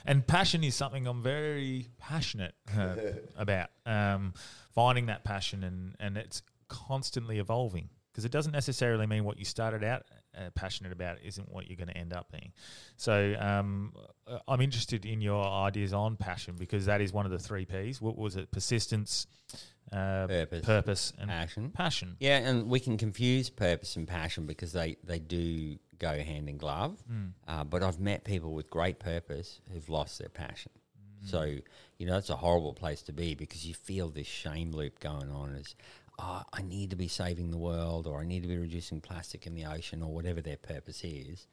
and passion is something I'm very passionate uh, about. Um, finding that passion, and and it's constantly evolving, because it doesn't necessarily mean what you started out uh, passionate about isn't what you're going to end up being. So um, I'm interested in your ideas on passion, because that is one of the three P's. What was it? Persistence. Uh, purpose. purpose and passion. passion. Yeah, and we can confuse purpose and passion because they, they do go hand in glove. Mm. Uh, but I've met people with great purpose who've lost their passion. Mm. So, you know, that's a horrible place to be, because you feel this shame loop going on as, oh, I need to be saving the world, or I need to be reducing plastic in the ocean, or whatever their purpose is,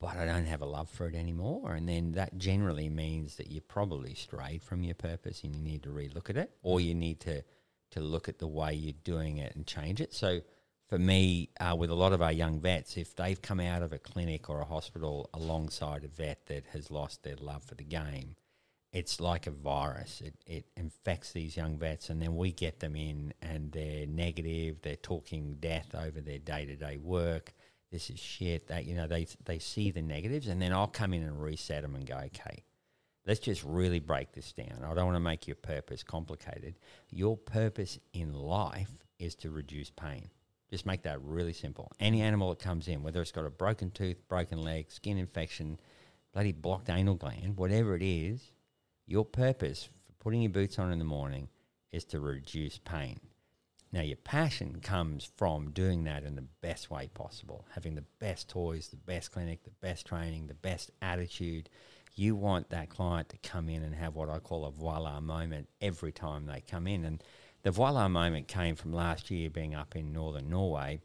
but I don't have a love for it anymore. And then that generally means that you're probably strayed from your purpose and you need to relook at it, or you need to to look at the way you're doing it and change it. So for me, uh, with a lot of our young vets, if they've come out of a clinic or a hospital alongside a vet that has lost their love for the game, it's like a virus. It, it infects these young vets, and then we get them in and they're negative, they're talking death over their day-to-day work. This is shit. That, you know, they they see the negatives, and then I'll come in and reset them and go, okay, let's just really break this down. I don't want to make your purpose complicated. Your purpose in life is to reduce pain. Just make that really simple. Any animal that comes in, whether it's got a broken tooth, broken leg, skin infection, bloody blocked anal gland, whatever it is, Your purpose for putting your boots on in the morning is to reduce pain. Now, your passion comes from doing that in the best way possible, having the best toys, the best clinic, the best training, the best attitude. You want that client to come in and have what I call a voila moment every time they come in. And the voila moment came from last year being up in northern Norway.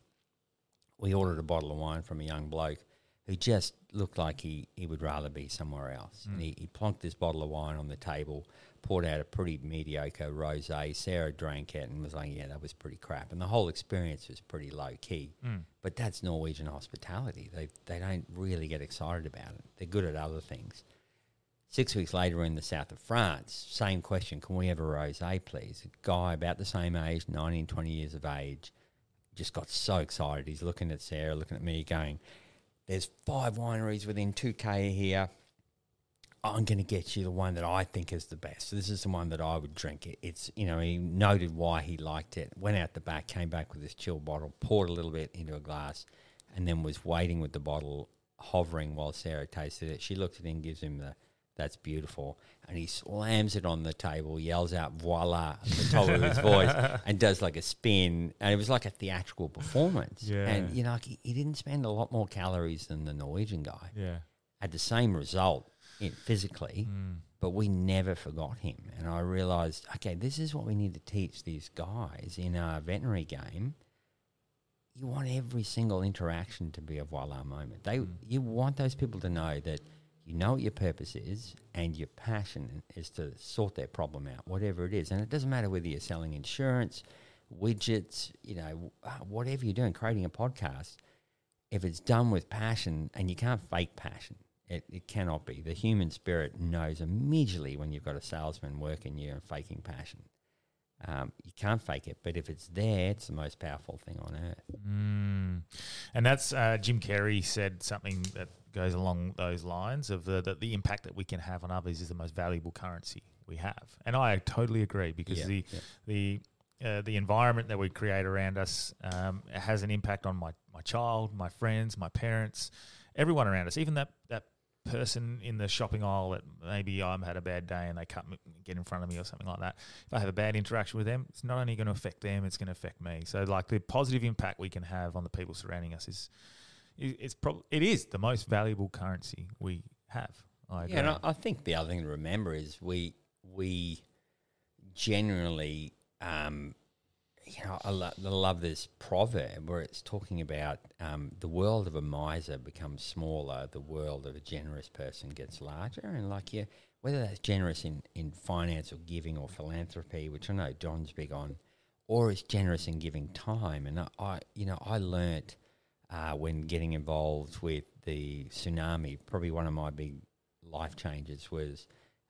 We ordered a bottle of wine from a young bloke who just looked like he, he would rather be somewhere else. Mm. And he, he plonked this bottle of wine on the table, poured out a pretty mediocre rosé. Sarah drank it and was like, yeah, that was pretty crap. And the whole experience was pretty low-key. Mm. But that's Norwegian hospitality. They they don't really get excited about it. They're good at other things. Six weeks later, we're in the south of France. Same question, can we have a rosé, please? A guy about the same age, nineteen, twenty years of age, just got so excited. He's looking at Sarah, looking at me, going, there's five wineries within two K of here. I'm going to get you the one that I think is the best. So this is the one that I would drink. It, it's, you know, he noted why he liked it, went out the back, came back with this chill bottle, poured a little bit into a glass, and then was waiting with the bottle, hovering while Sarah tasted it. She looked at him, gives him the, that's beautiful. And he slams it on the table, yells out, voila, at the top of his voice, and does like a spin. And it was like a theatrical performance. Yeah. And, you know, like he, he didn't spend a lot more calories than the Norwegian guy. Yeah. Had the same result in, physically, mm. but we never forgot him. And I realised, okay, this is what we need to teach these guys in our veterinary game. You want every single interaction to be a voila moment. They, mm. You want those people to know that you know what your purpose is, and your passion is to sort their problem out, whatever it is. And it doesn't matter whether you're selling insurance, widgets, you know, whatever you're doing, creating a podcast. If it's done with passion, and you can't fake passion, it, it cannot be. The human spirit knows immediately when you've got a salesman working you and faking passion. Um, you can't fake it, but if it's there, it's the most powerful thing on earth. Mm. And that's uh, Jim Carrey said something that goes along those lines of the, the the impact that we can have on others is the most valuable currency we have. And I totally agree, because yeah, the yeah. the uh, the environment that we create around us um, has an impact on my, my child, my friends, my parents, everyone around us, even that, that person in the shopping aisle that maybe I'm had a bad day and they can't get in front of me or something like that. If I have a bad interaction with them, it's not only going to affect them, it's going to affect me. So like the positive impact we can have on the people surrounding us is It's probably it is the most valuable currency we have. I agree. Yeah, and I, I think the other thing to remember is we we generally, um, you know, I, lo- I love this proverb where it's talking about um, the world of a miser becomes smaller, the world of a generous person gets larger. And like yeah, whether that's generous in in finance or giving or philanthropy, which I know Don's big on, or it's generous in giving time. And I, I you know, I learnt. Uh, when getting involved with the tsunami, probably one of my big life changes was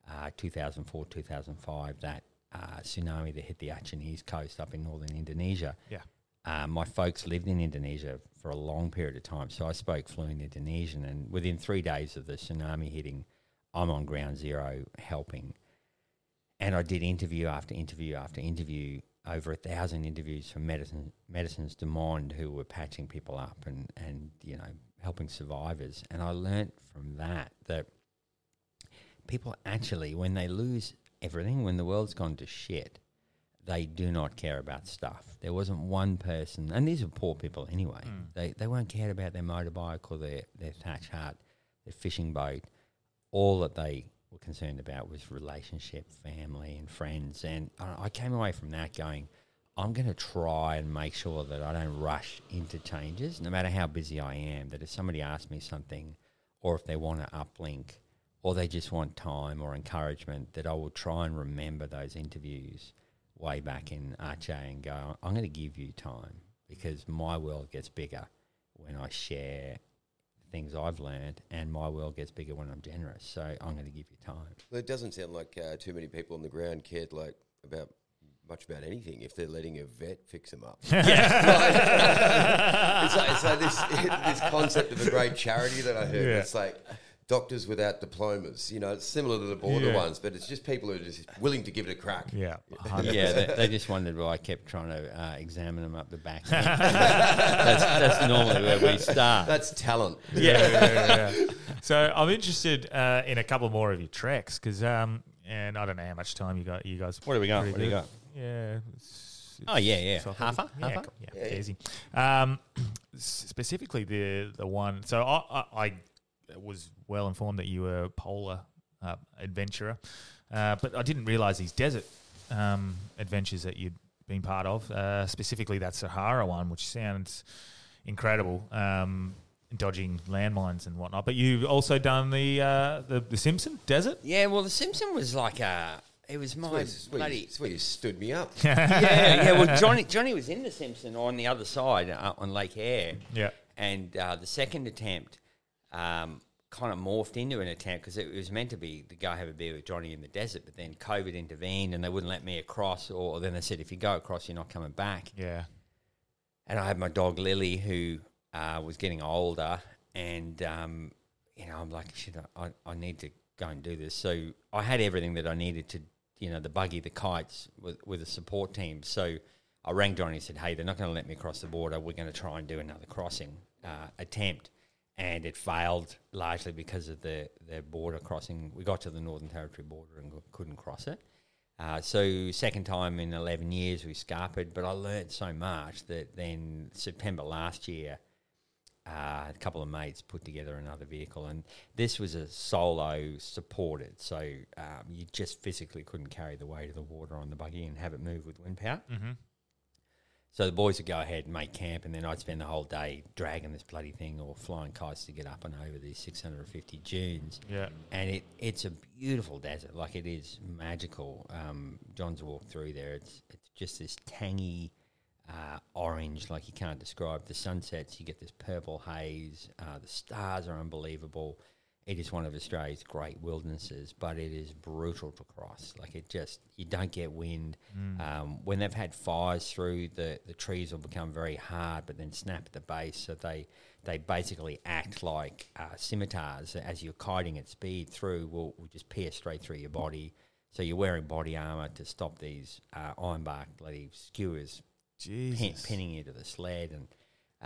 uh, two thousand four, two thousand five, that uh, tsunami that hit the Aceh East Coast up in northern Indonesia. Yeah, uh, my folks lived in Indonesia for a long period of time, so I spoke fluent Indonesian. And within three days of the tsunami hitting, I'm on ground zero helping. And I did interview after interview after interview, over a thousand interviews from Medicine, Medicines Du Monde, who were patching people up and, and, you know, helping survivors. And I learnt from that that people actually, when they lose everything, when the world's gone to shit, they do not care about stuff. There wasn't one person, and these are poor people anyway, mm. they they weren't cared about their motorbike or their, their thatch hut, their fishing boat. All that they were concerned about was relationship, family and friends. And I, I came away from that going, I'm going to try and make sure that I don't rush into changes, no matter how busy I am, that if somebody asks me something or if they want to uplink or they just want time or encouragement, that I will try and remember those interviews way back in Aceh and go, I'm going to give you time, because my world gets bigger when I share things I've learned, and my world gets bigger when I'm generous, so I'm going to give you time. Well, it doesn't sound like uh, too many people on the ground cared like about much about anything if they're letting a vet fix them up. Yeah. It's like, so this this concept of a great charity that I heard, yeah. It's like doctors without diplomas, you know, it's similar to the border yeah. ones, but it's just people who are just willing to give it a crack. Yeah, yeah. They, they just wondered why I kept trying to uh, examine them up the back. that's, that's normally where we start. That's talent. Yeah. yeah, yeah, yeah. So I'm interested uh, in a couple more of your treks, because um, and I don't know how much time you got. You guys, what do we got? What do you got? Yeah. It's, it's oh yeah, yeah. Half-er? Yeah, half-er? Yeah, yeah, yeah, easy. Um, specifically the the one. So I, I, I was well informed that you were a polar uh, adventurer, uh, but I didn't realise these desert um, adventures that you'd been part of. Uh, specifically that Sahara one, which sounds incredible. Um, Dodging landmines and whatnot, but you've also done the uh, the, the Simpson desert. Yeah, well, the Simpson was like a it was my it's where, bloody. It's where you stood me up. yeah, yeah. Well, Johnny Johnny was in the Simpson on the other side uh, on Lake Eyre. Yeah, and uh, the second attempt um, kind of morphed into an attempt because it was meant to be to go have a beer with Johnny in the desert, but then COVID intervened and they wouldn't let me across. Or then they said, if you go across, you're not coming back. Yeah, and I had my dog Lily who. Uh, was getting older, and um, you know, I'm like, shit, I, I need to go and do this. So I had everything that I needed to, you know, the buggy, the kites, with, with a support team. So I rang Johnny and said, hey, they're not going to let me cross the border. We're going to try and do another crossing uh, attempt, and it failed largely because of the, the border crossing. We got to the Northern Territory border and couldn't cross it. Uh, so second time in eleven years we scarpered, but I learned so much that then September last year, Uh, a couple of mates put together another vehicle, and this was a solo supported, so um, you just physically couldn't carry the weight of the water on the buggy and have it move with wind power. Mm-hmm. So the boys would go ahead and make camp, and then I'd spend the whole day dragging this bloody thing or flying kites to get up and over these six hundred fifty dunes. Yeah, and it it's a beautiful desert, like it is magical. Um, John's walked through there. It's it's just this tangy. Uh, orange, like you can't describe. The sunsets, you get this purple haze. Uh, the stars are unbelievable. It is one of Australia's great wildernesses, but it is brutal to cross. Like it just, you don't get wind. Mm. Um, when they've had fires through, the, the trees will become very hard, but then snap at the base. So they, they basically act like uh, scimitars. As you're kiting at speed through, will will just pierce straight through your body. So you're wearing body armour to stop these uh, ironbark bloody skewers Pin, pinning you to the sled, and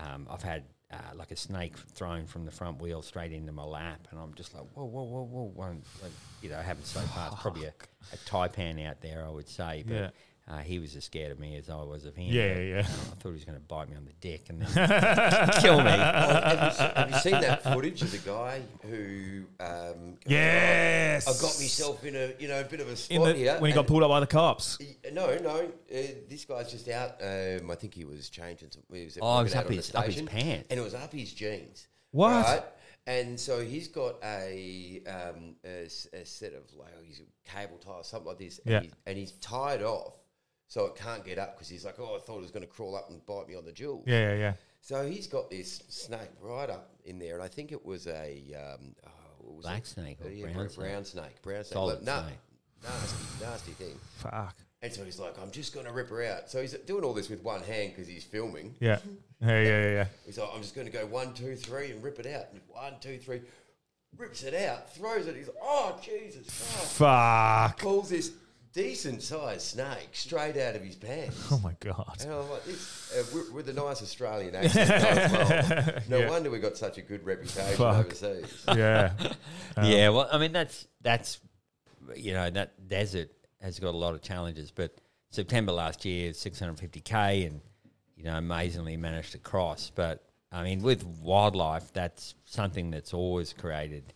um, I've had uh, like a snake thrown from the front wheel straight into my lap, and I'm just like, whoa, whoa, whoa, whoa, whoa. Like, you know, happened so fast. Probably a, a taipan out there, I would say, but yeah. uh, he was as scared of me as I was of him. Yeah, yeah. I thought he was going to bite me on the dick and then kill me. Oh, have, you, have you seen that footage of the guy who? Um, yes, I got myself in a you know a bit of a spot the, here when he got pulled up by the cops. He, no, no. Uh, this guy's just out. Um, I think he was changing. Some, he was oh, it was up his, up his pants, and it was up his jeans. What? Right? And so he's got a um, a, a set of like cable tie or something like this, yeah. and, he's, and he's tied off, so it can't get up because he's like, oh, I thought it was going to crawl up and bite me on the jewel. Yeah, yeah, yeah. So he's got this snake right up in there, and I think it was a um, oh, what was black it? snake, or yeah, brown, brown, snake. brown snake, brown snake, solid no, snake, nasty, nasty thing. Fuck. And so he's like, I'm just going to rip her out. So he's doing all this with one hand because he's filming. Yeah. Yeah, yeah, yeah, yeah. He's like, I'm just going to go one, two, three and rip it out. And one, two, three, rips it out, throws it. He's like, oh, Jesus. God. Fuck. Pulls this decent-sized snake straight out of his pants. Oh, my God. And I'm like, this, uh, we're, we're the nice Australian accent. Well. No yeah. wonder we got such a good reputation Fuck. overseas. Yeah. Um, yeah, well, I mean, that's that's, you know, that desert has got a lot of challenges, but September last year, six hundred fifty K, and you know, amazingly managed to cross. But I mean, with wildlife, that's something that's always created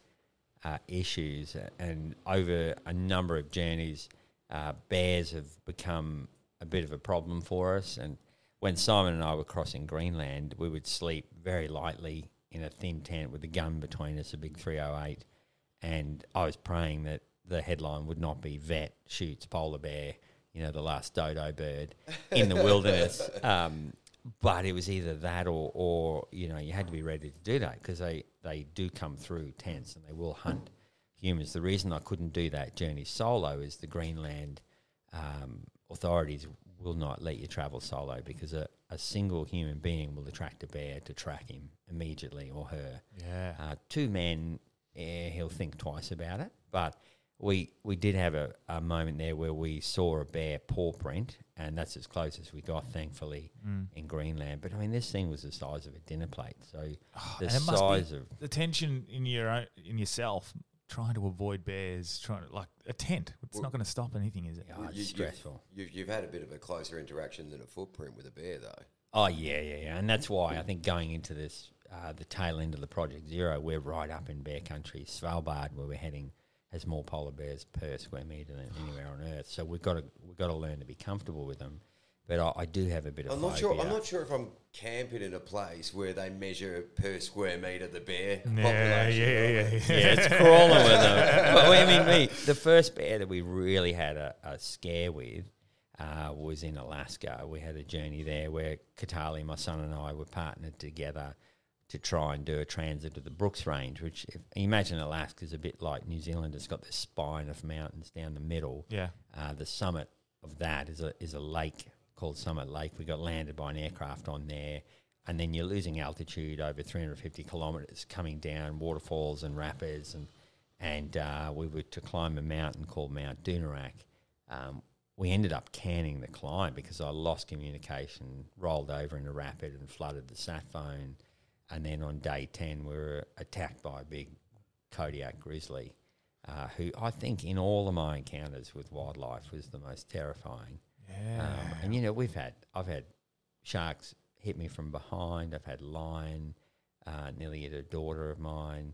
uh, issues. And over a number of journeys, uh, bears have become a bit of a problem for us. And when Simon and I were crossing Greenland, we would sleep very lightly in a thin tent with a gun between us, a big three oh eight, and I was praying that the headline would not be vet shoots polar bear, you know, the last dodo bird in the wilderness. Um, but it was either that or, or, you know, you had to be ready to do that because they, they do come through tents and they will hunt humans. The reason I couldn't do that journey solo is the Greenland um, authorities will not let you travel solo because a, a single human being will attract a bear to track him immediately or her. Yeah. Uh, two men, yeah, he'll think twice about it, but... We we did have a, a moment there where we saw a bear paw print, and that's as close as we got, thankfully, mm. in Greenland. But I mean, this thing was the size of a dinner plate. So oh, the size of the tension in your own, in yourself trying to avoid bears, trying to, like, a tent. It's well, not going to stop anything, is it? Yeah, well, it's you, stressful. You've, you've had a bit of a closer interaction than a footprint with a bear, though. Oh, yeah, yeah, yeah. And that's why I think going into this, uh, the tail end of the Project Zero, we're right up in bear country. Svalbard, where we're heading, has more polar bears per square metre than anywhere on Earth. So we've got to we've got to learn to be comfortable with them. But I, I do have a bit of. I'm not sure. Here. I'm not sure if I'm camping in a place where they measure per square metre the bear yeah, population. Yeah, yeah, yeah. Yeah, it's crawling with them. But I mean, me, the first bear that we really had a, a scare with uh, was in Alaska. We had a journey there where Katali, my son, and I were partnered together to try and do a transit of the Brooks Range, which, if, imagine Alaska is a bit like New Zealand. It's got this spine of mountains down the middle. Yeah. Uh, the summit of that is a is a lake called Summit Lake. We got landed by an aircraft on there, and then you're losing altitude over three hundred fifty kilometres, coming down waterfalls and rapids, and and uh, we were to climb a mountain called Mount Dunarak. Um, we ended up canning the climb because I lost communication, rolled over in a rapid and flooded the sat phone. And then on day ten, we were attacked by a big Kodiak grizzly, uh, who I think in all of my encounters with wildlife was the most terrifying. Yeah. Um, and, you know, we've had – I've had sharks hit me from behind. I've had lion uh, nearly hit a daughter of mine,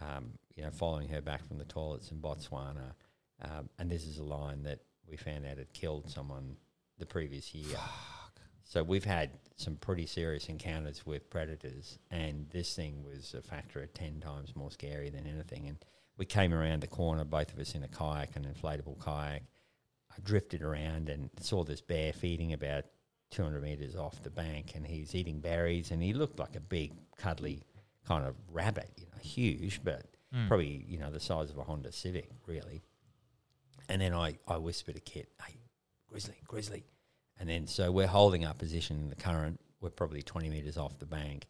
um, you know, following her back from the toilets in Botswana. Um, and this is a lion that we found out had killed someone the previous year. So we've had some pretty serious encounters with predators, and this thing was a factor of ten times more scary than anything. And we came around the corner, both of us in a kayak, an inflatable kayak. I drifted around and saw this bear feeding about two hundred metres off the bank, and he's eating berries, and he looked like a big, cuddly kind of rabbit, you know, huge, but mm. probably, you know, the size of a Honda Civic, really. And then I, I whispered to Kit, hey, grizzly, grizzly. And then so we're holding our position in the current. We're probably twenty metres off the bank.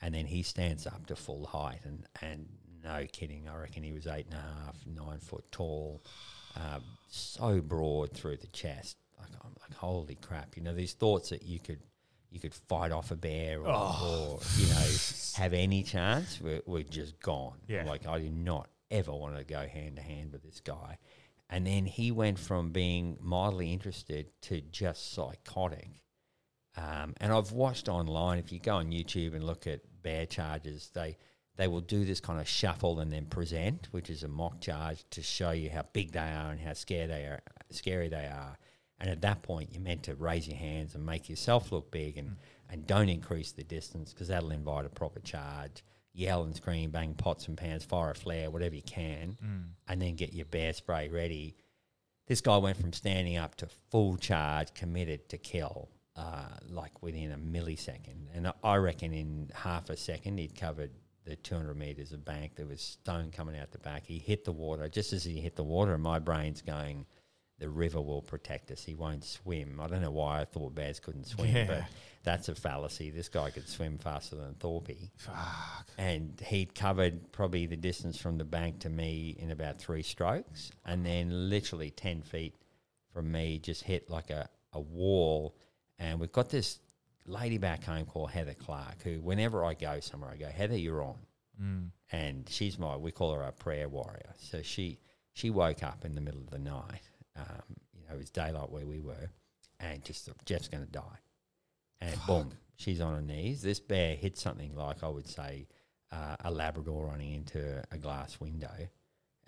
And then he stands up to full height. And, and no kidding, I reckon he was eight and a half, nine foot tall, uh, so broad through the chest. Like, I'm like, holy crap. You know, these thoughts that you could you could fight off a bear or, oh. or you know, have any chance were, were just gone. Yeah. Like, I did not ever want to go hand-to-hand with this guy. And then he went from being mildly interested to just psychotic. Um, and I've watched online, if you go on YouTube and look at bear charges, they they will do this kind of shuffle and then present, which is a mock charge to show you how big they are and how scared they are, scary they are. And at that point, you're meant to raise your hands and make yourself look big and, mm. and don't increase the distance because that'll invite a proper charge. Yell and scream, bang pots and pans, fire a flare, whatever you can, mm. and then get your bear spray ready. This guy went from standing up to full charge, committed to kill, uh, like within a millisecond. And I reckon in half a second he'd covered the two hundred metres of bank. There was stone coming out the back. He hit the water. Just as he hit the water, my brain's going, the river will protect us. He won't swim. I don't know why I thought bears couldn't swim, yeah. but that's a fallacy. This guy could swim faster than Thorpe. Fuck. And he'd covered probably the distance from the bank to me in about three strokes, and then literally ten feet from me just hit like a, a wall. And we've got this lady back home called Heather Clark, who whenever I go somewhere, I go, Heather, you're on. Mm. And she's my, we call her our prayer warrior. So she, she woke up in the middle of the night. Um, you know, it was daylight where we were, and just thought, Jeff's going to die. And Fuck. boom, she's on her knees. This bear hit something like, I would say, uh, a Labrador running into a glass window.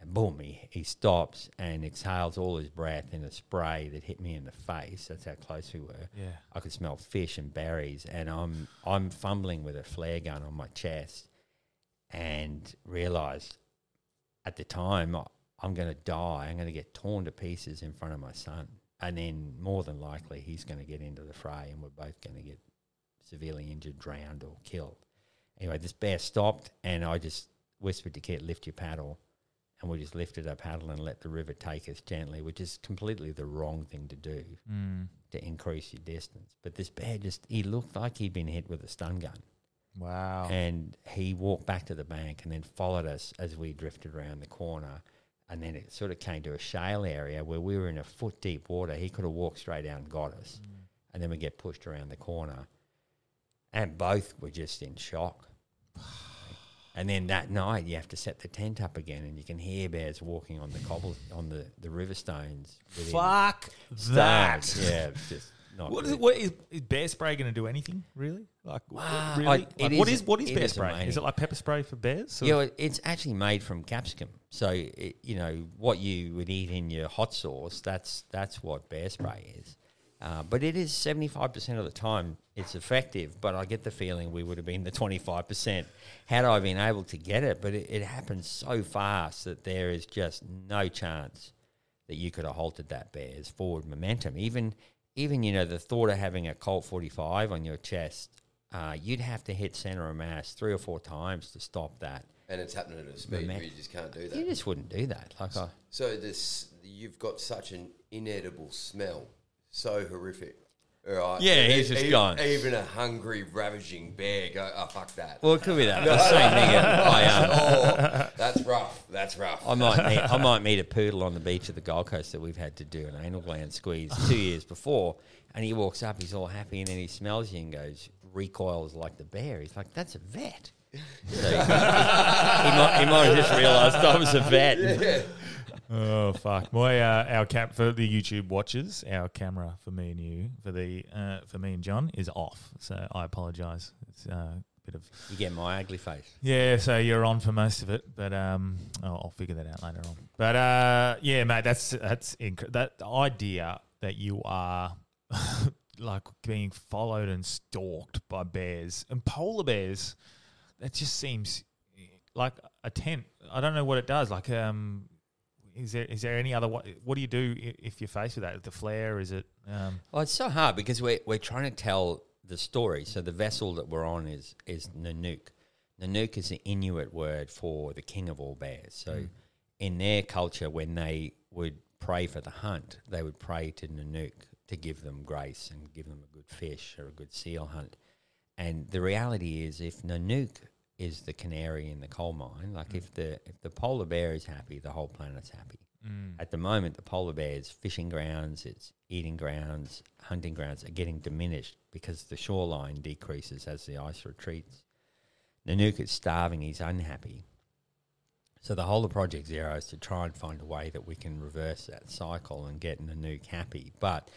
And boom, he, he stops and exhales all his breath in a spray that hit me in the face. That's how close we were. Yeah, I could smell fish and berries, and I'm I'm fumbling with a flare gun on my chest and realised at the time I, I'm going to die, I'm going to get torn to pieces in front of my son. And then more than likely he's going to get into the fray and we're both going to get severely injured, drowned or killed. Anyway, this bear stopped and I just whispered to Kit, lift your paddle. And we just lifted our paddle and let the river take us gently, which is completely the wrong thing to do mm. to increase your distance. But this bear just, he looked like he'd been hit with a stun gun. Wow. And he walked back to the bank and then followed us as we drifted around the corner. And then it sort of came to a shale area where we were in a foot deep water. He could have walked straight out and got us. Mm. And then we get pushed around the corner. And both were just in shock. And then that night you have to set the tent up again, and you can hear bears walking on the cobble on the, the river stones. Fuck that! Stones. Yeah, it's just not. What is, what is, is bear spray going to do anything really? Like ah, really? I, like it what is, is what is bear is spray? Amazing. Is it like pepper spray for bears? Or? Yeah, it's actually made from capsicum. So it, you know what you would eat in your hot sauce. That's that's what bear spray is. Uh, but it is seventy-five percent of the time it's effective, but I get the feeling we would have been the twenty-five percent had I been able to get it. But it, it happens so fast that there is just no chance that you could have halted that bear's forward momentum. Even, even you know, the thought of having a Colt forty-five on your chest, uh, you'd have to hit centre of mass three or four times to stop that. And it's happening at a speed where you just can't do that. You just wouldn't do that. Like I, so this, you've got such an inedible smell. So horrific. All right. Yeah, he's just even, gone. Even a hungry, ravaging bear go, oh, fuck that. Well, it could be that. The same thing. I, um, oh, that's rough. That's rough. I might, meet, I might meet a poodle on the beach of the Gold Coast that we've had to do an anal gland squeeze two years before, and he walks up, he's all happy, and then he smells you and goes, recoils like the bear. He's like, that's a vet. So he, he, he, might, he might have just realised I was a vet. Yeah. Oh, fuck. My, uh, our cap for the YouTube watchers, our camera for me and you, for the uh, for me and John, is off. So I apologise. It's uh, a bit of... You get my ugly face. Yeah, so you're on for most of it, but um, I'll, I'll figure that out later on. But, uh, yeah, mate, that's, that's inc- that idea that you are... like being followed and stalked by bears and polar bears, that just seems like a tent. I don't know what it does. Like, um, is there is there any other way? What do you do if you're faced with that? The flare, is it? Um, well, it's so hard because we're we're trying to tell the story. So the vessel that we're on is is Nanook. Nanook is an Inuit word for the king of all bears. So mm. in their culture, when they would pray for the hunt, they would pray to Nanook to give them grace and give them a good fish or a good seal hunt. And the reality is, if Nanook is the canary in the coal mine, like mm. if the if the polar bear is happy, the whole planet's happy. Mm. At the moment, the polar bear's fishing grounds, its eating grounds, hunting grounds are getting diminished because the shoreline decreases as the ice retreats. Nanook is starving, he's unhappy. So the whole of Project Zero is to try and find a way that we can reverse that cycle and get Nanook happy. But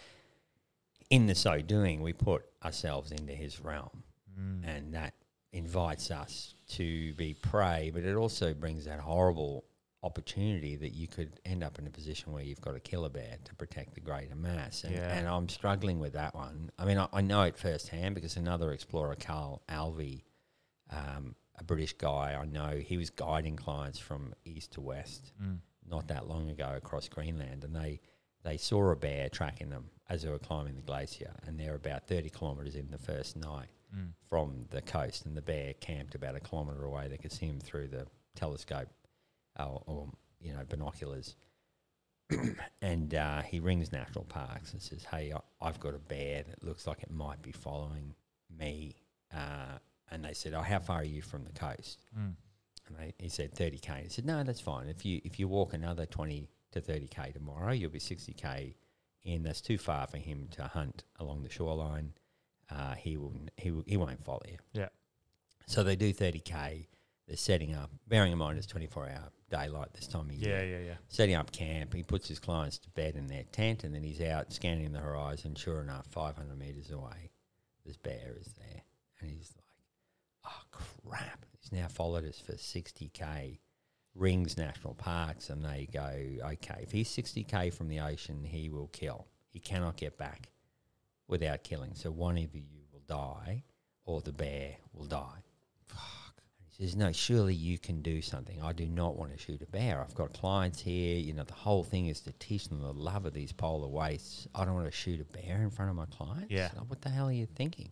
in the so doing, we put ourselves into his realm, mm. and that invites us to be prey, but it also brings that horrible opportunity that you could end up in a position where you've got to kill a bear to protect the greater mass. And, yeah. and I'm struggling with that one. I mean, I, I know it firsthand because another explorer, Carl Alvey, um, a British guy I know, he was guiding clients from east to west mm. not that long ago across Greenland, and they, they saw a bear tracking them as they were climbing the glacier, and they're about thirty kilometres in the first night. Mm. From the coast, and the bear camped about a kilometre away. They could see him through the telescope or, or you know, binoculars. And uh, he rings National Parks and says, hey, I, I've got a bear that looks like it might be following me. Uh, and they said, oh, how far are you from the coast? Mm. And they, he said thirty K. He said, no, that's fine. If you if you walk another twenty to thirty K tomorrow, you'll be sixty K in. That's too far for him to hunt along the shoreline. Uh, he will. He will, he won't follow you. Yeah. So they do thirty K. They're setting up, bearing in mind it's twenty-four hour daylight this time of year. Yeah, yeah, yeah. Setting up camp. He puts his clients to bed in their tent, and then he's out scanning the horizon. Sure enough, five hundred metres away, this bear is there, and he's like, "Oh crap! He's now followed us for sixty K." Rings National Parks, and they go, "Okay, if he's sixty K from the ocean, he will kill. He cannot get back without killing. So one of you will die or the bear will die." Fuck. And he says, no, surely you can do something. I do not want to shoot a bear. I've got clients here. You know, the whole thing is to teach them the love of these polar wastes. I don't want to shoot a bear in front of my clients. Yeah. Like, what the hell are you thinking?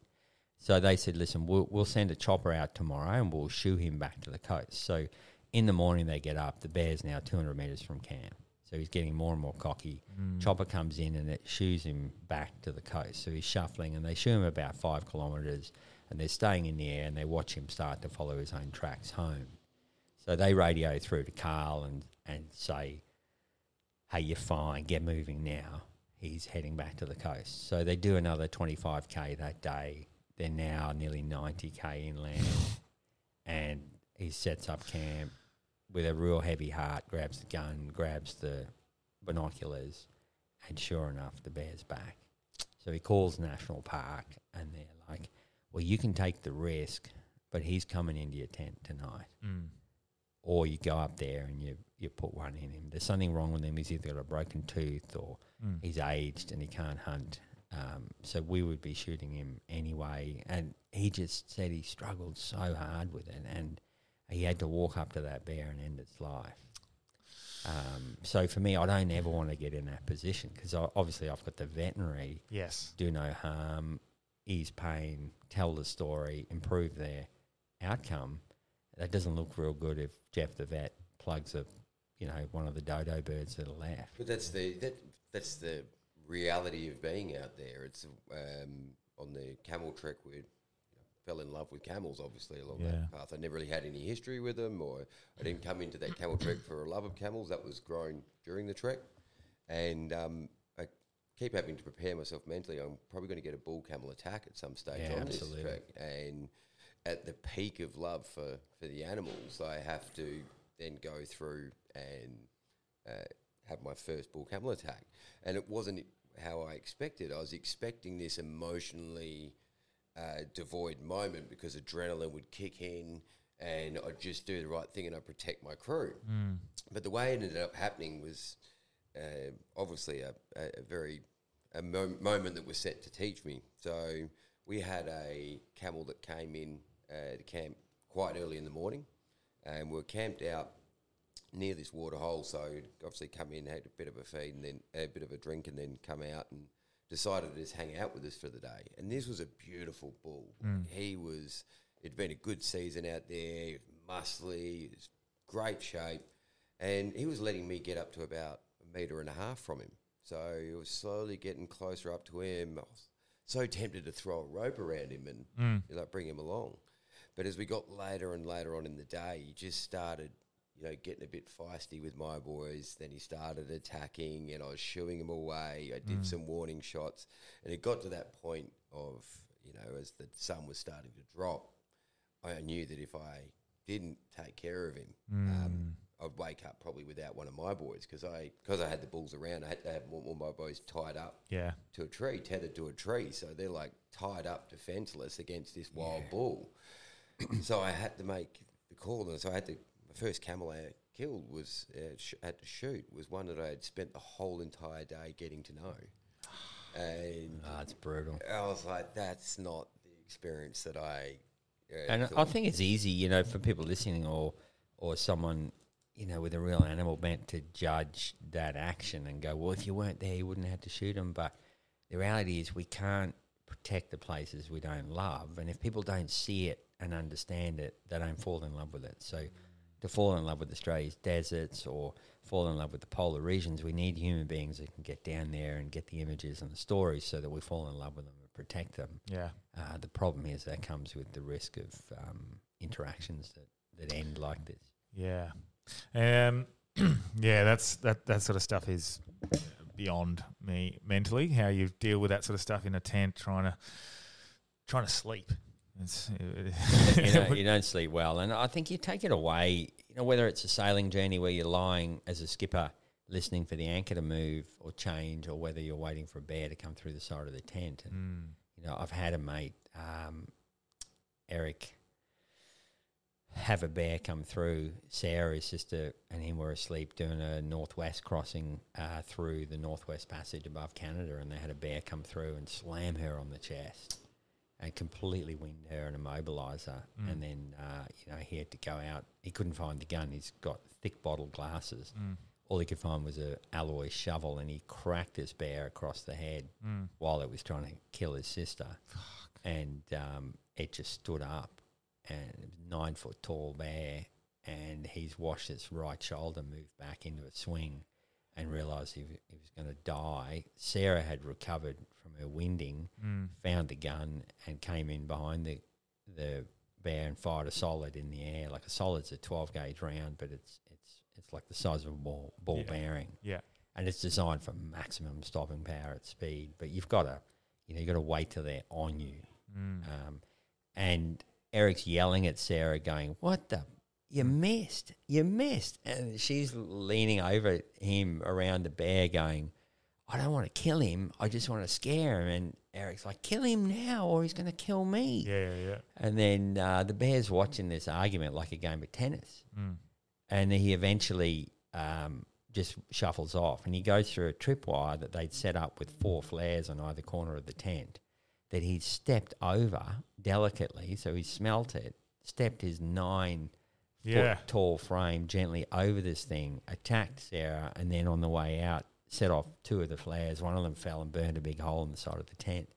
So they said, listen, we'll, we'll send a chopper out tomorrow and we'll shoo him back to the coast. So in the morning they get up. The bear's now two hundred metres from camp. So he's getting more and more cocky. Mm. Chopper comes in and it shoos him back to the coast. So he's shuffling, and they shoo him about five kilometres, and they're staying in the air, and they watch him start to follow his own tracks home. So they radio through to Carl and, and say, hey, you're fine, get moving now. He's heading back to the coast. So they do another twenty-five K that day. They're now nearly ninety K inland, and he sets up camp with a real heavy heart, grabs the gun, grabs the binoculars, and sure enough, the bear's back. So he calls National Park, and they're like, well, you can take the risk, but he's coming into your tent tonight. Mm. Or you go up there and you you put one in him. There's something wrong with him. He's either got a broken tooth or mm. he's aged and he can't hunt. Um, so we would be shooting him anyway. And he just said he struggled so hard with it, and he had to walk up to that bear and end its life. Um, so for me, I don't ever want to get in that position, because obviously I've got the veterinary. Yes. Do no harm, ease pain, tell the story, improve their outcome. That doesn't look real good if Jeff the vet plugs a, you know, one of the dodo birds that are left. But that's the that that's the reality of being out there. It's um, on the camel trek we fell in love with camels, obviously, along yeah. that path. I never really had any history with them, or I didn't come into that camel trek for a love of camels. That was grown during the trek, and um, I keep having to prepare myself mentally. I'm probably going to get a bull camel attack at some stage yeah, on absolutely. This trek, and at the peak of love for, for the animals, I have to then go through and uh, have my first bull camel attack. And it wasn't how I expected. I was expecting this emotionally uh, devoid moment, because adrenaline would kick in and I'd just do the right thing and I'd protect my crew. Mm. But the way it ended up happening was uh, obviously a, a very a mom- moment that was set to teach me. So we had a camel that came in uh, to camp quite early in the morning, and we were camped out near this waterhole. So obviously come in, had a bit of a feed and then a bit of a drink, and then come out and decided to just hang out with us for the day. And this was a beautiful bull. Mm. He was, it'd been a good season out there, he was muscly, he was great shape, and he was letting me get up to about a metre and a half from him. So I was slowly getting closer up to him. I was so tempted to throw a rope around him and mm. you know, bring him along. But as we got later and later on in the day, he just started, you know, getting a bit feisty with my boys. Then he started attacking, and I was shooing him away. I did mm. some warning shots, and it got to that point of, you know, as the sun was starting to drop, I knew that if I didn't take care of him, mm. um, I'd wake up probably without one of my boys, because I because I had the bulls around. I had to have all my boys tied up yeah. to a tree, tethered to a tree. So they're like tied up, defenseless against this wild yeah. bull. So I had to make the call, and so I had to. My first camel I killed was uh, sh- had to shoot was one that I had spent the whole entire day getting to know. And oh, that's brutal. I was like, that's not the experience that I. Uh, and I think it's easy, you know, for people listening or or someone, you know, with a real animal bent to judge that action and go, well, if you weren't there, you wouldn't have to shoot them. But the reality is we can't protect the places we don't love. And if people don't see it and understand it, they don't fall in love with it. So to fall in love with Australia's deserts or fall in love with the polar regions, we need human beings that can get down there and get the images and the stories so that we fall in love with them and protect them. Yeah. Uh, the problem is that comes with the risk of um, interactions that, that end like this. Yeah. Um, yeah, that's that, that sort of stuff is beyond me mentally, how you deal with that sort of stuff in a tent trying to trying to sleep. It's, you, know, you don't sleep well. And I think you take it away, you know, whether it's a sailing journey where you're lying as a skipper listening for the anchor to move or change, or whether you're waiting for a bear to come through the side of the tent. And, mm. you know, I've had a mate, um, Eric, have a bear come through. Sarah, his sister, and him were asleep doing a northwest crossing uh, through the Northwest Passage above Canada, and they had a bear come through and slam her on the chest and completely winged her and immobilise her. Mm. And then, uh, you know, he had to go out. He couldn't find the gun. He's got thick bottle glasses. Mm. All he could find was an alloy shovel, and he cracked this bear across the head mm. while it was trying to kill his sister. Fuck. And um, it just stood up. And it was a nine foot tall bear, and he's washed his right shoulder, moved back into a swing, and realised he, w- he was going to die. Sarah had recovered from her winding, mm. found the gun, and came in behind the the bear and fired a solid in the air. Like a solid's a twelve gauge round, but it's it's it's like the size of a ball, ball yeah. bearing. Yeah, and it's designed for maximum stopping power at speed. But you've got to, you know, you got to wait till they're on you, mm. um, and. Eric's yelling at Sarah going, what the you missed, you missed. And she's leaning over him around the bear going, I don't want to kill him. I just want to scare him. And Eric's like, kill him now or he's going to kill me. Yeah, yeah, yeah. And then uh, the bear's watching this argument like a game of tennis. Mm. And he eventually um, just shuffles off. And he goes through a tripwire that they'd set up with four flares on either corner of the tent that he'd stepped over delicately. So he smelt it, stepped his nine yeah. foot tall frame gently over this thing, attacked Sarah, and then on the way out, set off two of the flares. One of them fell and burned a big hole in the side of the tent.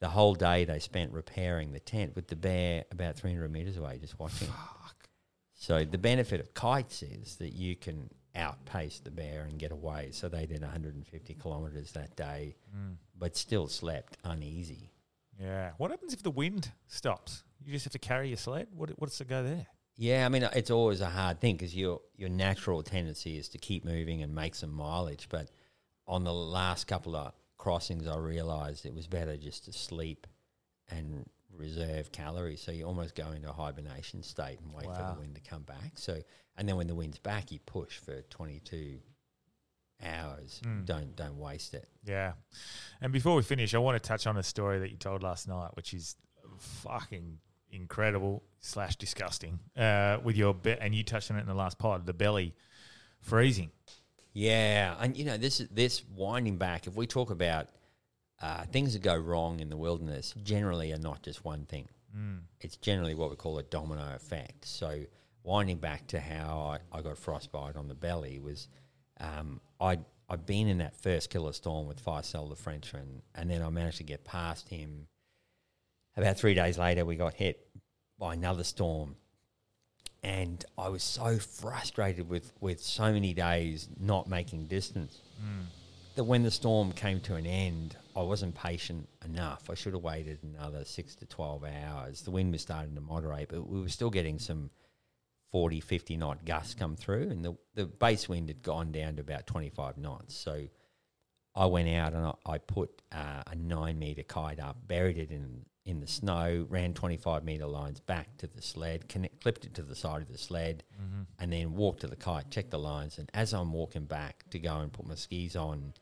The whole day they spent repairing the tent with the bear about three hundred metres away just watching. Fuck. So the benefit of kites is that you can outpace the bear and get away. So they did one hundred fifty kilometres that day, mm. but still slept uneasy. Yeah. What happens if the wind stops? You just have to carry your sled? What, what's the go there? Yeah, I mean, it's always a hard thing because your your natural tendency is to keep moving and make some mileage. But on the last couple of crossings, I realised it was better just to sleep and reserve calories. So you almost go into a hibernation state and wait wow. for the wind to come back. So, and then when the wind's back, you push for twenty-two hours. Mm. Don't don't waste it. Yeah. And before we finish, I want to touch on a story that you told last night, which is fucking incredible slash disgusting uh, with your be- and you touched on it in the last pod, the belly freezing. Yeah, and you know this this winding back. If we talk about uh, things that go wrong in the wilderness, generally are not just one thing. Mm. It's generally what we call a domino effect. So winding back to how I, I got frostbite on the belly was um, I I'd been in that first killer storm with Faisal the Frenchman, and then I managed to get past him. About three days later, we got hit by another storm. And I was so frustrated with, with so many days not making distance mm. that when the storm came to an end, I wasn't patient enough. I should have waited another six to twelve hours. The wind was starting to moderate, but we were still getting some forty, fifty knot gusts come through. And the, the base wind had gone down to about twenty-five knots. So I went out and I, I put uh, a nine-metre kite up, buried it in... in the snow, ran twenty-five metre lines back to the sled, connect, clipped it to the side of the sled, mm-hmm. and then walked to the kite, checked the lines. And as I'm walking back to go and put my skis on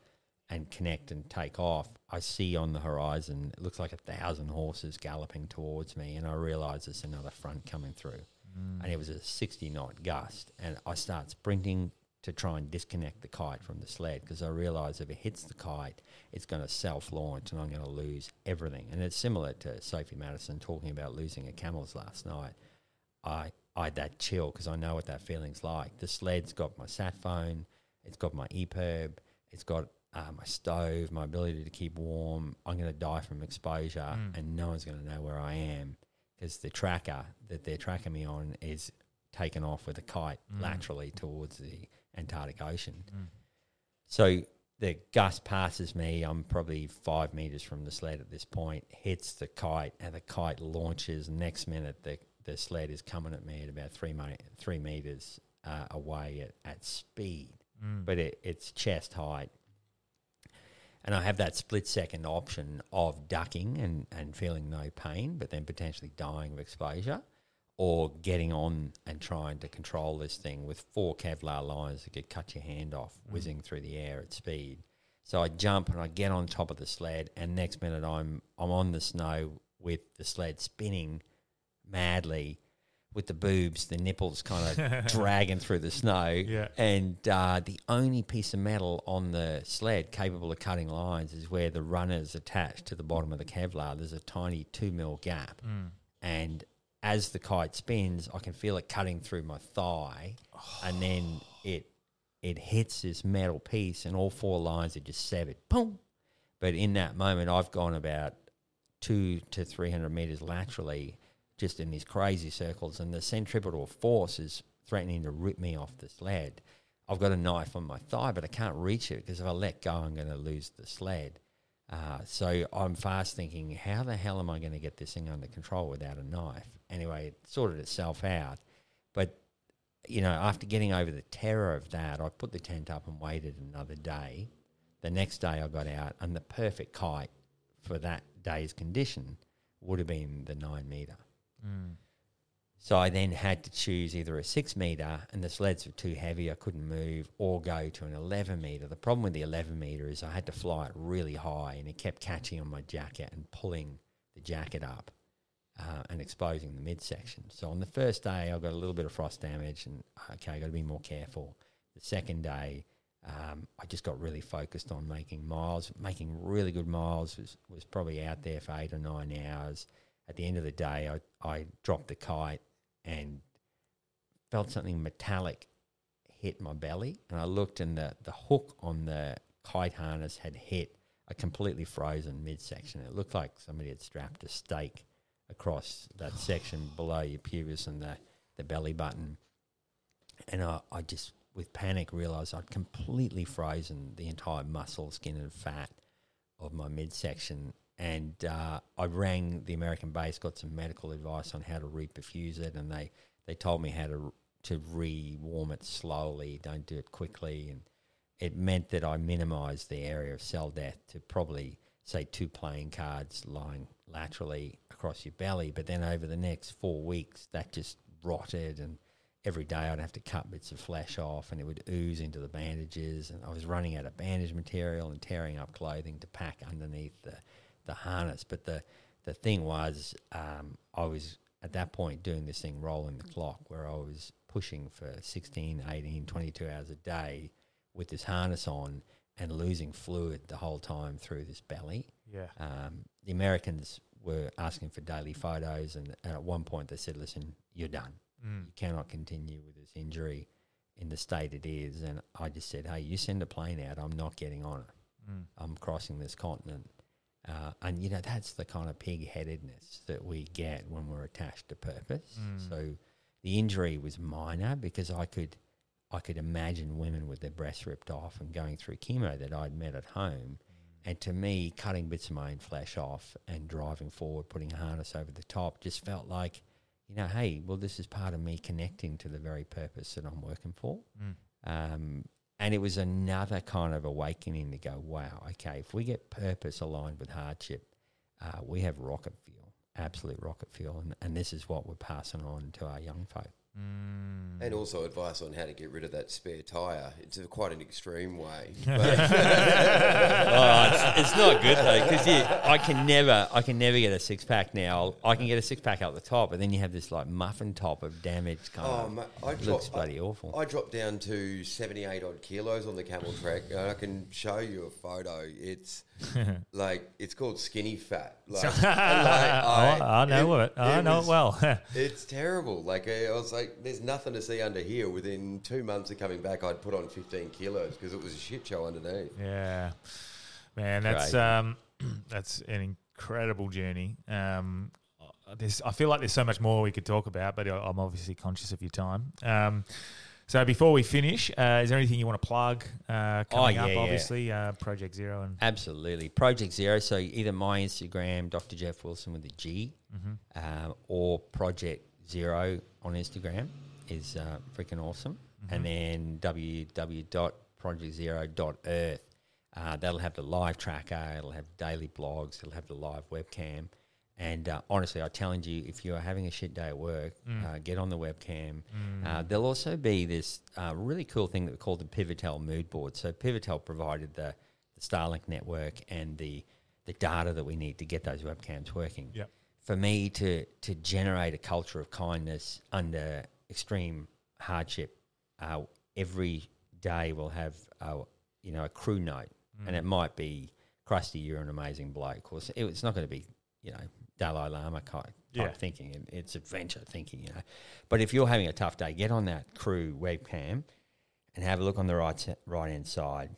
and connect and take off, I see on the horizon, it looks like a thousand horses galloping towards me, and I realise there's another front coming through. Mm. And it was a sixty knot gust. And I start sprinting to try and disconnect the kite from the sled because I realise if it hits the kite, it's going to self-launch and I'm going to lose everything. And it's similar to Sophie Madison talking about losing her camels last night. I, I had that chill because I know what that feeling's like. The sled's got my sat phone, it's got my E P I R B, it's got uh, my stove, my ability to keep warm. I'm going to die from exposure mm. and no one's going to know where I am because the tracker that they're tracking me on is taken off with a kite mm. laterally towards the Antarctic Ocean. Mm. So the gust passes me. I'm probably five metres from the sled at this point, hits the kite, and the kite launches. Next minute, the, the sled is coming at me at about three, mi- three metres uh, away at, at speed, mm. but it, it's chest height. And I have that split-second option of ducking and, and feeling no pain, but then potentially dying of exposure, or getting on and trying to control this thing with four Kevlar lines that could cut your hand off, whizzing mm. through the air at speed. So I jump and I get on top of the sled, and next minute I'm I'm on the snow with the sled spinning madly, with the boobs, the nipples kind of dragging through the snow, yeah. and uh, the only piece of metal on the sled capable of cutting lines is where the runner's attached to the bottom of the Kevlar. There's a tiny two mil gap, mm. and as the kite spins, I can feel it cutting through my thigh, oh. and then it it hits this metal piece, and all four lines are just severed. Boom! But in that moment, I've gone about two to three hundred meters laterally, just in these crazy circles, and the centripetal force is threatening to rip me off the sled. I've got a knife on my thigh, but I can't reach it because if I let go, I'm going to lose the sled. Uh, so I'm fast thinking, how the hell am I going to get this thing under control without a knife? Anyway, it sorted itself out. But, you know, after getting over the terror of that, I put the tent up and waited another day. The next day I got out, and the perfect kite for that day's condition would have been the nine metre. Mm. So I then had to choose either a six metre, and the sleds were too heavy, I couldn't move, or go to an eleven metre. The problem with the eleven metre is I had to fly it really high, and it kept catching on my jacket and pulling the jacket up uh, and exposing the midsection. So on the first day, I got a little bit of frost damage, and okay, I got to be more careful. The second day, um, I just got really focused on making miles. Making really good miles was, was probably out there for eight or nine hours. At the end of the day, I, I dropped the kite and felt something metallic hit my belly, and I looked, and the, the hook on the kite harness had hit a completely frozen midsection. It looked like somebody had strapped a stake across that section below your pubis and the, the belly button. And I, I just, with panic, realised I'd completely frozen the entire muscle, skin and fat of my midsection. And uh, I rang the American base, got some medical advice on how to reperfuse it, and they, they told me how to to re-warm it slowly, don't do it quickly. And it meant that I minimised the area of cell death to probably, say, two playing cards lying laterally across your belly. But then over the next four weeks, that just rotted, and every day I'd have to cut bits of flesh off, and it would ooze into the bandages. And I was running out of bandage material and tearing up clothing to pack underneath the... the harness. But the the thing was, um, I was at that point doing this thing rolling the clock, where I was pushing for sixteen, eighteen, twenty-two hours a day with this harness on and losing fluid the whole time through this belly. Yeah. Um, the Americans were asking for daily photos, and, and at one point they said, listen, you're done. Mm. You cannot continue with this injury in the state it is. And I just said, hey, you send a plane out, I'm not getting on it. Mm. I'm crossing this continent. Uh, and, you know, that's the kind of pig-headedness that we get when we're attached to purpose. Mm. So the injury was minor, because I could I could imagine women with their breasts ripped off and going through chemo that I'd met at home. Mm. And to me, cutting bits of my own flesh off and driving forward, putting a harness over the top, just felt like, you know, hey, well, this is part of me connecting to the very purpose that I'm working for. Mm. Um And it was another kind of awakening to go, wow, okay, if we get purpose aligned with hardship, uh, we have rocket fuel, absolute rocket fuel, and, and this is what we're passing on to our young folk. Mm. And also advice on how to get rid of that spare tyre. It's a, quite an extreme way. Well, it's, it's not good though, because I can never, I can never get a six pack now. I can get a six pack up the top, and then you have this like muffin top of damaged kind oh, of. Ma- I dropped, looks bloody I, awful. I dropped down to seventy-eight odd kilos on the camel trek, and I can show you a photo. It's like it's called skinny fat. Like, like I, oh, I know it. it I know was, it well. It's terrible. Like I was like. Like, there's nothing to see under here. Within two months of coming back, I'd put on fifteen kilos because it was a shit show underneath. Yeah, man, that's um, that's an incredible journey. Um, there's, I feel like there's so much more we could talk about, but I'm obviously conscious of your time. Um, so before we finish, uh, is there anything you want to plug uh, coming oh, yeah, up? Obviously, yeah. uh, Project Zero and absolutely Project Zero. So either my Instagram, Doctor Geoff Wilson with a G, mm-hmm. um, or Project Zero on Instagram is uh, freaking awesome. Mm-hmm. And then w w w dot project zero dot earth. Uh, that'll have the live tracker, it'll have daily blogs, it'll have the live webcam. And uh, honestly, I challenge you, if you are having a shit day at work, mm. uh, get on the webcam. Mm. Uh, there'll also be this uh, really cool thing that we call the Pivotel Mood Board. So Pivotel provided the, the Starlink network and the, the data that we need to get those webcams working. Yep. For me to to generate a culture of kindness under extreme hardship, uh, every day we'll have a, you know a crew note, mm. and it might be, "Krusty, you're an amazing bloke." Or so it, it's not going to be you know Dalai Lama type, type yeah. thinking. It, it's adventure thinking, you know. But if you're having a tough day, get on that crew webcam and have a look on the right right hand side.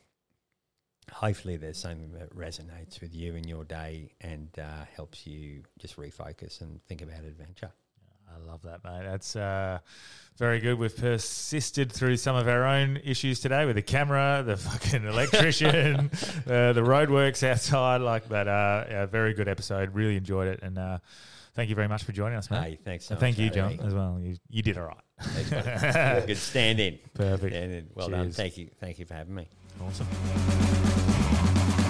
Hopefully there's something that resonates with you in your day and uh, helps you just refocus and think about adventure. I love that, mate. That's uh, very good. We've persisted through some of our own issues today with the camera, the fucking electrician, uh, the roadworks outside like that. Uh, a very good episode. Really enjoyed it. And uh, thank you very much for joining us, mate. Hey, thanks so and much. Thank you, John, as well. You, you did all right. Thanks, good stand-in. Perfect. Stand in. Well Cheers. Done. Thank you. Thank you for having me. Awesome.